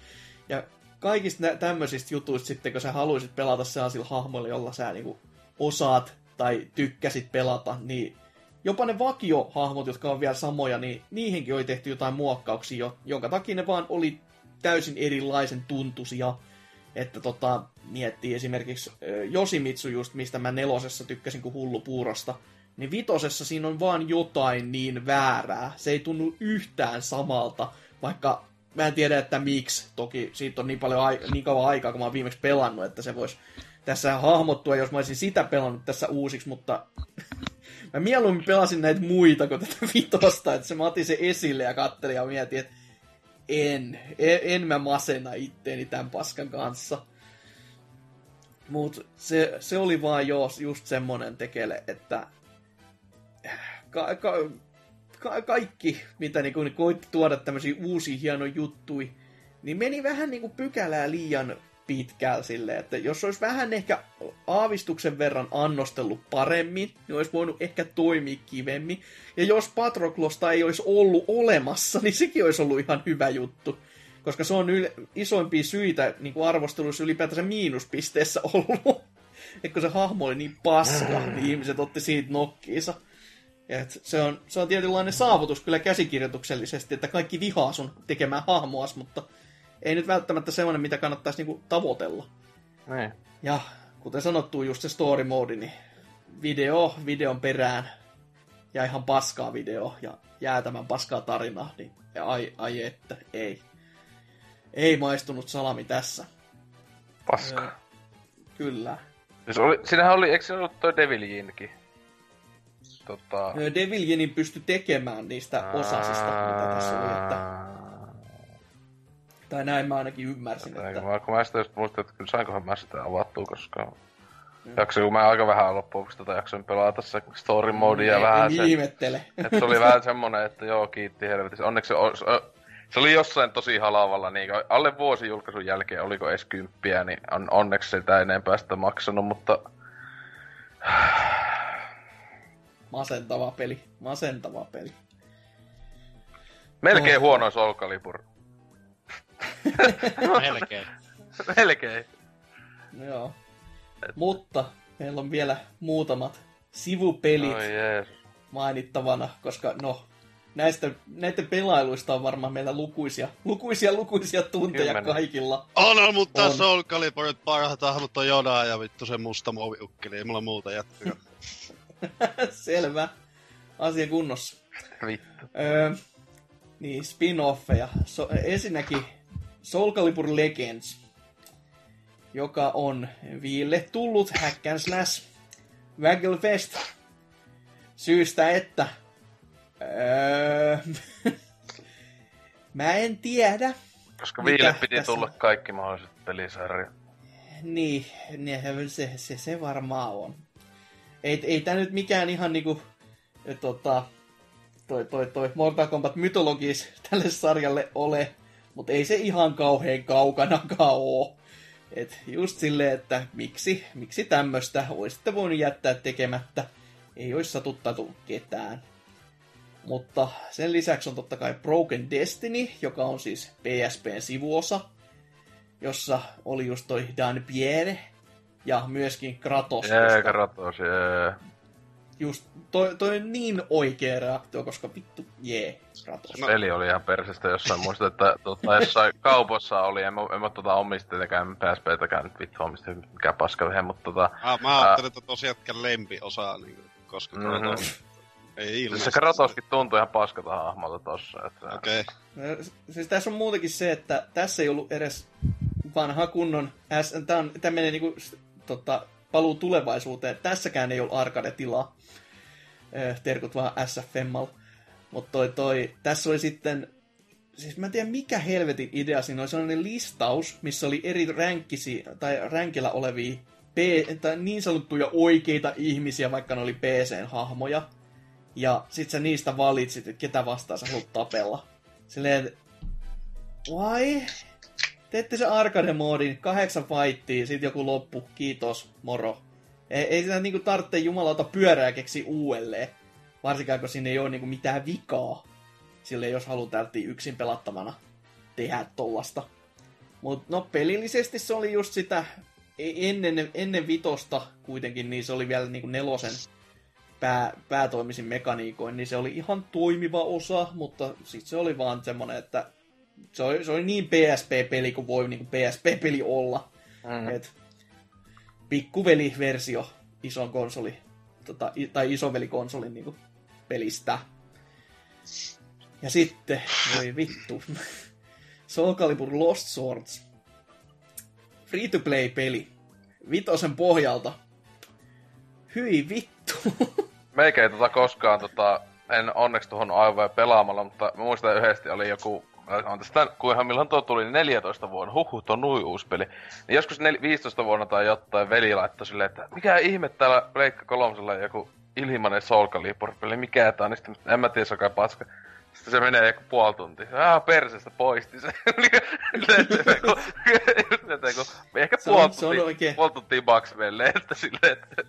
Ja kaikista nä- tämmöisistä jutuista sitten, kun sä haluisit pelata sellaisilla hahmoilla, jolla sä niinku osaat tai tykkäsit pelata, niin jopa ne vakiohahmot, jotka on vielä samoja, niin niihinkin oli tehty jotain muokkauksia, jo, jonka takia ne vaan oli täysin erilaisen tuntuisia. Että tota, miettii esimerkiksi Yoshimitsu just, mistä mä nelosessa tykkäsin kuin hullupuurosta. Niin vitosessa siinä on vaan jotain niin väärää. Se ei tunnu yhtään samalta, vaikka mä en tiedä, että miksi. Toki siitä on niin paljon ai- niin kauan aikaa, kun mä oon viimeksi pelannut, että se voisi tässä hahmottua, jos mä olisin sitä pelannut tässä uusiksi, mutta mä mieluummin pelasin näitä muita kuin tätä vitosta, että mä otin se esille ja kattelin ja mietin, että en, en, en mä masena itteeni tämän paskan kanssa. Mut se, se oli vaan jo just semmonen tekele, että Ka- ka- ka- kaikki, mitä niin kuin koitti tuoda tämmöisiä uusia hienoja juttuja, niin meni vähän niin kuin pykälää liian pitkään silleen, että jos olisi vähän ehkä aavistuksen verran annostellut paremmin, niin olisi voinut ehkä toimia kivemmin. Ja jos Patroklosta ei olisi ollut olemassa, niin sekin olisi ollut ihan hyvä juttu. Koska se on yl- isoimpia syitä niin kuin arvosteluissa ylipäätänsä miinuspisteessä ollut. Että kun se hahmo oli niin paska, niin ihmiset otti siitä nokkiinsa. Se on, se on tietynlainen saavutus kyllä käsikirjoituksellisesti, että kaikki vihaa sun tekemään hahmoas, mutta ei nyt välttämättä semmoinen, mitä kannattaisi niinku tavoitella. Ne. Ja kuten sanottu, just se story mode, niin video videon perään ja ihan paskaa video ja jäätämän paskaa tarinaa, niin ai, ai että ei. Ei maistunut salami tässä. Paska. Ja, kyllä. Oli, sinähän oli, eikö se ollut toi Devil Jinkin? Tota... Devil Jinin pystyi tekemään niistä osasista, mitä tässä oli, että... Tai näin mä ainakin ymmärsin, Tätä, että... Kun mä sitä just muistin, että kyllä sainkohan mä sitä avattua koskaan. Mm. Jakso, kun mä aika vähän loppuun, kun tätä jakson pelata se story modea mm, vähän sen... Ihmettele. Että se oli vähän semmonen, että joo, kiitti helvetis. Onneksi se, on, se, se oli jossain tosi halavalla, niin alle vuosi julkaisun jälkeen, oliko edes kymppiä, niin on, onneksi sitä enempää sitä maksanut, mutta... Masentava peli, masentava peli. Melkein oh. huonoin Soul Calibur. Melkein. Melkein. No joo. Et... Mutta meillä on vielä muutamat sivupelit oh, yes. mainittavana, koska no, näistä, näiden pelailuista on varmaan meillä lukuisia, lukuisia, lukuisia tunteja Kymmenen. kaikilla. On, on mutta on. Soul Caliburit parhaat hahmot on Jodaa ja vittu se musta muoviukkeli, ei mulla muuta jättyä. Selvä. Asia kunnossa. Vittu. Öö, niin, spin-offeja. So, ensinnäkin Soul Calibur Legends, joka on Viille tullut hack and slash Wagglefest. Syystä, että... Öö, mä en tiedä. Koska Viille piti tässä... tulla kaikki mahdolliset pelisarjat. Niin, se, se, se varmaan on. Ei, ei tää nyt mikään ihan niinku tota, toi, toi, toi Mortal Kombat Mythologies tälle sarjalle ole, mutta ei se ihan kauhean kaukanakaan oo. Et just silleen, että miksi, miksi tämmöstä oisitte voinut jättää tekemättä. Ei ois satuttanut ketään. Mutta sen lisäksi on totta kai Broken Destiny, joka on siis P S P:n sivuosa, jossa oli just toi Dan Pierre, ja myöskin Kratos. Jee, Kratos, jee. Just, toi, toi on niin oikea reaktio, koska vittu, jee, Kratos. Se peli oli ihan persestä jossain muista, että tuota, jossain kaupassa oli, en mä, en mä tuota omistajakaan, P S P:täkään nyt vittu omistajakaan, mikään paskavihe, mutta tota... Ah, mä ajattelin, että tosiaan lempiosaa, niin, koska mm-hmm. Kratos... Ei ilmeisesti. Se Kratoskin tuntui ihan paskata hahmolta tossa, että... Okei. Okay. Siis tässä on muutenkin se, että tässä ei ollut edes vanha kunnon... Tää on tämmönen niinku... Totta, paluu tulevaisuuteen. Tässäkään ei ollut arcade-tilaa. Terkut vaan S F M L. Mutta toi toi, tässä oli sitten, siis mä en tiedä mikä helvetin idea siinä oli, sellainen listaus, missä oli eri ränkkisiä, tai ränkillä olevia, P- tai niin sanottuja oikeita ihmisiä, vaikka ne oli P C-hahmoja. Ja sit sä niistä valitsit, että ketä vastaan sä haluat tapella. Silleen, why? Teette se arcade-moodin, kahdeksan fightia, sit joku loppu, kiitos, moro. Ei, ei sitä niinku tarvitse jumalauta pyörää keksiä uudelleen. Varsinkaan, kun siinä ei ole niinku mitään vikaa. Silleen, jos haluaa täältä yksin pelattavana tehdä tollasta. Mut no, pelillisesti se oli just sitä ennen, ennen vitosta kuitenkin, niin se oli vielä niinku nelosen pää, päätoimisin mekaniikoin, niin se oli ihan toimiva osa, mutta sit se oli vaan semmonen, että Se oli, se oli niin P S P-peli kuin voi niin kuin P S P-peli olla. Mm. Et, pikkuveli-versio ison konsoli, tota, tai isovelikonsolin niin kuin pelistä. Ja sitten, voi vittu, Soul Calibur Lost Swords. Free-to-play-peli. Vitosen pohjalta. Hyi vittu. Meikä ei tota koskaan, tota, en onneksi tuohon aivoja pelaamalla, mutta muistan yhdesti oli joku... On tästä, kuinhan milloin tuo tuli, neljätoista vuonna, huhhuh, tuo on nui uusi peli. Ja joskus nel- viisitoista vuonna tai jotain veli laittoi silleen, että mikä ihme täällä Pleikka kolmosella joku ilmanen Soul Calibur-peli, mikä tää on, niin sitten en mä tiedä, se paska. Sitten se menee joku puoli tuntia. Ah, persestä poisti se. Ehkä puoli tuntia maks meille, että silleen, että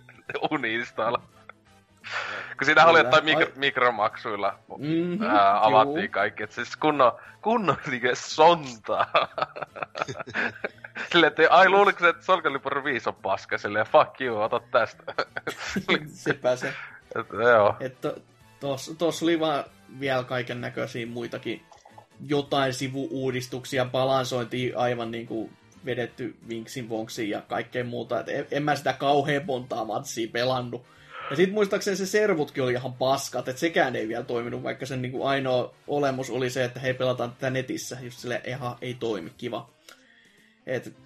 uninstalla. Kun siinä oli jotain mik- mikromaksuilla mm-hmm, ää, avattiin juu. Kaikki, et siis kunnon, kunnon niinkö sontaa. Silleen, että ai luuliko se, että Soul Calibur viisi on paska, silleen fuck you, ota tästä. Sepä se. Että joo. Et to, tos, tos oli vaan vielä kaiken näköisiä muitakin jotain sivu-uudistuksia, balansointia aivan niinku vedetty vinksin vonksiin ja kaikkea muuta. Et en, en mä sitä kauhean montaa matsia pelannut. Ja sit muistaakseni se servutkin oli ihan paskat, että sekään ei vielä toiminut, vaikka sen niinku ainoa olemus oli se, että hei, pelataan tätä netissä. Just silleen, eha, ei toimi, kiva. Et,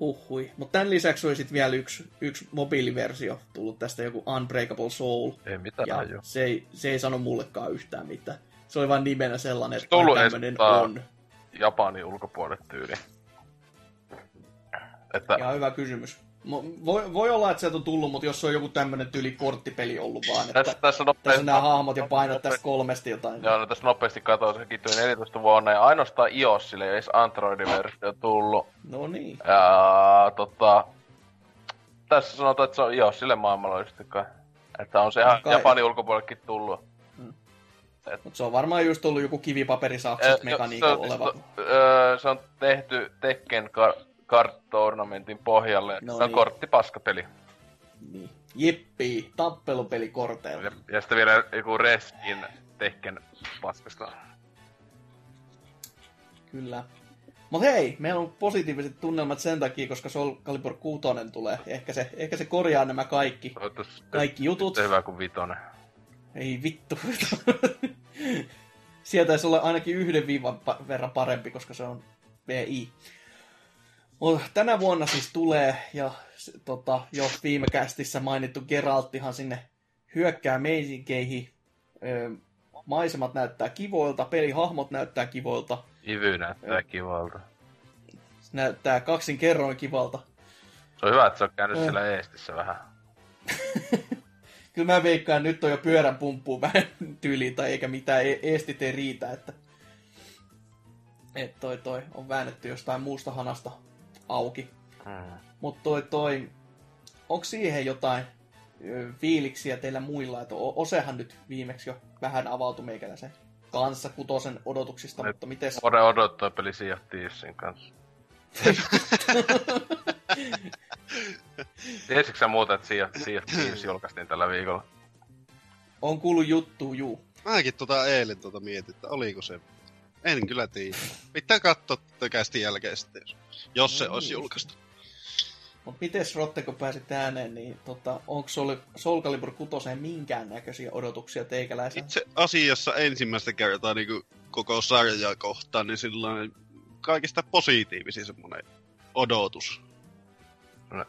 huhui. Mut tän lisäksi oli sit vielä yksi, yksi mobiiliversio tullut tästä, joku Unbreakable Soul. Ei mitään, ja se ei, se ei sano mullekaan yhtään mitään. Se oli vaan nimenä sellainen, että tämmönen on. Japanin ulkopuolelle tyyli. Että... Ihan hyvä kysymys. Voi, voi olla, että sieltä on tullut, mutta jos se on joku tämmönen tyyli korttipeli ollut vaan, että tässä, tässä, nopeasti, tässä on nää hahmot ja painat nopeasti, tästä kolmesti jotain. Joo, no tässä nopeasti katsoin, se kiittyi neljätoista vuonna ja ainoastaan iOS, sille ei edes Android-versio tullut. No niin. Ja tota, tässä sanotaan, että se on iOS sille maailmanlaajuisesti kai. Että on se ihan kai. Japanin ulkopuolellekin tullut. Hmm. Et... Mut se on varmaan just tullut joku kivipaperisakset mekaniikalla oleva. Se, öö, se on tehty Tekken... Kar- Kart-tournamentin pohjalle. No se on niin. Korttipaskapeli. Niin. Jippii, tappelupeli korteilla. Ja, ja sitten vielä joku Reskin Tekken paskasta. Kyllä. Mut hei, meillä on positiiviset tunnelmat sen takia, koska Soul Calibur kuusi tulee. Ehkä se, ehkä se korjaa nämä kaikki, kaikki jutut. Se on hyvä kuin vitonen. Ei vittu. Sieltä ei olla ainakin yhden viivan verran parempi, koska se on V I. Tänä vuonna siis tulee, ja tota, jo viime kästissä mainittu Geralttihan sinne hyökkää meisinkeihin. Öö, maisemat näyttää kivoilta, pelihahmot näyttää kivoilta. Ivy näyttää öö, kivalta. Näyttää kaksin kerroin kivalta. Se on hyvä, että se on käynyt öö. siellä Eestissä vähän. Kyllä mä veikkaan, nyt on jo pyörän pumppuun vähän tyyliin, tai eikä mitään Eestit ei riitä. Että et toi toi on väännetty jostain muusta hanasta auki. Mm. Mutta toi toi, onko siihen jotain ö, fiiliksiä teillä muilla? Et o, Osehan nyt viimeksi jo vähän avautui meikäläisen kanssa kutosen odotuksista, nyt mutta mites? Ode odottaa peli Sijoittiissin kanssa. Tiesitkö sä muuta, että Sijoittiiss julkaistiin tällä viikolla? On kuullut juttu, juu. Mäkin tota eilen tota mietin, että oliko se. En kyllä tiedä. Pitää katsoa kästin jälkeen sitten, jos se mm. olisi julkaistu. Mut mites Rotte, kun pääsit ääneen, niin tota, onko Soul Calibur kutoseen minkäännäköisiä odotuksia teikäläisellä? Itse asiassa ensimmäistä kertaa niin koko sarjaa kohtaan, niin silloin kaikista positiivisin semmoinen odotus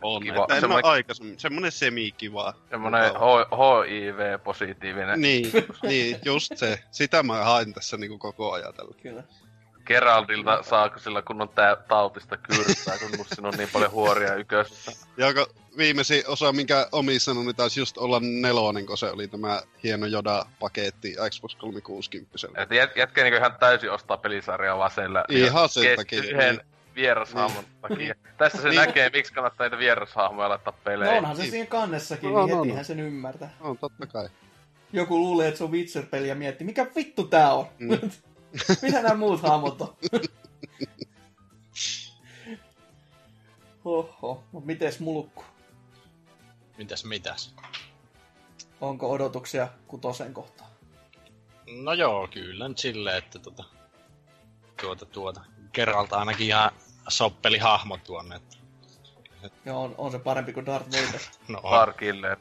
on. Kiva. Että en semmoinen... ole aikaisemmin, semmoinen semi-kiva. Semmoinen H I V-positiivinen. Niin, niin, just se. Sitä mä hain tässä niin kuin koko ajan tällä. Kyllä. Geraldilta kyllä. Saako sillä kun on tää tautista kyrtää, kun mussin on niin paljon huoria yköisessä. Joka viimeisin osa, minkä omi sanoi, niin taisi just olla nelonen, kun se oli tämä hieno Yoda-paketti Xbox kolmesataakuusikymmentä. Että jät, jätkä niin ihan täysin ostaa pelisarjaa vaan siellä. Ihan sen takia. Yhden... vierashahmon niin. Takia. Tästä se niin. Näkee, miksi kannattaa niitä vierashahmoja laittaa peleihin. No onhan se siinä kannessakin, no, niin hetihän no, no. sen ymmärtää. On, totta kai. Joku luulee, että se on Witcher-peli ja miettii, mikä vittu tää on? Mm. Mitä nämä muut hahmot on? Oho, no mites mulukku? Mites mitäs? Onko odotuksia kutosen kohtaan? No joo, kyllä nyt silleen, että tota... Tuota, tuota. Geralt ainakin ihan soppeli hahmo tuonne. Joo, on, on se parempi kuin Darth Vader. No on. Parkille.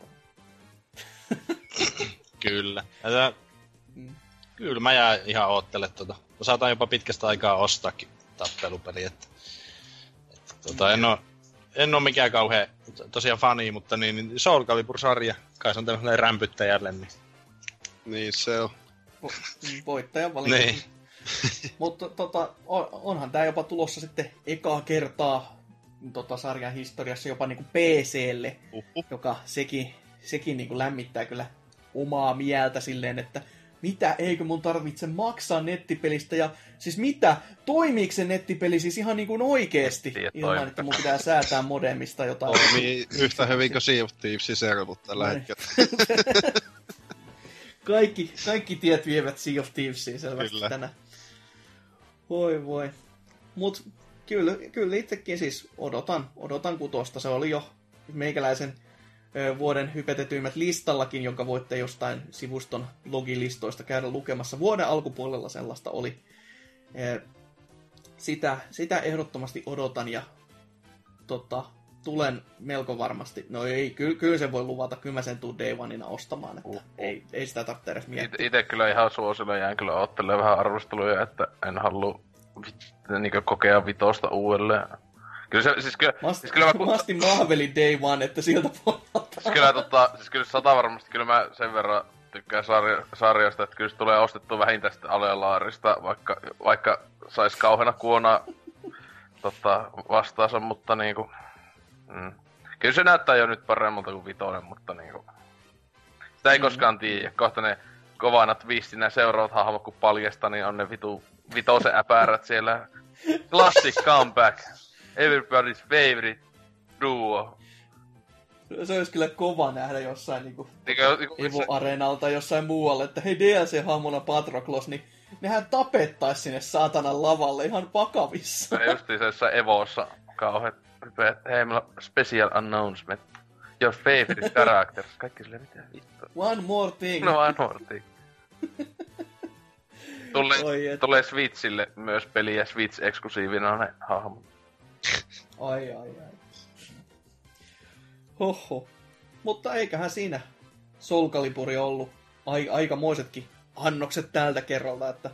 Kyllä. Että, mm. Kyllä mä jää ihan oottele tuota. Saataan jopa pitkästä aikaa ostaakin tappelupeli. Että, että, tuota, mm. en, oo, en oo mikään kauhean tosiaan fani, mutta niin, niin Soul Calibur-sarja. Kai se on tämmöiselle rämpyttäjälle. Niin, niin se on. Vo- voittajan valinta. Niin. Mutta tota, on, onhan tää jopa tulossa sitten ekaa kertaa tota, sarjan historiassa jopa niinku P C:lle, uh-huh. joka sekin, sekin niin kuin lämmittää kyllä omaa mieltä silleen, että mitä, eikö mun tarvitse maksaa nettipelistä, ja siis mitä, toimiiko se nettipeli siis ihan niin kuin oikeesti, ilman että mun pitää säätää modemista jotain. Toimii yhtä hyvin kuin Sea of Thievesin servut tällä hetkellä. Kaikki, kaikki tiet vievät Sea of Thievesiin selvästi kyllä tänään. Voi voi. Mut kyllä, kyllä itsekin siis odotan, odotan kutosta. Se oli jo meikäläisen vuoden hypetetyimmät listallakin, jonka voitte jostain sivuston blogilistoista käydä lukemassa. Vuoden alkupuolella sellaista oli. Sitä, sitä ehdottomasti odotan ja tota, tulen melko varmasti. No ei, kyllä, kyllä sen voi luvata, kyllä mä sen tuun Day Oneina ostamaan, että uh-huh. ei, ei sitä tarvitse edes miettiä. Itse kyllä ihan suosilla jään kyllä ottelemaan vähän arvosteluja, että en halua niin kokea vitosta uudelleen. Kyllä se, siis kyllä... Mast, siis kyllä mä, mä astin mahvelin Day One, että sieltä pohjalta. Siis kyllä tota, siis kyllä sata varmasti, kyllä mä sen verran tykkään sarja, sarjasta, että kyllä se tulee ostettua vähintään sitten Alealaarista, vaikka, vaikka sais kauheena kuona tota, vastaansa, mutta niinku... Mm. Kyllä se näyttää jo nyt paremmalta kuin vitonen, mutta niinku... Sitä ei mm. koskaan tiedä, kohta ne kovana twistinä seuraavat hahmot kun paljasta, niin on ne vitu, vitosen äpärät siellä. Classic comeback. Everybody's favorite duo. Se olisi kyllä kova nähdä jossain niinku Evo-areenalta jossain muualle, että hei D L C-hahmona Patroklos, niin nehän tapettais sinne saatanan lavalle ihan vakavissa. No justiin se jossain Evossa kauhean hypeä, että hei meillä on special announcement. Your favorite characters. Kaikki silleen mitään vittua. One more thing. No one more thing. Tulee, tulee Switchille myös peli ja Switch-eksklusiivina ne hahmot. Ai, ai, ai. Hoho. Mutta eiköhän siinä Soul Caliburi ollut ai, aikamoisetkin annokset tältä kerralta, että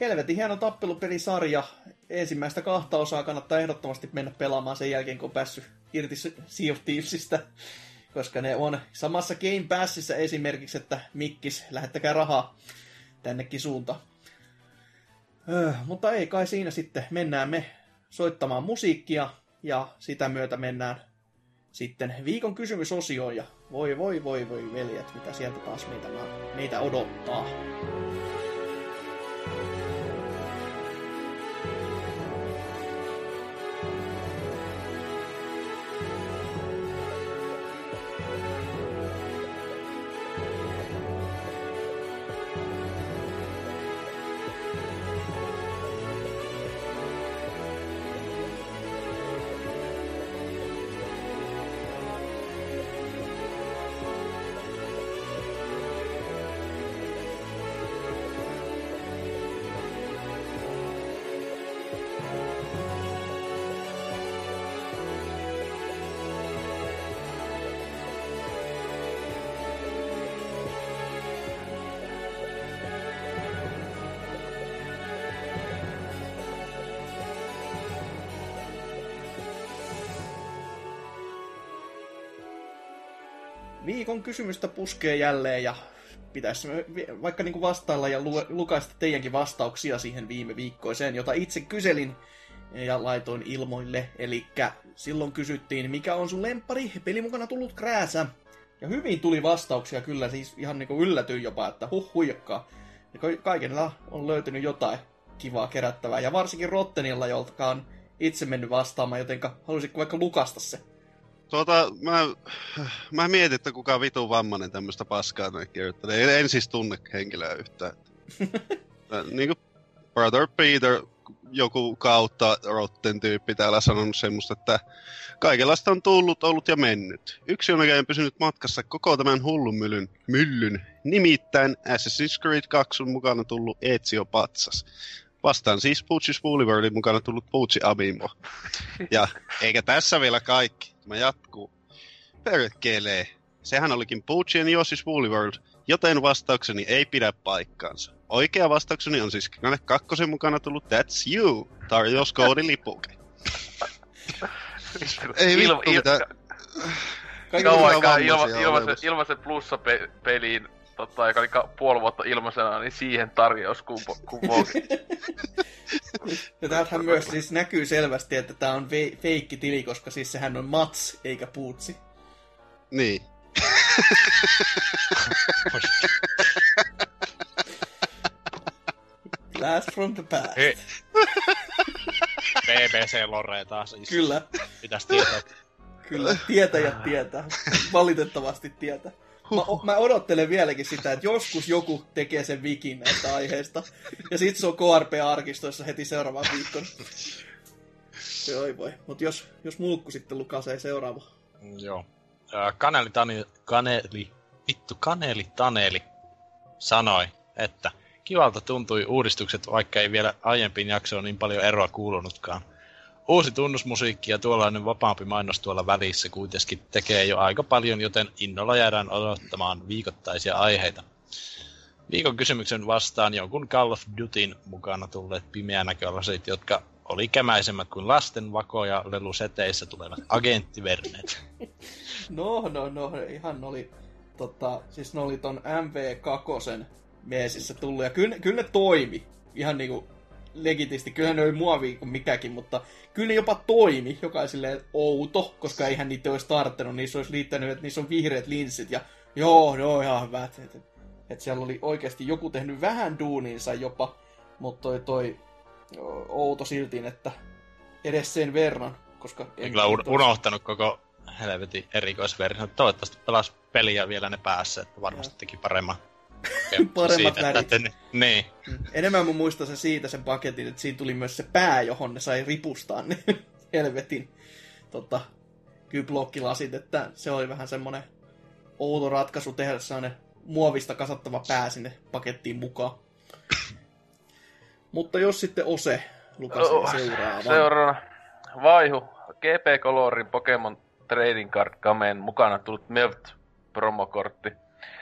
helvetin hieno tappelupelisarja. Ensimmäistä kahta osaa kannattaa ehdottomasti mennä pelaamaan sen jälkeen, kun on päässyt irti Sea of Thievesistä, koska ne on samassa Game Passissa esimerkiksi, että mikkis, lähettäkää rahaa tännekin suuntaan. Öö, mutta ei kai siinä sitten, mennään me soittamaan musiikkia, ja sitä myötä mennään sitten viikon kysymysosioon, ja voi voi voi voi veljet, mitä sieltä taas meitä, meitä odottaa. Viikon kysymystä puskee jälleen ja pitäisi vaikka niin kuin vastailla ja lu- lukaista teidänkin vastauksia siihen viime viikkoiseen, jota itse kyselin ja laitoin ilmoille. Eli silloin kysyttiin, mikä on sun lemppari peli mukana tullut krääsä. Ja hyvin tuli vastauksia kyllä, siis ihan niin kuin yllätyin jopa, että huh huijakkaa. Kaikilla on löytynyt jotain kivaa kerättävää ja varsinkin Rottenilla, jolta on itse mennyt vastaamaan, jotenka haluaisitko vaikka lukasta se? Tuota, mä, mä mietin, että kuka vitu vammainen tämmöstä paskaa näin kirjoittanut. En siis tunne henkilöä yhtään. Niinku Brother Peter, joku kautta Rotten tyyppi täällä sanonut semmoista, että kaikenlaista on tullut, ollut ja mennyt. Yksi on näköjään pysynyt matkassa koko tämän hullun myllyn, myllyn. Nimittäin Assassin's Creed kaksi on mukana tullut Ezio Patsas. Vastaan siis Pucci's Boulevardin mukana tullut Pucci Abimo. Ja eikä tässä vielä kaikki. Mä jatkuu. Perkelee. Sehän olikin Puccien Yoshi's Woolly World, joten vastaukseni ei pidä paikkaansa. Oikea vastaukseni on siis Knalle kakkosen mukana tullut That's You, tarjouskoodi lipuke. Ei vittu il- mitään. Il- Kauan aikaa ilmaisen plussa pe- peliin, totta, joka oli ka- puoli vuotta ilmaisena, niin siihen tarjous kumokin. Ja täältähän myös siis näkyy selvästi, että tää on ve- feikki tili, koska siis sehän on Mats eikä Puutsi. Niin. Last from the past. B B C Lore taas istuu. Kyllä. Pitäis tietää. Kyllä, tietäjät tietää. Valitettavasti tietää. Mä, mä odottelen vieläkin sitä, että joskus joku tekee sen vikin näistä aiheista. Ja sit se on K R P-arkistoissa heti seuraavan viikon. Joo, voi. Mut jos, jos mulkku sitten lukasee seuraava. Joo. Kaneli Taneli, Kaneli, vittu Kaneli Taneli sanoi, että kivalta tuntui uudistukset, vaikka ei vielä aiempiin jaksoon niin paljon eroa kuulunutkaan. Uusi tunnusmusiikki ja tuollainen vapaampi mainos tuolla välissä kuitenkin tekee jo aika paljon, joten innolla jäädään odottamaan viikoittaisia aiheita. Viikon kysymyksen vastaan jonkun Call of Dutyn mukana tulleet pimeänäkölasit, jotka oli kämäisemmät kuin lasten vakoja leluseteissä tulevat agenttiverneet. No, no, no, ihan oli, tota, siis ne oli ton M V kaksi meesissä tullut, ja kyllä, kyllä ne toimi, ihan niinku legitisti, kyllä ne oli muovia kuin mikäkin, mutta kyllä jopa toimi, joka on silleen outo, koska eihän niitä olisi tarttunut, niissä olisi liittänyt, että niissä on vihreät linssit, ja joo, ne on ihan hyvät, että et siellä oli oikeasti joku tehnyt vähän duuninsa jopa, mutta toi toi outo siltiin, että edes sen verran, koska... En kyllä on unohtanut koko helvetin erikoisverran. Toivottavasti pelasi peliä vielä ne päässä, että varmasti ja teki paremman. Paremmat värit. Että... Niin. Enemmän mä muistan sen siitä sen paketin, että siinä tuli myös se pää, johon ne sai ripustaa ne helvetin tota, kyblokkilasit, että se oli vähän semmoinen outo ratkaisu tehdä sellainen muovista kasattava pää sinne pakettiin mukaan. Mutta jos sitten Ose lukasi oh, seuraavaan. Seuraavana. Vaihu. G P Colorin Pokemon Trading Card Gameen mukana tullut Melt-promokortti.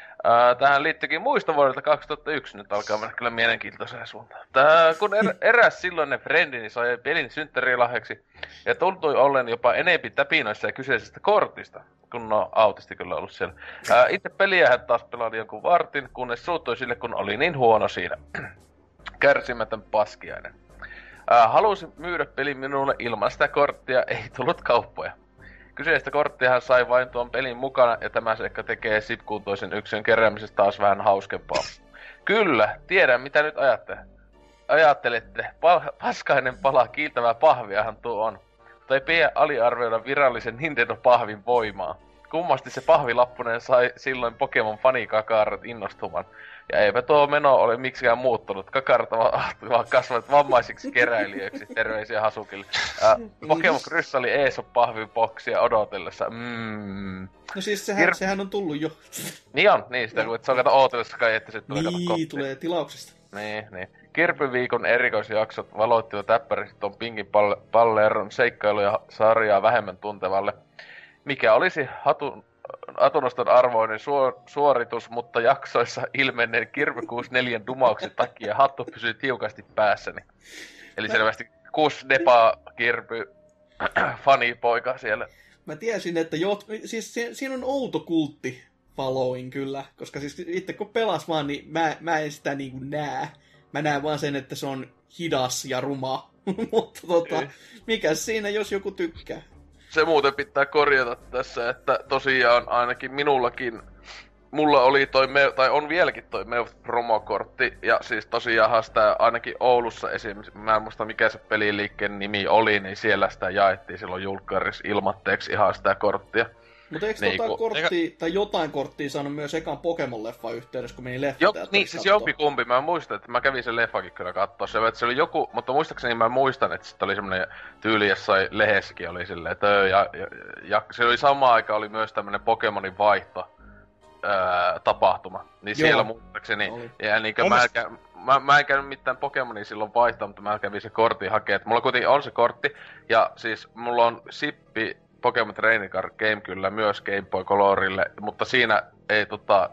Äh, tähän liittyykin muista vuodelta kaksituhattayksi. Nyt alkaa mennä kyllä mielenkiintoiseen suuntaan. Tää, kun er, eräs silloinen frendini sai pelin synttärilahjaksi ja tuntui ollen jopa enempi täpinoissa ja kyseisestä kortista, kun no autisti kyllä ollut siellä. Äh, itse peliähän taas pelaili jonkun vartin, kunnes suuttui sille, kun oli niin huono siinä. Kärsimätön paskiainen. Äh, halusin myydä pelin minulle ilman sitä korttia, ei tullut kauppoja. Kyseistä korttia hän sai vain tuon pelin mukana, ja tämä seikka tekee sipkuuntoisen yksilön keräämisestä taas vähän hauskempaa. Kyllä, tiedän mitä nyt ajatte. Ajattelette, Pal- paskainen pala kiiltävää pahviahan tuo on. Tai pidä aliarvioida virallisen Nintendo-pahvin voimaa. Kummasti se pahvilappunen sai silloin Pokemon fanikakarat innostumaan. Ja eipä tuo meno ole miksikään muuttunut. Kakarat vaan kasvanut vammaisiksi keräilijöiksi. Terveisiä Hasukille. Äh, Pokemon Crystalli Aesop-pahvipoksia odotellessa. Mm. No siis sehän, Hir- sehän on tullut jo. Niin on, niin sitä kun et saa kato ootellessa kai, että sit tulee niin, kato koppi. Tulee tilauksesta. Niin, niin. Kirpyviikon erikoisjaksot valoittivat täppäriset tuon Pinkin pal- Palleron seikkailuja sarjaa vähemmän tuntevalle. Mikä olisi hatun... Atunoston arvoinen suor- suoritus, mutta jaksoissa ilmenneen kirpy kuusikymmentäneljä dumauksen takia hattu pysyy tiukasti päässäni. Eli mä... selvästi kus depa kirpy fani poika siellä. Mä tiesin, että jot... siis si- siinä on outo kultti following kyllä, koska siis itse kun pelas vaan, niin mä, mä en sitä niinku näe. Mä näen vaan sen, että se on hidas ja ruma, mutta tota, mikäs siinä, jos joku tykkää. Se muuten pitää korjata tässä, että tosiaan ainakin minullakin, mulla oli toi, me- tai on vieläkin toi Mew-promokortti, ja siis tosiaan sitä ainakin Oulussa esimerkiksi, mä en muista mikä se peliliikkeen nimi oli, niin siellä sitä jaettiin silloin julkkaris ilmatteeksi ihan sitä korttia. Mutta eikö niin, tota kun... korttia, tai jotain korttia saanut myös ekan Pokemon-leffan yhteydessä, kun meni leffa teatterissa niin, siis jompikumpi. Mä muistan, että mä kävin sen leffakin kyllä katsoa. Se, se oli joku, mutta muistaakseni mä muistan, että sitten oli semmoinen tyyli, jossain lehdessäkin oli silleen, että ja, ja, ja, ja se oli samaan aikaan oli myös tämmöinen Pokemonin vaihto ää, tapahtuma. Niin joo, siellä muistaakseni. Ja niin kuin mä, käyn, mä, mä en käynyt mitään Pokemonia silloin vaihtaa, mutta mä kävin se kortin hakemaan. Mulla kuitenkin on se kortti, ja siis mulla on sippi Pokemon Trading Card Game kyllä myös Game Boy Colorille, mutta siinä ei tota,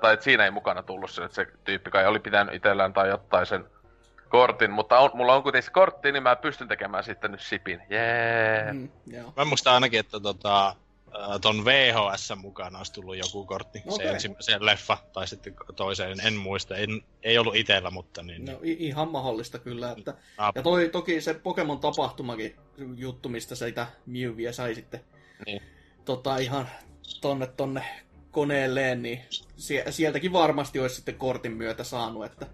tai siinä ei mukana tullut se, että se tyyppi kai oli pitänyt itsellään tai jotain sen kortin, mutta on, mulla on kuitenkin kortti, niin mä pystyn tekemään sitten nyt sipin. Jee! Mm, mä muistan ainakin, että tota, ton V H S mukana olisi tullut joku kortti, okay. Se ensimmäiseen leffa tai sitten toiseen, en muista, en, ei ollut itsellä, mutta niin. No i- ihan mahdollista kyllä, että ja toi, toki se Pokemon tapahtumakin juttu, mistä sitä Mewviä sai sitten niin tota, ihan tonne tonne koneelleen, niin sieltäkin varmasti olisi sitten kortin myötä saanut. Että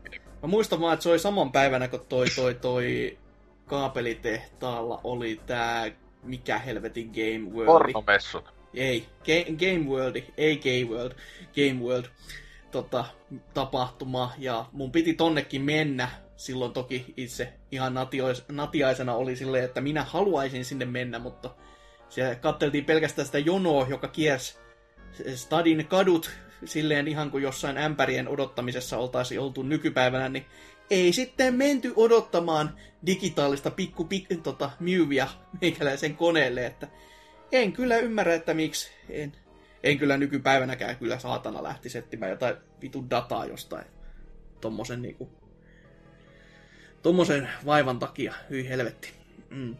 mä muistan vaan, että se oli saman päivänä, kun toi, toi, toi kaapelitehtaalla oli tää, mikä helvetin Game World. Pornomessut. Ei, Game World, ei Game World, Game World tota, tapahtuma. Ja mun piti tonnekin mennä. Silloin toki itse ihan natiois, natiaisena oli silleen, että minä haluaisin sinne mennä, mutta siellä katteltiin pelkästään sitä jonoa, joka kiersi stadin kadut silleen ihan kuin jossain ämpärien odottamisessa oltaisiin oltu nykypäivänä, niin ei sitten menty odottamaan digitaalista pikku, pikku tota, myyviä meikäläisen koneelle, että en kyllä ymmärrä, että miksi en, en kyllä nykypäivänäkään kyllä saatana lähtisi etsimään jotain vitun dataa jostain tommosen niinku tommosen vaivan takia, hyi helvetti. Mm.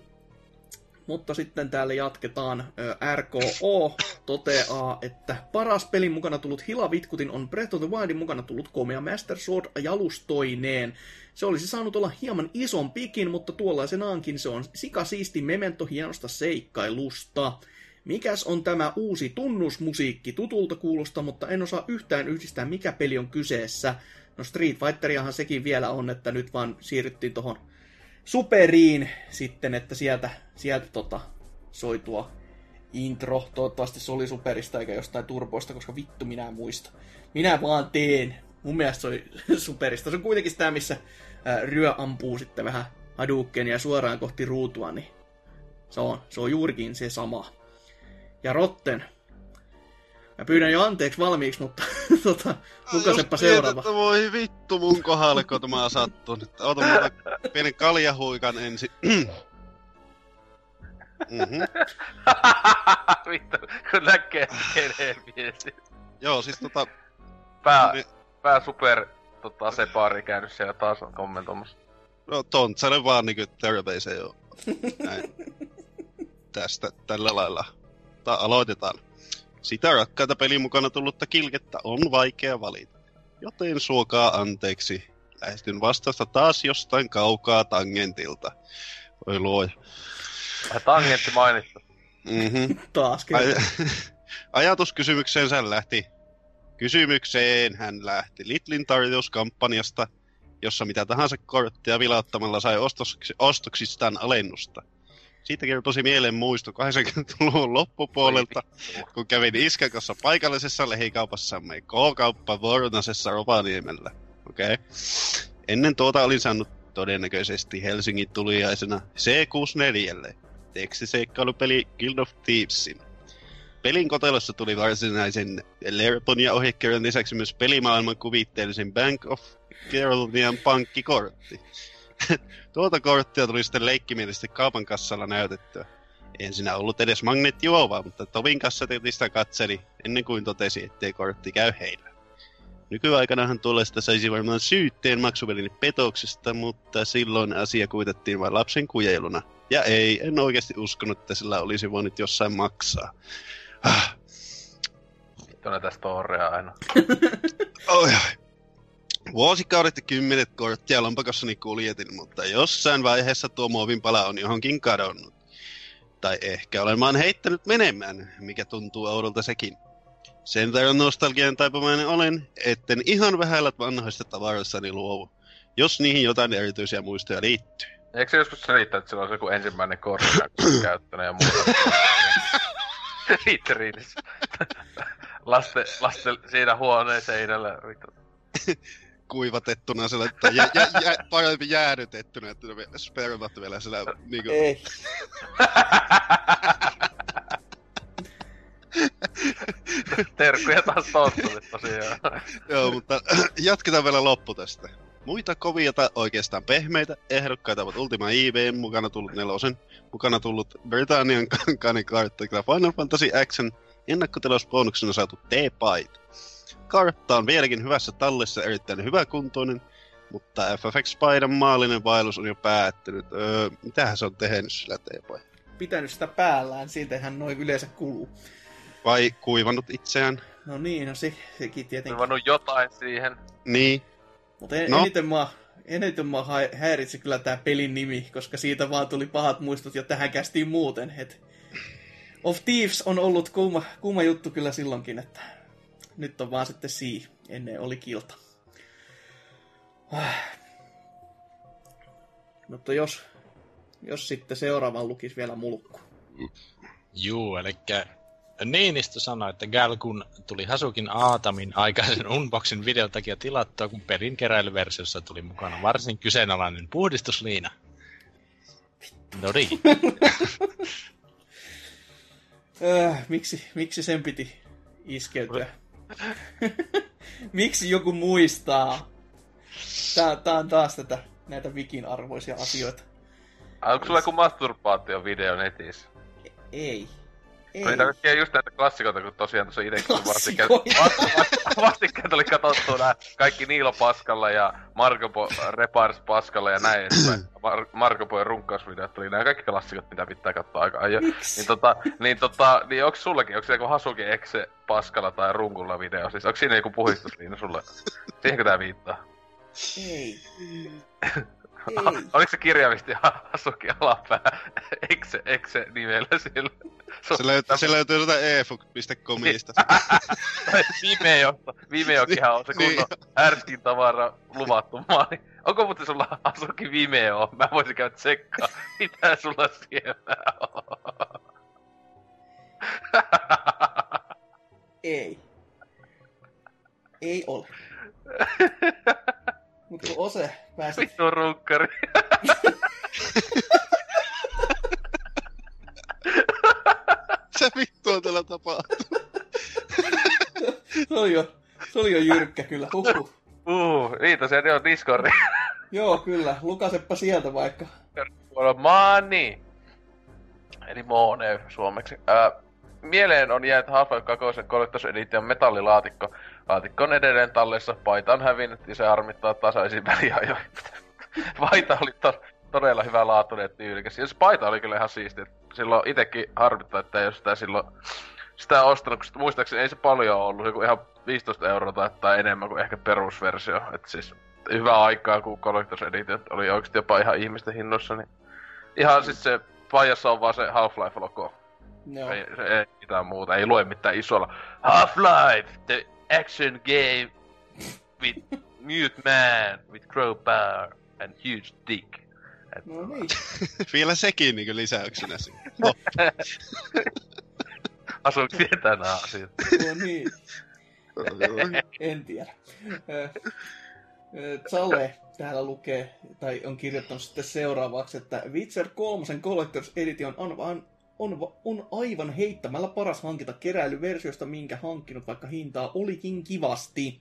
Mutta sitten täällä jatketaan. R K O toteaa, että paras pelin mukana tullut hilavitkutin on Breath of the Wildin mukana tullut komea Master Sword-jalustoineen. Se olisi saanut olla hieman ison pikin, mutta tuollaisenaankin se on sikasiisti memento hienosta seikkailusta. Mikäs on tämä uusi tunnusmusiikki? Tutulta kuulosta, mutta en osaa yhtään yhdistää, mikä peli on kyseessä. No Street Fighteriahan sekin vielä on, että nyt vaan siirryttiin tohon superiin sitten, että sieltä, sieltä tota, soi tuo intro. Toivottavasti se oli superista eikä jostain turboista, koska vittu minä en muista. Minä vaan teen. Mun mielestä se oli superista. Se on kuitenkin sitä, missä ää, ryö ampuu sitten vähän hadukkenia ja suoraan kohti ruutua, niin se on, se on juurikin se sama. Ja Rotten. Mä pyydän jo anteeksi valmiiksi, mutta tota, lukaseppa seuraava. Just voi vittu mun kohdalle, kun tämä on sattunut. Ota muuta pienen kaljahuikan ensin. Mm-hmm. Vittu, kun näkee keneen viesti. Joo, siis tota... Pää, me... pää super tota, sepaari käynyt siellä taas kommentoimassa. No tontsainen vaan niinku terveisiä joo. Näin. Tästä tällä lailla. Tää aloitetaan. Sitä rakkaita pelin mukana tullutta kilkettä on vaikea valita, joten suokaa anteeksi. Lähestyn vastausta taas jostain kaukaa tangentilta. Voi luoja. Tangentti mainittu. Mm-hmm. Taas kerran. Aj- Ajatuskysymykseensä hän lähti. Kysymykseen hän lähti Littlin tarjouskampanjasta, jossa mitä tahansa korttia vilauttamalla sai ostoks- ostoksistaan alennusta. Siitä kertosi mieleen muisto kahdeksankymmentäluvun loppupuolelta, kun kävin iskän kanssa paikallisessa lehikaupassamme K-kauppa Vornasessa Rovaniemellä. Okei. Okay. Ennen tuota olin saanut todennäköisesti Helsingin tuliaisena C kuusikymmentäneljä tekstiseikkailupeli Guild of Thievesin. Pelin kotelossa tuli varsinaisen Lerpon ja ohjekirjan lisäksi myös pelimaailman kuvitteellisen Bank of Carolinian pankkikortti. Tuota korttia tuli sitten leikkimielisesti kaupan kassalla näytettyä. En sinä ollut edes magneettijuovaa, mutta Tovin kassatiltista katseli ennen kuin totesi, ettei kortti käy heillä. Nykyaikanahan tuollaista saisi varmaan syytteen maksuvälinen petoksesta, mutta silloin asia kuitattiin vain lapsen kujeiluna. Ja ei, en oikeasti uskonut, että sillä olisi voinut jossain maksaa. Ah. Sitten on tästä orrea aina. Oi oi. Vuosikaudet ja kymmenet korttia lompakossani kuljetin, mutta jossain vaiheessa tuo muovinpala on johonkin kadonnut. Tai ehkä olen vaan heittänyt menemään, mikä tuntuu oudolta sekin. Sen verran nostalgian taipumainen olen, etten ihan vähällä vanhoista tavaroissani luovu, jos niihin jotain erityisiä muistoja liittyy. Eikö se joskus se riittää, että sillä on joku ensimmäinen kortti käyttänyt ja muuta? Riitteriilis. Lasten siinä huoneen seinällä. Kuivatettuna sillä, että jä, jä, jä, parempi jäädytettynä, että spermat vielä sillä niinku... Ei. Terkkuja taas tonttulit tosiaan. Joo, mutta jatketaan vielä loppu tästä. Muita kovia tai oikeastaan pehmeitä ehdokkaita ovat Ultima I V:n mukana tullut nelosen, mukana tullut Britannian kankainen kartta, Final Fantasy Action, ennakkotilausbonuksena saatu T-Byte. Kartta on vieläkin hyvässä tallessa erittäin hyväkuntoinen, mutta F F X-paidan maallinen vaellus on jo päättynyt. Öö, mitähän se on tehnyt sillä teepoja? Pitänyt sitä päällään, siltähän noi yleensä kuluu. Vai kuivannut itseään? No niin, no se, sekin tietenkin. Kuivannut jotain siihen. Niin. Mutta en, no. eniten mä, eniten mä häiritsi kyllä tää pelin nimi, koska siitä vaan tuli pahat muistot ja tähän kästiin muuten. Et... Of Thieves on ollut kuuma, kuuma juttu kyllä silloinkin, että... nyt on vaan sitten sii. Ennen oli kilta. Mutta jos, jos sitten seuraavan lukisi vielä mulkku. Juu, eli Niinistö sanoi, että Galgun tuli Hasukin Aatamin aikaisen unboxin videon takia tilattua, kun pelin keräilyversiossa tuli mukana varsin kyseenalainen puhdistusliina. No niin. äh, miksi, miksi sen piti iskeytyä? Miksi joku muistaa? Tää, tää on taas tätä, näitä vikin arvoisia asioita. Onko sulla joku masturbaatiovideo netissä? Ei. Ei. Tuli tämmöisiä just näitä klassikoita, kun tosiaan tuossa itsekin vastikään, vastikään tuli katsottua nää kaikki Niilo Paskalla ja Marko po- Repars Paskalla ja näin. Mar- Marko Pojan runkkausvideot tuli nää kaikki klassikot, mitä pitää katsoa aika ajoin. Niin tota, niin tota, niin onks sullakin, onks joku Hasuki Exe Paskalla tai runkulla video? Siis onks siinä joku puhdistusliina sulle? Siihenkö tää viittaa? Ei. Ei. Oliko se kirjaimisesti Hasuki alapää? Eikö se, eikö se nimellä sillä? Se löytyy, se löytyy jotain e f u k piste comista. Vimeosta. Vimeokihan on se kunnon härskin tavara luvattu maali. Onko muuten sulla Hasuki Vimeo? Mä voisin käydä tsekkaa. Mitä sulla siellä on? Ei. Ei ole. Mut kun Ose pääsi... Vittu runkkari. Se vittu on tällä tapahtuu. Se oli jo, se oli jo jyrkkä kyllä, huhhuh. Uhu, niitä se on Discordi. Joo, kyllä, lukaseppa sieltä vaikka. Maani! Eli Moone suomeksi. Äh, mieleen on jäänyt Half-Life kaksi Collector's Edition metallilaatikko. Laatikko on edelleen tallessa, paita on hävinnyt ja se harmittaa tasaisin väliajoin. Paita oli to- todella hyvä laatuinen ja tyylikäs. Ja se paita oli kyllä ihan siistiä. Silloin itekin harmittaa, että ei ole sitä silloin sitä ostanut, kun muistaakseni ei se paljon ollut. Joku ihan viisitoista euroa tai, tai enemmän kuin ehkä perusversio. Et siis hyvää aikaa, kun Collector's Edition oli oikeesti jopa ihan ihmisten hinnoissa. Niin ihan siis se paijassa on vaan se Half-Life-logo. No. Ei, se, ei mitään muuta, ei lue mitään isolla. Half-Life! The action game with mute man, with crowbar and huge dick. Et... No niin. Vielä sekin niinku lisäyksenä siinä. No. Asuuko tietää nää asiat? No niin. En tiedä. Tsale täällä lukee, tai on kirjoittanut sitten seuraavaksi, että Witcher kolme Collector's Edition on vaan On, on aivan heittämällä paras hankita keräilyversiosta, minkä hankkinut, vaikka hintaa olikin kivasti.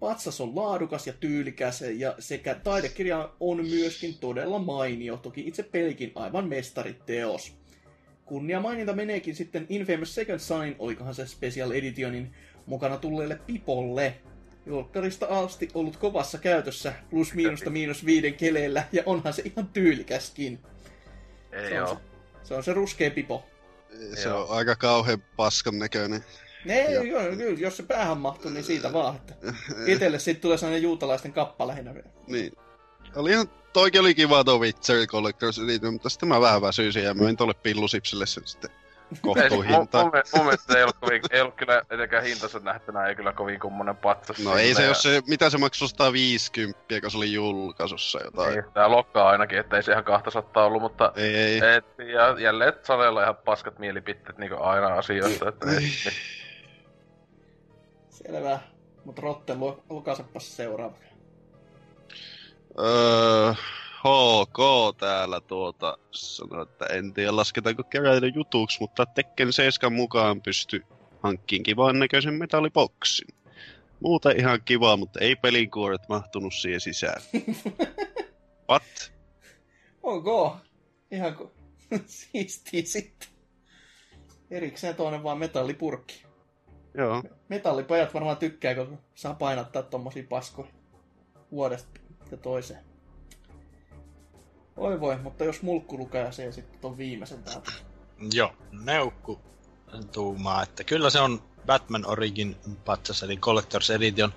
Patsas on laadukas ja tyylikäs, ja sekä taidekirja on myöskin todella mainio, toki itse pelikin aivan mestariteos. Kunnia maininta meneekin sitten Infamous Second Son, olikohan se Special Editionin mukana tulleelle Pipolle. Jolkkarista asti ollut kovassa käytössä, plus miinusta miinus viiden keleellä, ja onhan se ihan tyylikäskin. Ei se on se. Se on se ruskea pipo. Se joo. On aika kauhean paskan näköinen. Ne, ja... joo, kyllä, jos se päähän mahtuu, niin siitä vaan, että itelle sit tulee sellainen juutalaisten kappa lähinnä vielä. Niin. Oli ihan, toikin oli kiva tuo Witcher Collector's Edition, mutta sitten mä vähän väsyisin ja myin tolle pillusipsille sen sitten kohtuuhintaan. Mun, mun, mun mielestä ei ollut, kovin, ei ollut kyllä etenkään hintansa nähtynä, ei kyllä kovin kummonen patsas. No ei se, ja... jos se, mitä se maksoi sata viisikymmentä, kun se oli julkaisussa jotain. Niin, tää lokkaa ainakin, ettei se ihan kaksisataa ollut, mutta... Ei, ei. Et, ja jälleen Salella ihan paskat mielipitteet niinku aina asioista, että ei. Selvä, mut Rotte, lukaisepas seuraava. Öö... H K täällä tuota sanoi, että en tiedä lasketaanko keräilyn jutuksi, mutta Tekken seitsemän mukaan pysty hankkiin kivan näköisen metalliboksin. Muuta ihan kivaa, mutta ei pelinkuoret mahtunut siihen sisään. What? Onko? Ihan ku... Siistii sitten. Erikseen toinen vaan metallipurkki. Joo. Metallipajat varmaan tykkää, kun saa painattaa tommosia paskoja vuodesta ja toiseen. Oi voi, mutta jos mulkku lukee se sitten on viimeisen täältä. Joo, Neukku tuumaa, että kyllä se on Batman Origin patsas, eli Collector's Edition,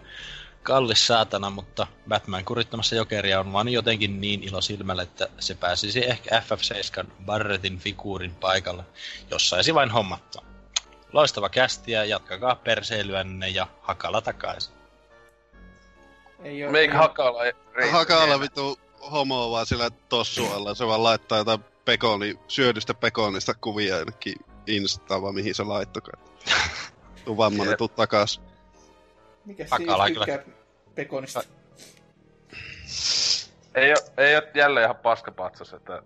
kallis saatana, mutta Batman kurittamassa jokeria on vaan jotenkin niin ilo silmällä, että se pääsisi ehkä F F seitsemän Barrettin figuurin paikalle, jos saisi vain hommattua. Loistava kästiä, jatkakaa perseilyänne ja Hakala takaisin. Ei oo. Meik Hakala Hakala vitu homoa vaan sillä tossualla, se vaan laittaa jotain pekoni, syödystä pekonista kuvia jonnekin Instaan vaan mihin se laittokaa. Tuu vammainen, tuu takas. Mikäs Hakala ei tykkää pekonista? Ei oo, ei oo jälleen ihan paskapatsas, että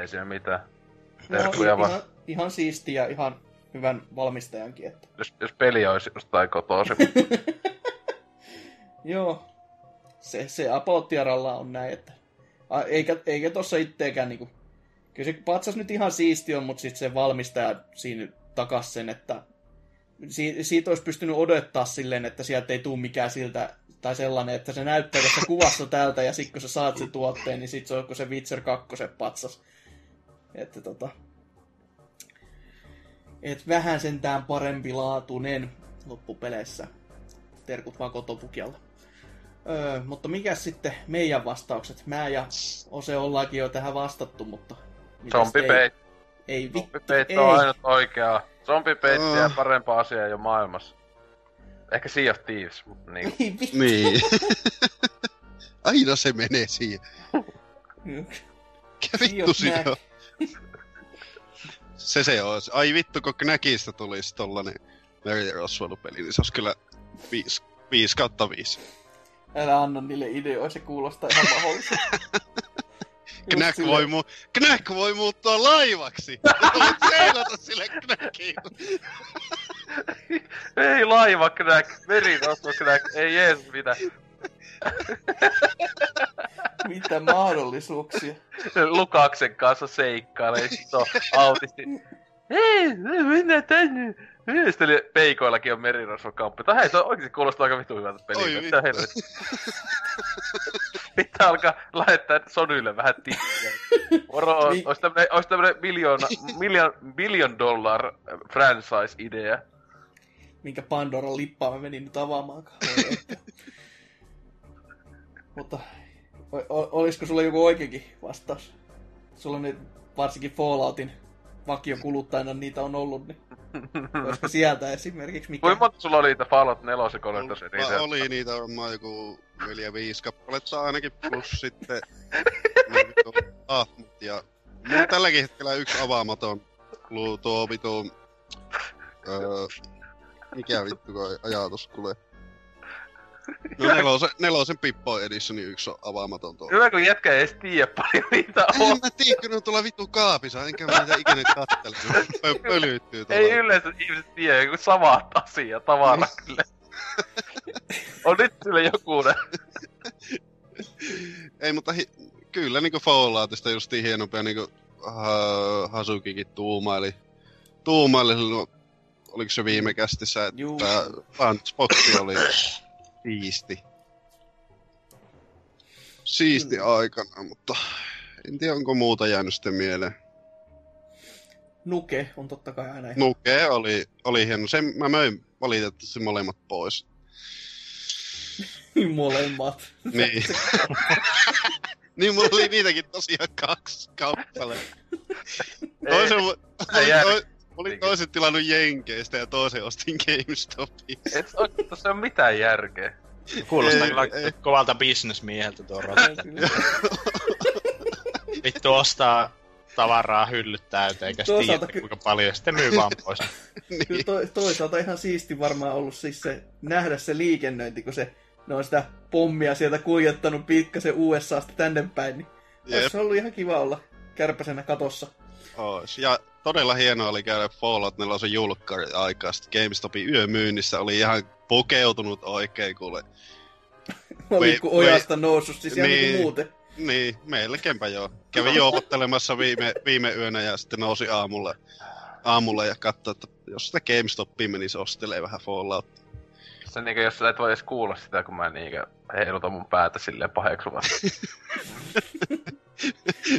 ei siinä mitään. Terkkuja no, ihan, vaan. Ihan siistiä, ihan hyvän valmistajankin, että... Jos, jos peli olisi jostain kotoisin. Joo. Se, se apottiaralla on näin, että... A, eikä, eikä tossa itteekään niinku... Kyllä se patsas nyt ihan siisti on, mutta sit se valmistaja siinä takas sen, että... Si, siitä olisi pystynyt odottaa silleen, että sieltä ei tuu mikään siltä... Tai sellainen, että se näyttää tässä kuvassa tältä, ja sit kun sä saat sen tuotteen, niin sit se on se Witcher kakkosen patsas. Että tota... Et vähän sentään parempi laatuinen loppupeleissä. Terkut vaan Kotopukialle. Öö, mutta mikäs sitten meidän vastaukset? Mä ja Ose ollaankin jo tähän vastattu, mutta... Zombipeit. Ei, ei vittu, ei. On aina oikeaa. Zombipeittiä oh. Parempaa asiaa jo maailmassa. Ehkä Sea of Thieves, mutta niinku. Ei vittu. Niin. Aina se menee siihen. Mikä vittu siinä on? Se se on. Ai vittu, kun Knäkistä tulisi tollanen mörjärosvailupeli, niin se olisi kyllä viisi kautta viisi. Älä anna niille ideoja, se kuulostaa ihan mahdolliselta. Knäk voi, mu- Knäk voi muuttua laivaksi! Voit seilata sille Knäkiin! Ei laiva Knäk, merirosvo Knäk, ei jees mitä. Mitä mahdollisuuksia? Lukaksen kanssa seikkailee, sit on autisti. Hei, mennään tänne! Mielestäni peikoillakin on merirosvokamppi. Tai hei, se oikeesti kuulostaa aika vittu hyvältä peliä. Oi mitä helvetti. Pitää alkaa lähettää Sonylle vähän tippiä. Moro, ois tämmönen, ois tämmönen miljoona, miljoon, billion dollar franchise-idea. Minkä Pandoran lippaa mä menin nyt avaamaankaan. Mutta o- olisiko sulla joku oikeinkin vastaus? Sulla on nyt varsinkin Falloutin vakiokuluttajana niitä on ollut, niin olisiko sieltä esimerkiksi mikä? Kuinka monta sulla oli niitä Fallout neljä sekoilta se niitä? Oli niitä varmaan joku neljä viisi kappaletta ainakin, plus sitten hahmot ja... Mulla tälläkin hetkellä yksi avaamaton tuo vitu... Öö, mikä vittu kun ajatus tulee? No nelosen, nelosen Pippo Editioni yksi on avaamaton tuo. Hyvä kun jätkä ei edes tiiä paljon niitä on. En mä tiiä, kun ne on tuolla vittu kaapissa, enkä mä niitä ikinä kattele, kun pölyttyy tuolla. Ei yleensä ihmiset tiiä, joku samat asia tavara kyllä. On nyt sille jokunen. Ei, mutta hi- kyllä niinku Falloutista justiin hienompia, niinku ha- Hasukikin tuumaili. Tuumaili, oliko se viime kästissä, että Punchboxi oli... Siisti. Siisti mm. aikana, mutta en tiedä onko muuta jäänyt sitten mieleen. Nuke on totta kai aina ihan... Nuke oli, oli hieno. Sen mä möin valitettavasti molemmat pois. Molemmat. Niin. Niin mulla oli niitäkin tosiaan kaksi kappaletta. Toisen... Olin toisen tilannut Jenkeistä ja toisen ostin GameStopista. Et oikein tossa on mitään järkeä. Kuulostaa kyllä kovalta bisnesmieheltä tuo ratkaisu. Vittu ostaa tavaraa hyllyt täyteen, eikä toisaalta tiedä ky- kuinka paljon, sitten myy vaan pois. Niin. To- toisaalta ihan siisti varmaan ollut siis se, nähdä se liikennöinti, kun se, ne on sitä pommia sieltä kuijottanut pikkasen U S A:sta tänne päin. Niin olisi ollut ihan kiva olla kärpäsenä katossa. Ois, ja todella hienoa oli käydä Fallout nelosen julkkari aikaa sitten GameStopin yömyynnissä, oli ihan pukeutunut oikein kuule. Oli kun ojasta noussut siis ihan niin kuin muuten. Niin, melkeinpä joo. Kävin juopottelemassa viime, viime yönä ja sitten nousi aamulla, aamulla ja katsoi, että jos sitä GameStopia menisi ostelee vähän Falloutia. Se niinkö, jos sä et voi edes kuulla sitä, kun mä niinkö heilutan mun päätä silleen paheksuvasti.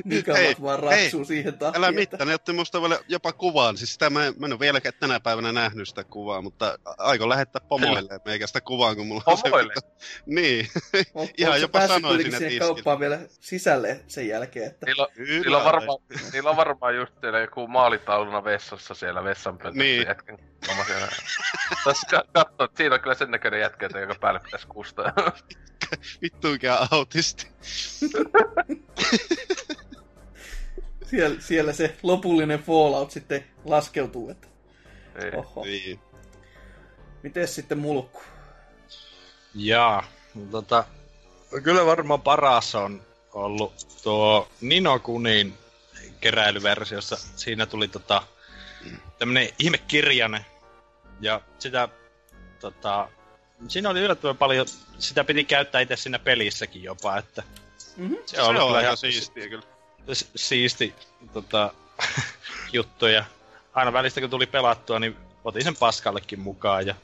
Mika vaan rapsuu siihen tahtiin. Älä mitään, ne otti musta jopa kuvaan. Siis sitä mä en, mä en ole vieläkään tänä päivänä nähnyt sitä kuvaa, mutta aikon lähettää pomoille meikä sitä kuvaa, kun mulla on se. Pomoille? Niin. On, ihan jopa sanoisin, että siihen kauppaan vielä sisälle sen jälkeen, että... Niillä on, niillä on, varma, niillä on varmaan just joku maalitauluna vessassa siellä vessanpöntössä niin. Jätkän. Tässä katsoa, että siinä on kyllä sen näköinen jätkä, joka päälle pitäisi kustaa. Vittuinkään autisti. Siellä, siellä se lopullinen fallout sitten laskeutuu, että... Oho. Niin. Mites sitten mulkku? Jaa, tota... Kyllä varmaan paras on ollut tuo Ni no Kunin keräilyversiossa. Siinä tuli tota... tämmönen ihmekirjanen. Ja sitä... tota... Siinä oli yllättävän paljon, sitä piti käyttää itse siinä pelissäkin jopa, että... Mm-hmm. Se on ollut ihan siistiä kyllä. Si- siisti tota, juttu ja aina välistä kun tuli pelattua, niin otin sen paskallekin mukaan ja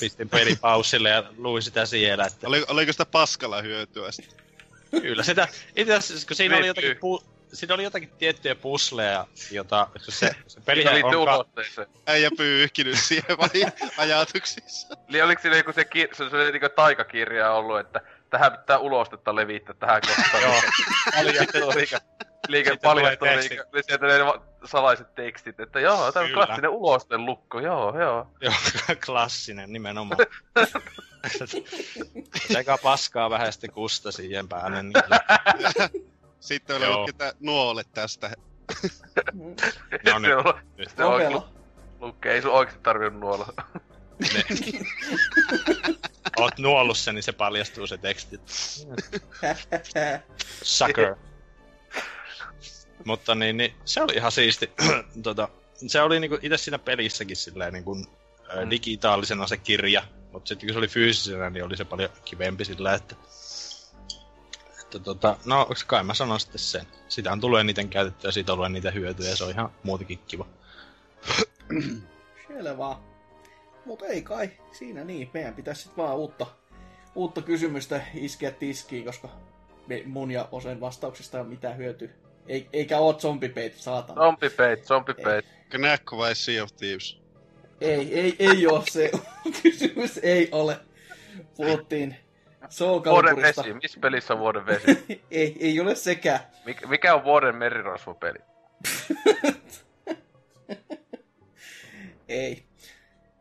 pistin pelin paussille ja luin sitä siellä, että... Oli, oliko sitä paskalla hyötyä sitten? Kyllä, sitä, itse asiassa kun siinä oli jotakin, pu- siinä oli jotakin tiettyjä pusleja, jota se, se pelihän on... Ka- Äijä pyyhkinyt siihen vai ajatuksissa? Eli oliko siinä joku se, ki- se, se, se niinku taikakirja ollut, että tähän pitää ulostetta levittää tähän kohtaan? Joo. Paljastuu liikaa. Liikaa paljastuu liikaa. Sieltä ne salaiset tekstit, että joo, tämä on klassinen ulosten lukko, joo, joo. Joo, klassinen nimenomaan. Sekä paskaa vähän sitten kusta siihen päälle. Sitten on ollut ketään nuole tästä. No niin. Sitten on lukkeen, ei sun oikeesti tarvii nuolla. Oot nuollut sen, niin se paljastuu se teksti. Sucker. Mutta niin, niin, se oli ihan siisti. tota, se oli niinku itse siinä pelissäkin silleen niinku mm. digitaalisena se kirja. Mut sitten kun se oli fyysisenä, niin oli se paljon kivempi sillä, että... Että tota, no kai mä sanon sitten sen. Sitä on tullut eniten käytettyä ja siitä on ollut eniten hyötyä ja se on ihan muutenkin kiva. Selvä. Mut ei kai, siinä niin. Meidän pitäisi sit vaan uutta, uutta kysymystä iskeä tiskiin, koska me, mun ja osen vastauksista ei ole mitään hyötyä. Ei, eikä oo zombipeit, saatana. Zombipeit, zombipeit. Knäkkö vai Sea of Thieves? Ei, ei, ei oo se kysymys, ei ole. Puhuttiin Soul Caliburista. Vuoden vesi, missä pelissä on vuoden vesi? ei, ei ole sekään. Mik, mikä on vuoden merirosvopeli? Ei.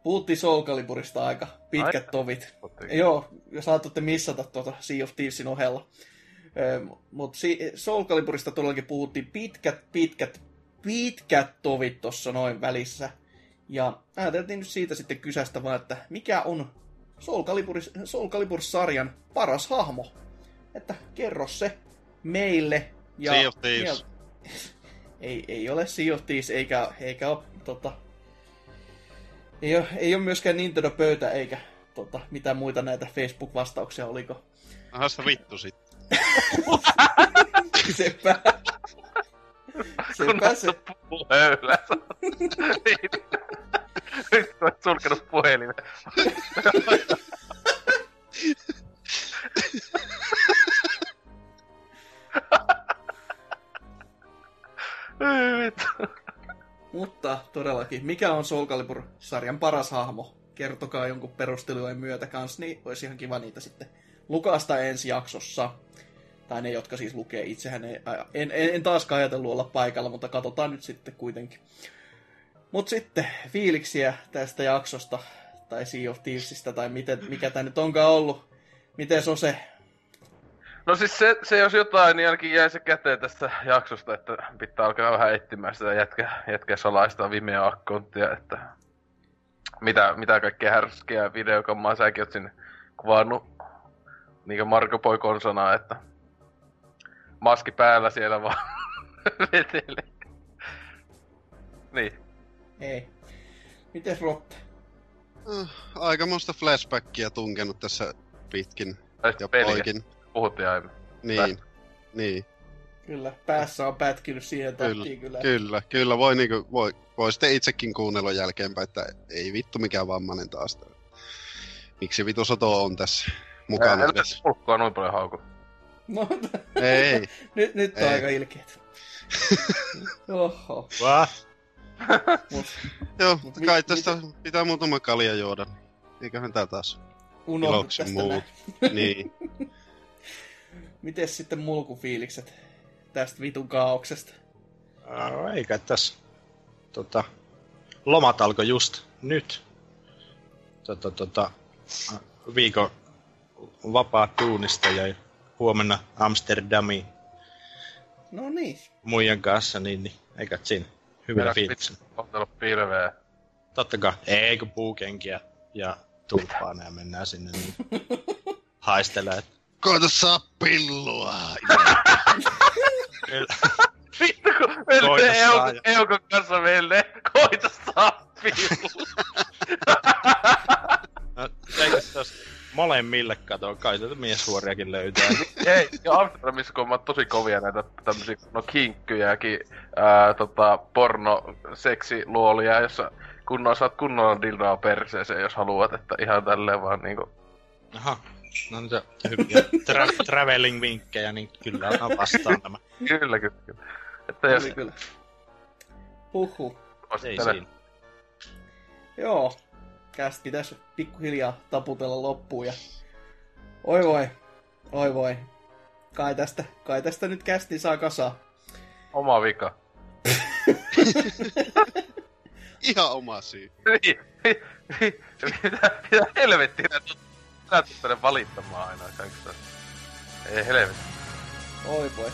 Puhuttiin Soul Caliburista aika pitkät aika. Tovit. Puhuttiin. Joo, saatatte missata tuota Sea of Thievesin ohella. Mm. Mutta Soul Caliburista todellakin puhuttiin pitkät, pitkät, pitkät tovit tuossa noin välissä. Ja ajateltiin nyt siitä sitten kysästä vaan, että mikä on Soul Calibur, Soul Calibur-sarjan paras hahmo? Että kerro se meille. Ja Sea of Thieves. ei, ei ole Sea of Thieves, eikä, eikä ole... Tota, Ei ole, ei ole myöskään Nintendo pöytä eikä tota, mitään muita näitä Facebook-vastauksia, oliko? Aha, se vittu sitten. Sepä. Sepä se. Puhelä. Nyt olet sulkenut puhelimen. Vittu. Mutta todellakin, mikä on Soul Calibur-sarjan paras hahmo? Kertokaa jonkun perustelujen myötä kans, niin olisi ihan kiva niitä sitten lukasta ensi jaksossa. Tai ne, jotka siis lukee itsehän. Ei, en, en, en taaskaan ajatellut olla paikalla, mutta katsotaan nyt sitten kuitenkin. Mut sitten fiiliksiä tästä jaksosta, tai Sea of Thievesistä, tai miten, mikä tää nyt onkaan ollut. Miten se on se? No siis se, se jos jotain, niin ainakin jäi se käteen tästä jaksosta, että pitää alkaa vähän etsimään sitä jätkää jätkä salaista Vimeo-akkonttia, että mitä, mitä kaikkea härskiä videokammaa säkin oot sinne kuvannut, niinkö Marko Poikon sanaa, että maski päällä siellä vaan vetelee. Niin. Ei. Mites Rotte? Aikamoista flashbackia tunkenut tässä pitkin ja poikin. Puhuttiin aivan. Niin, Pä... niin. Kyllä, päässä on pätkinyt siihen tahtiin kyllä. Kyllä, kyllä. Voi, niin kuin, voi, voi sitten itsekin kuunnella jälkeenpäin, että ei vittu mikään vammainen taas. Miksi vitu soto on tässä mukana? Älä tässä mulkkoa noin paljon hauku. No, ei. nyt, nyt on ei. Aika ilkeet. Oho. What? Mut, joo, mut kai mit, tästä mit... pitää muutama kalja juoda. Eiköhän tää taas iloksen muu. Niin. Mites sitten mulkufiilikset tästä vitun kaauksesta? Äh, eikä tässä. Tota, lomat alkoi just nyt. Tota, tota, viikon vapaa tuunista jäi huomenna Amsterdamiin. No niin. Muijan kanssa, niin, niin eikä siinä. Hyvillä fiiliksellä. Ottanut pilveä. Tottakaa. Eikö puukenkiä ja tulppaa nää mennään sinne niin haistelee. Koita saa pillua! Vittu kun menee Eukon kanssa menee. Koita saa pillua! No, eikö se tos molemmille katoa? Kai tätä miesvuoriakin löytää. Ei, jo Amsterdamissa kun on tosi kovia näitä tämmösiä no kinkkyjääkin ää, tota, porno-seksiluolia, jossa kunnon, saat kunnolla dildoa perseeseen, jos haluat, että ihan tälleen vaan niinku... Aha. No niitä hyviä tra- traveling-vinkkejä, niin kyllä on vastaan tämä. Kyllä, kyllä, kyllä. Että jos... Kyllä, kyllä. Huhhuh. Ei siinä. Joo. Käst pitäis pikkuhiljaa taputella loppuun ja... Oi voi. Oi voi. Kai tästä, kai tästä nyt kästi saa kasaa. Oma vika. Ihan oma syy. Mitä helvettiä tuttu? Sä et valittamaan aina kaikista. Ei helvetti. Oi voi.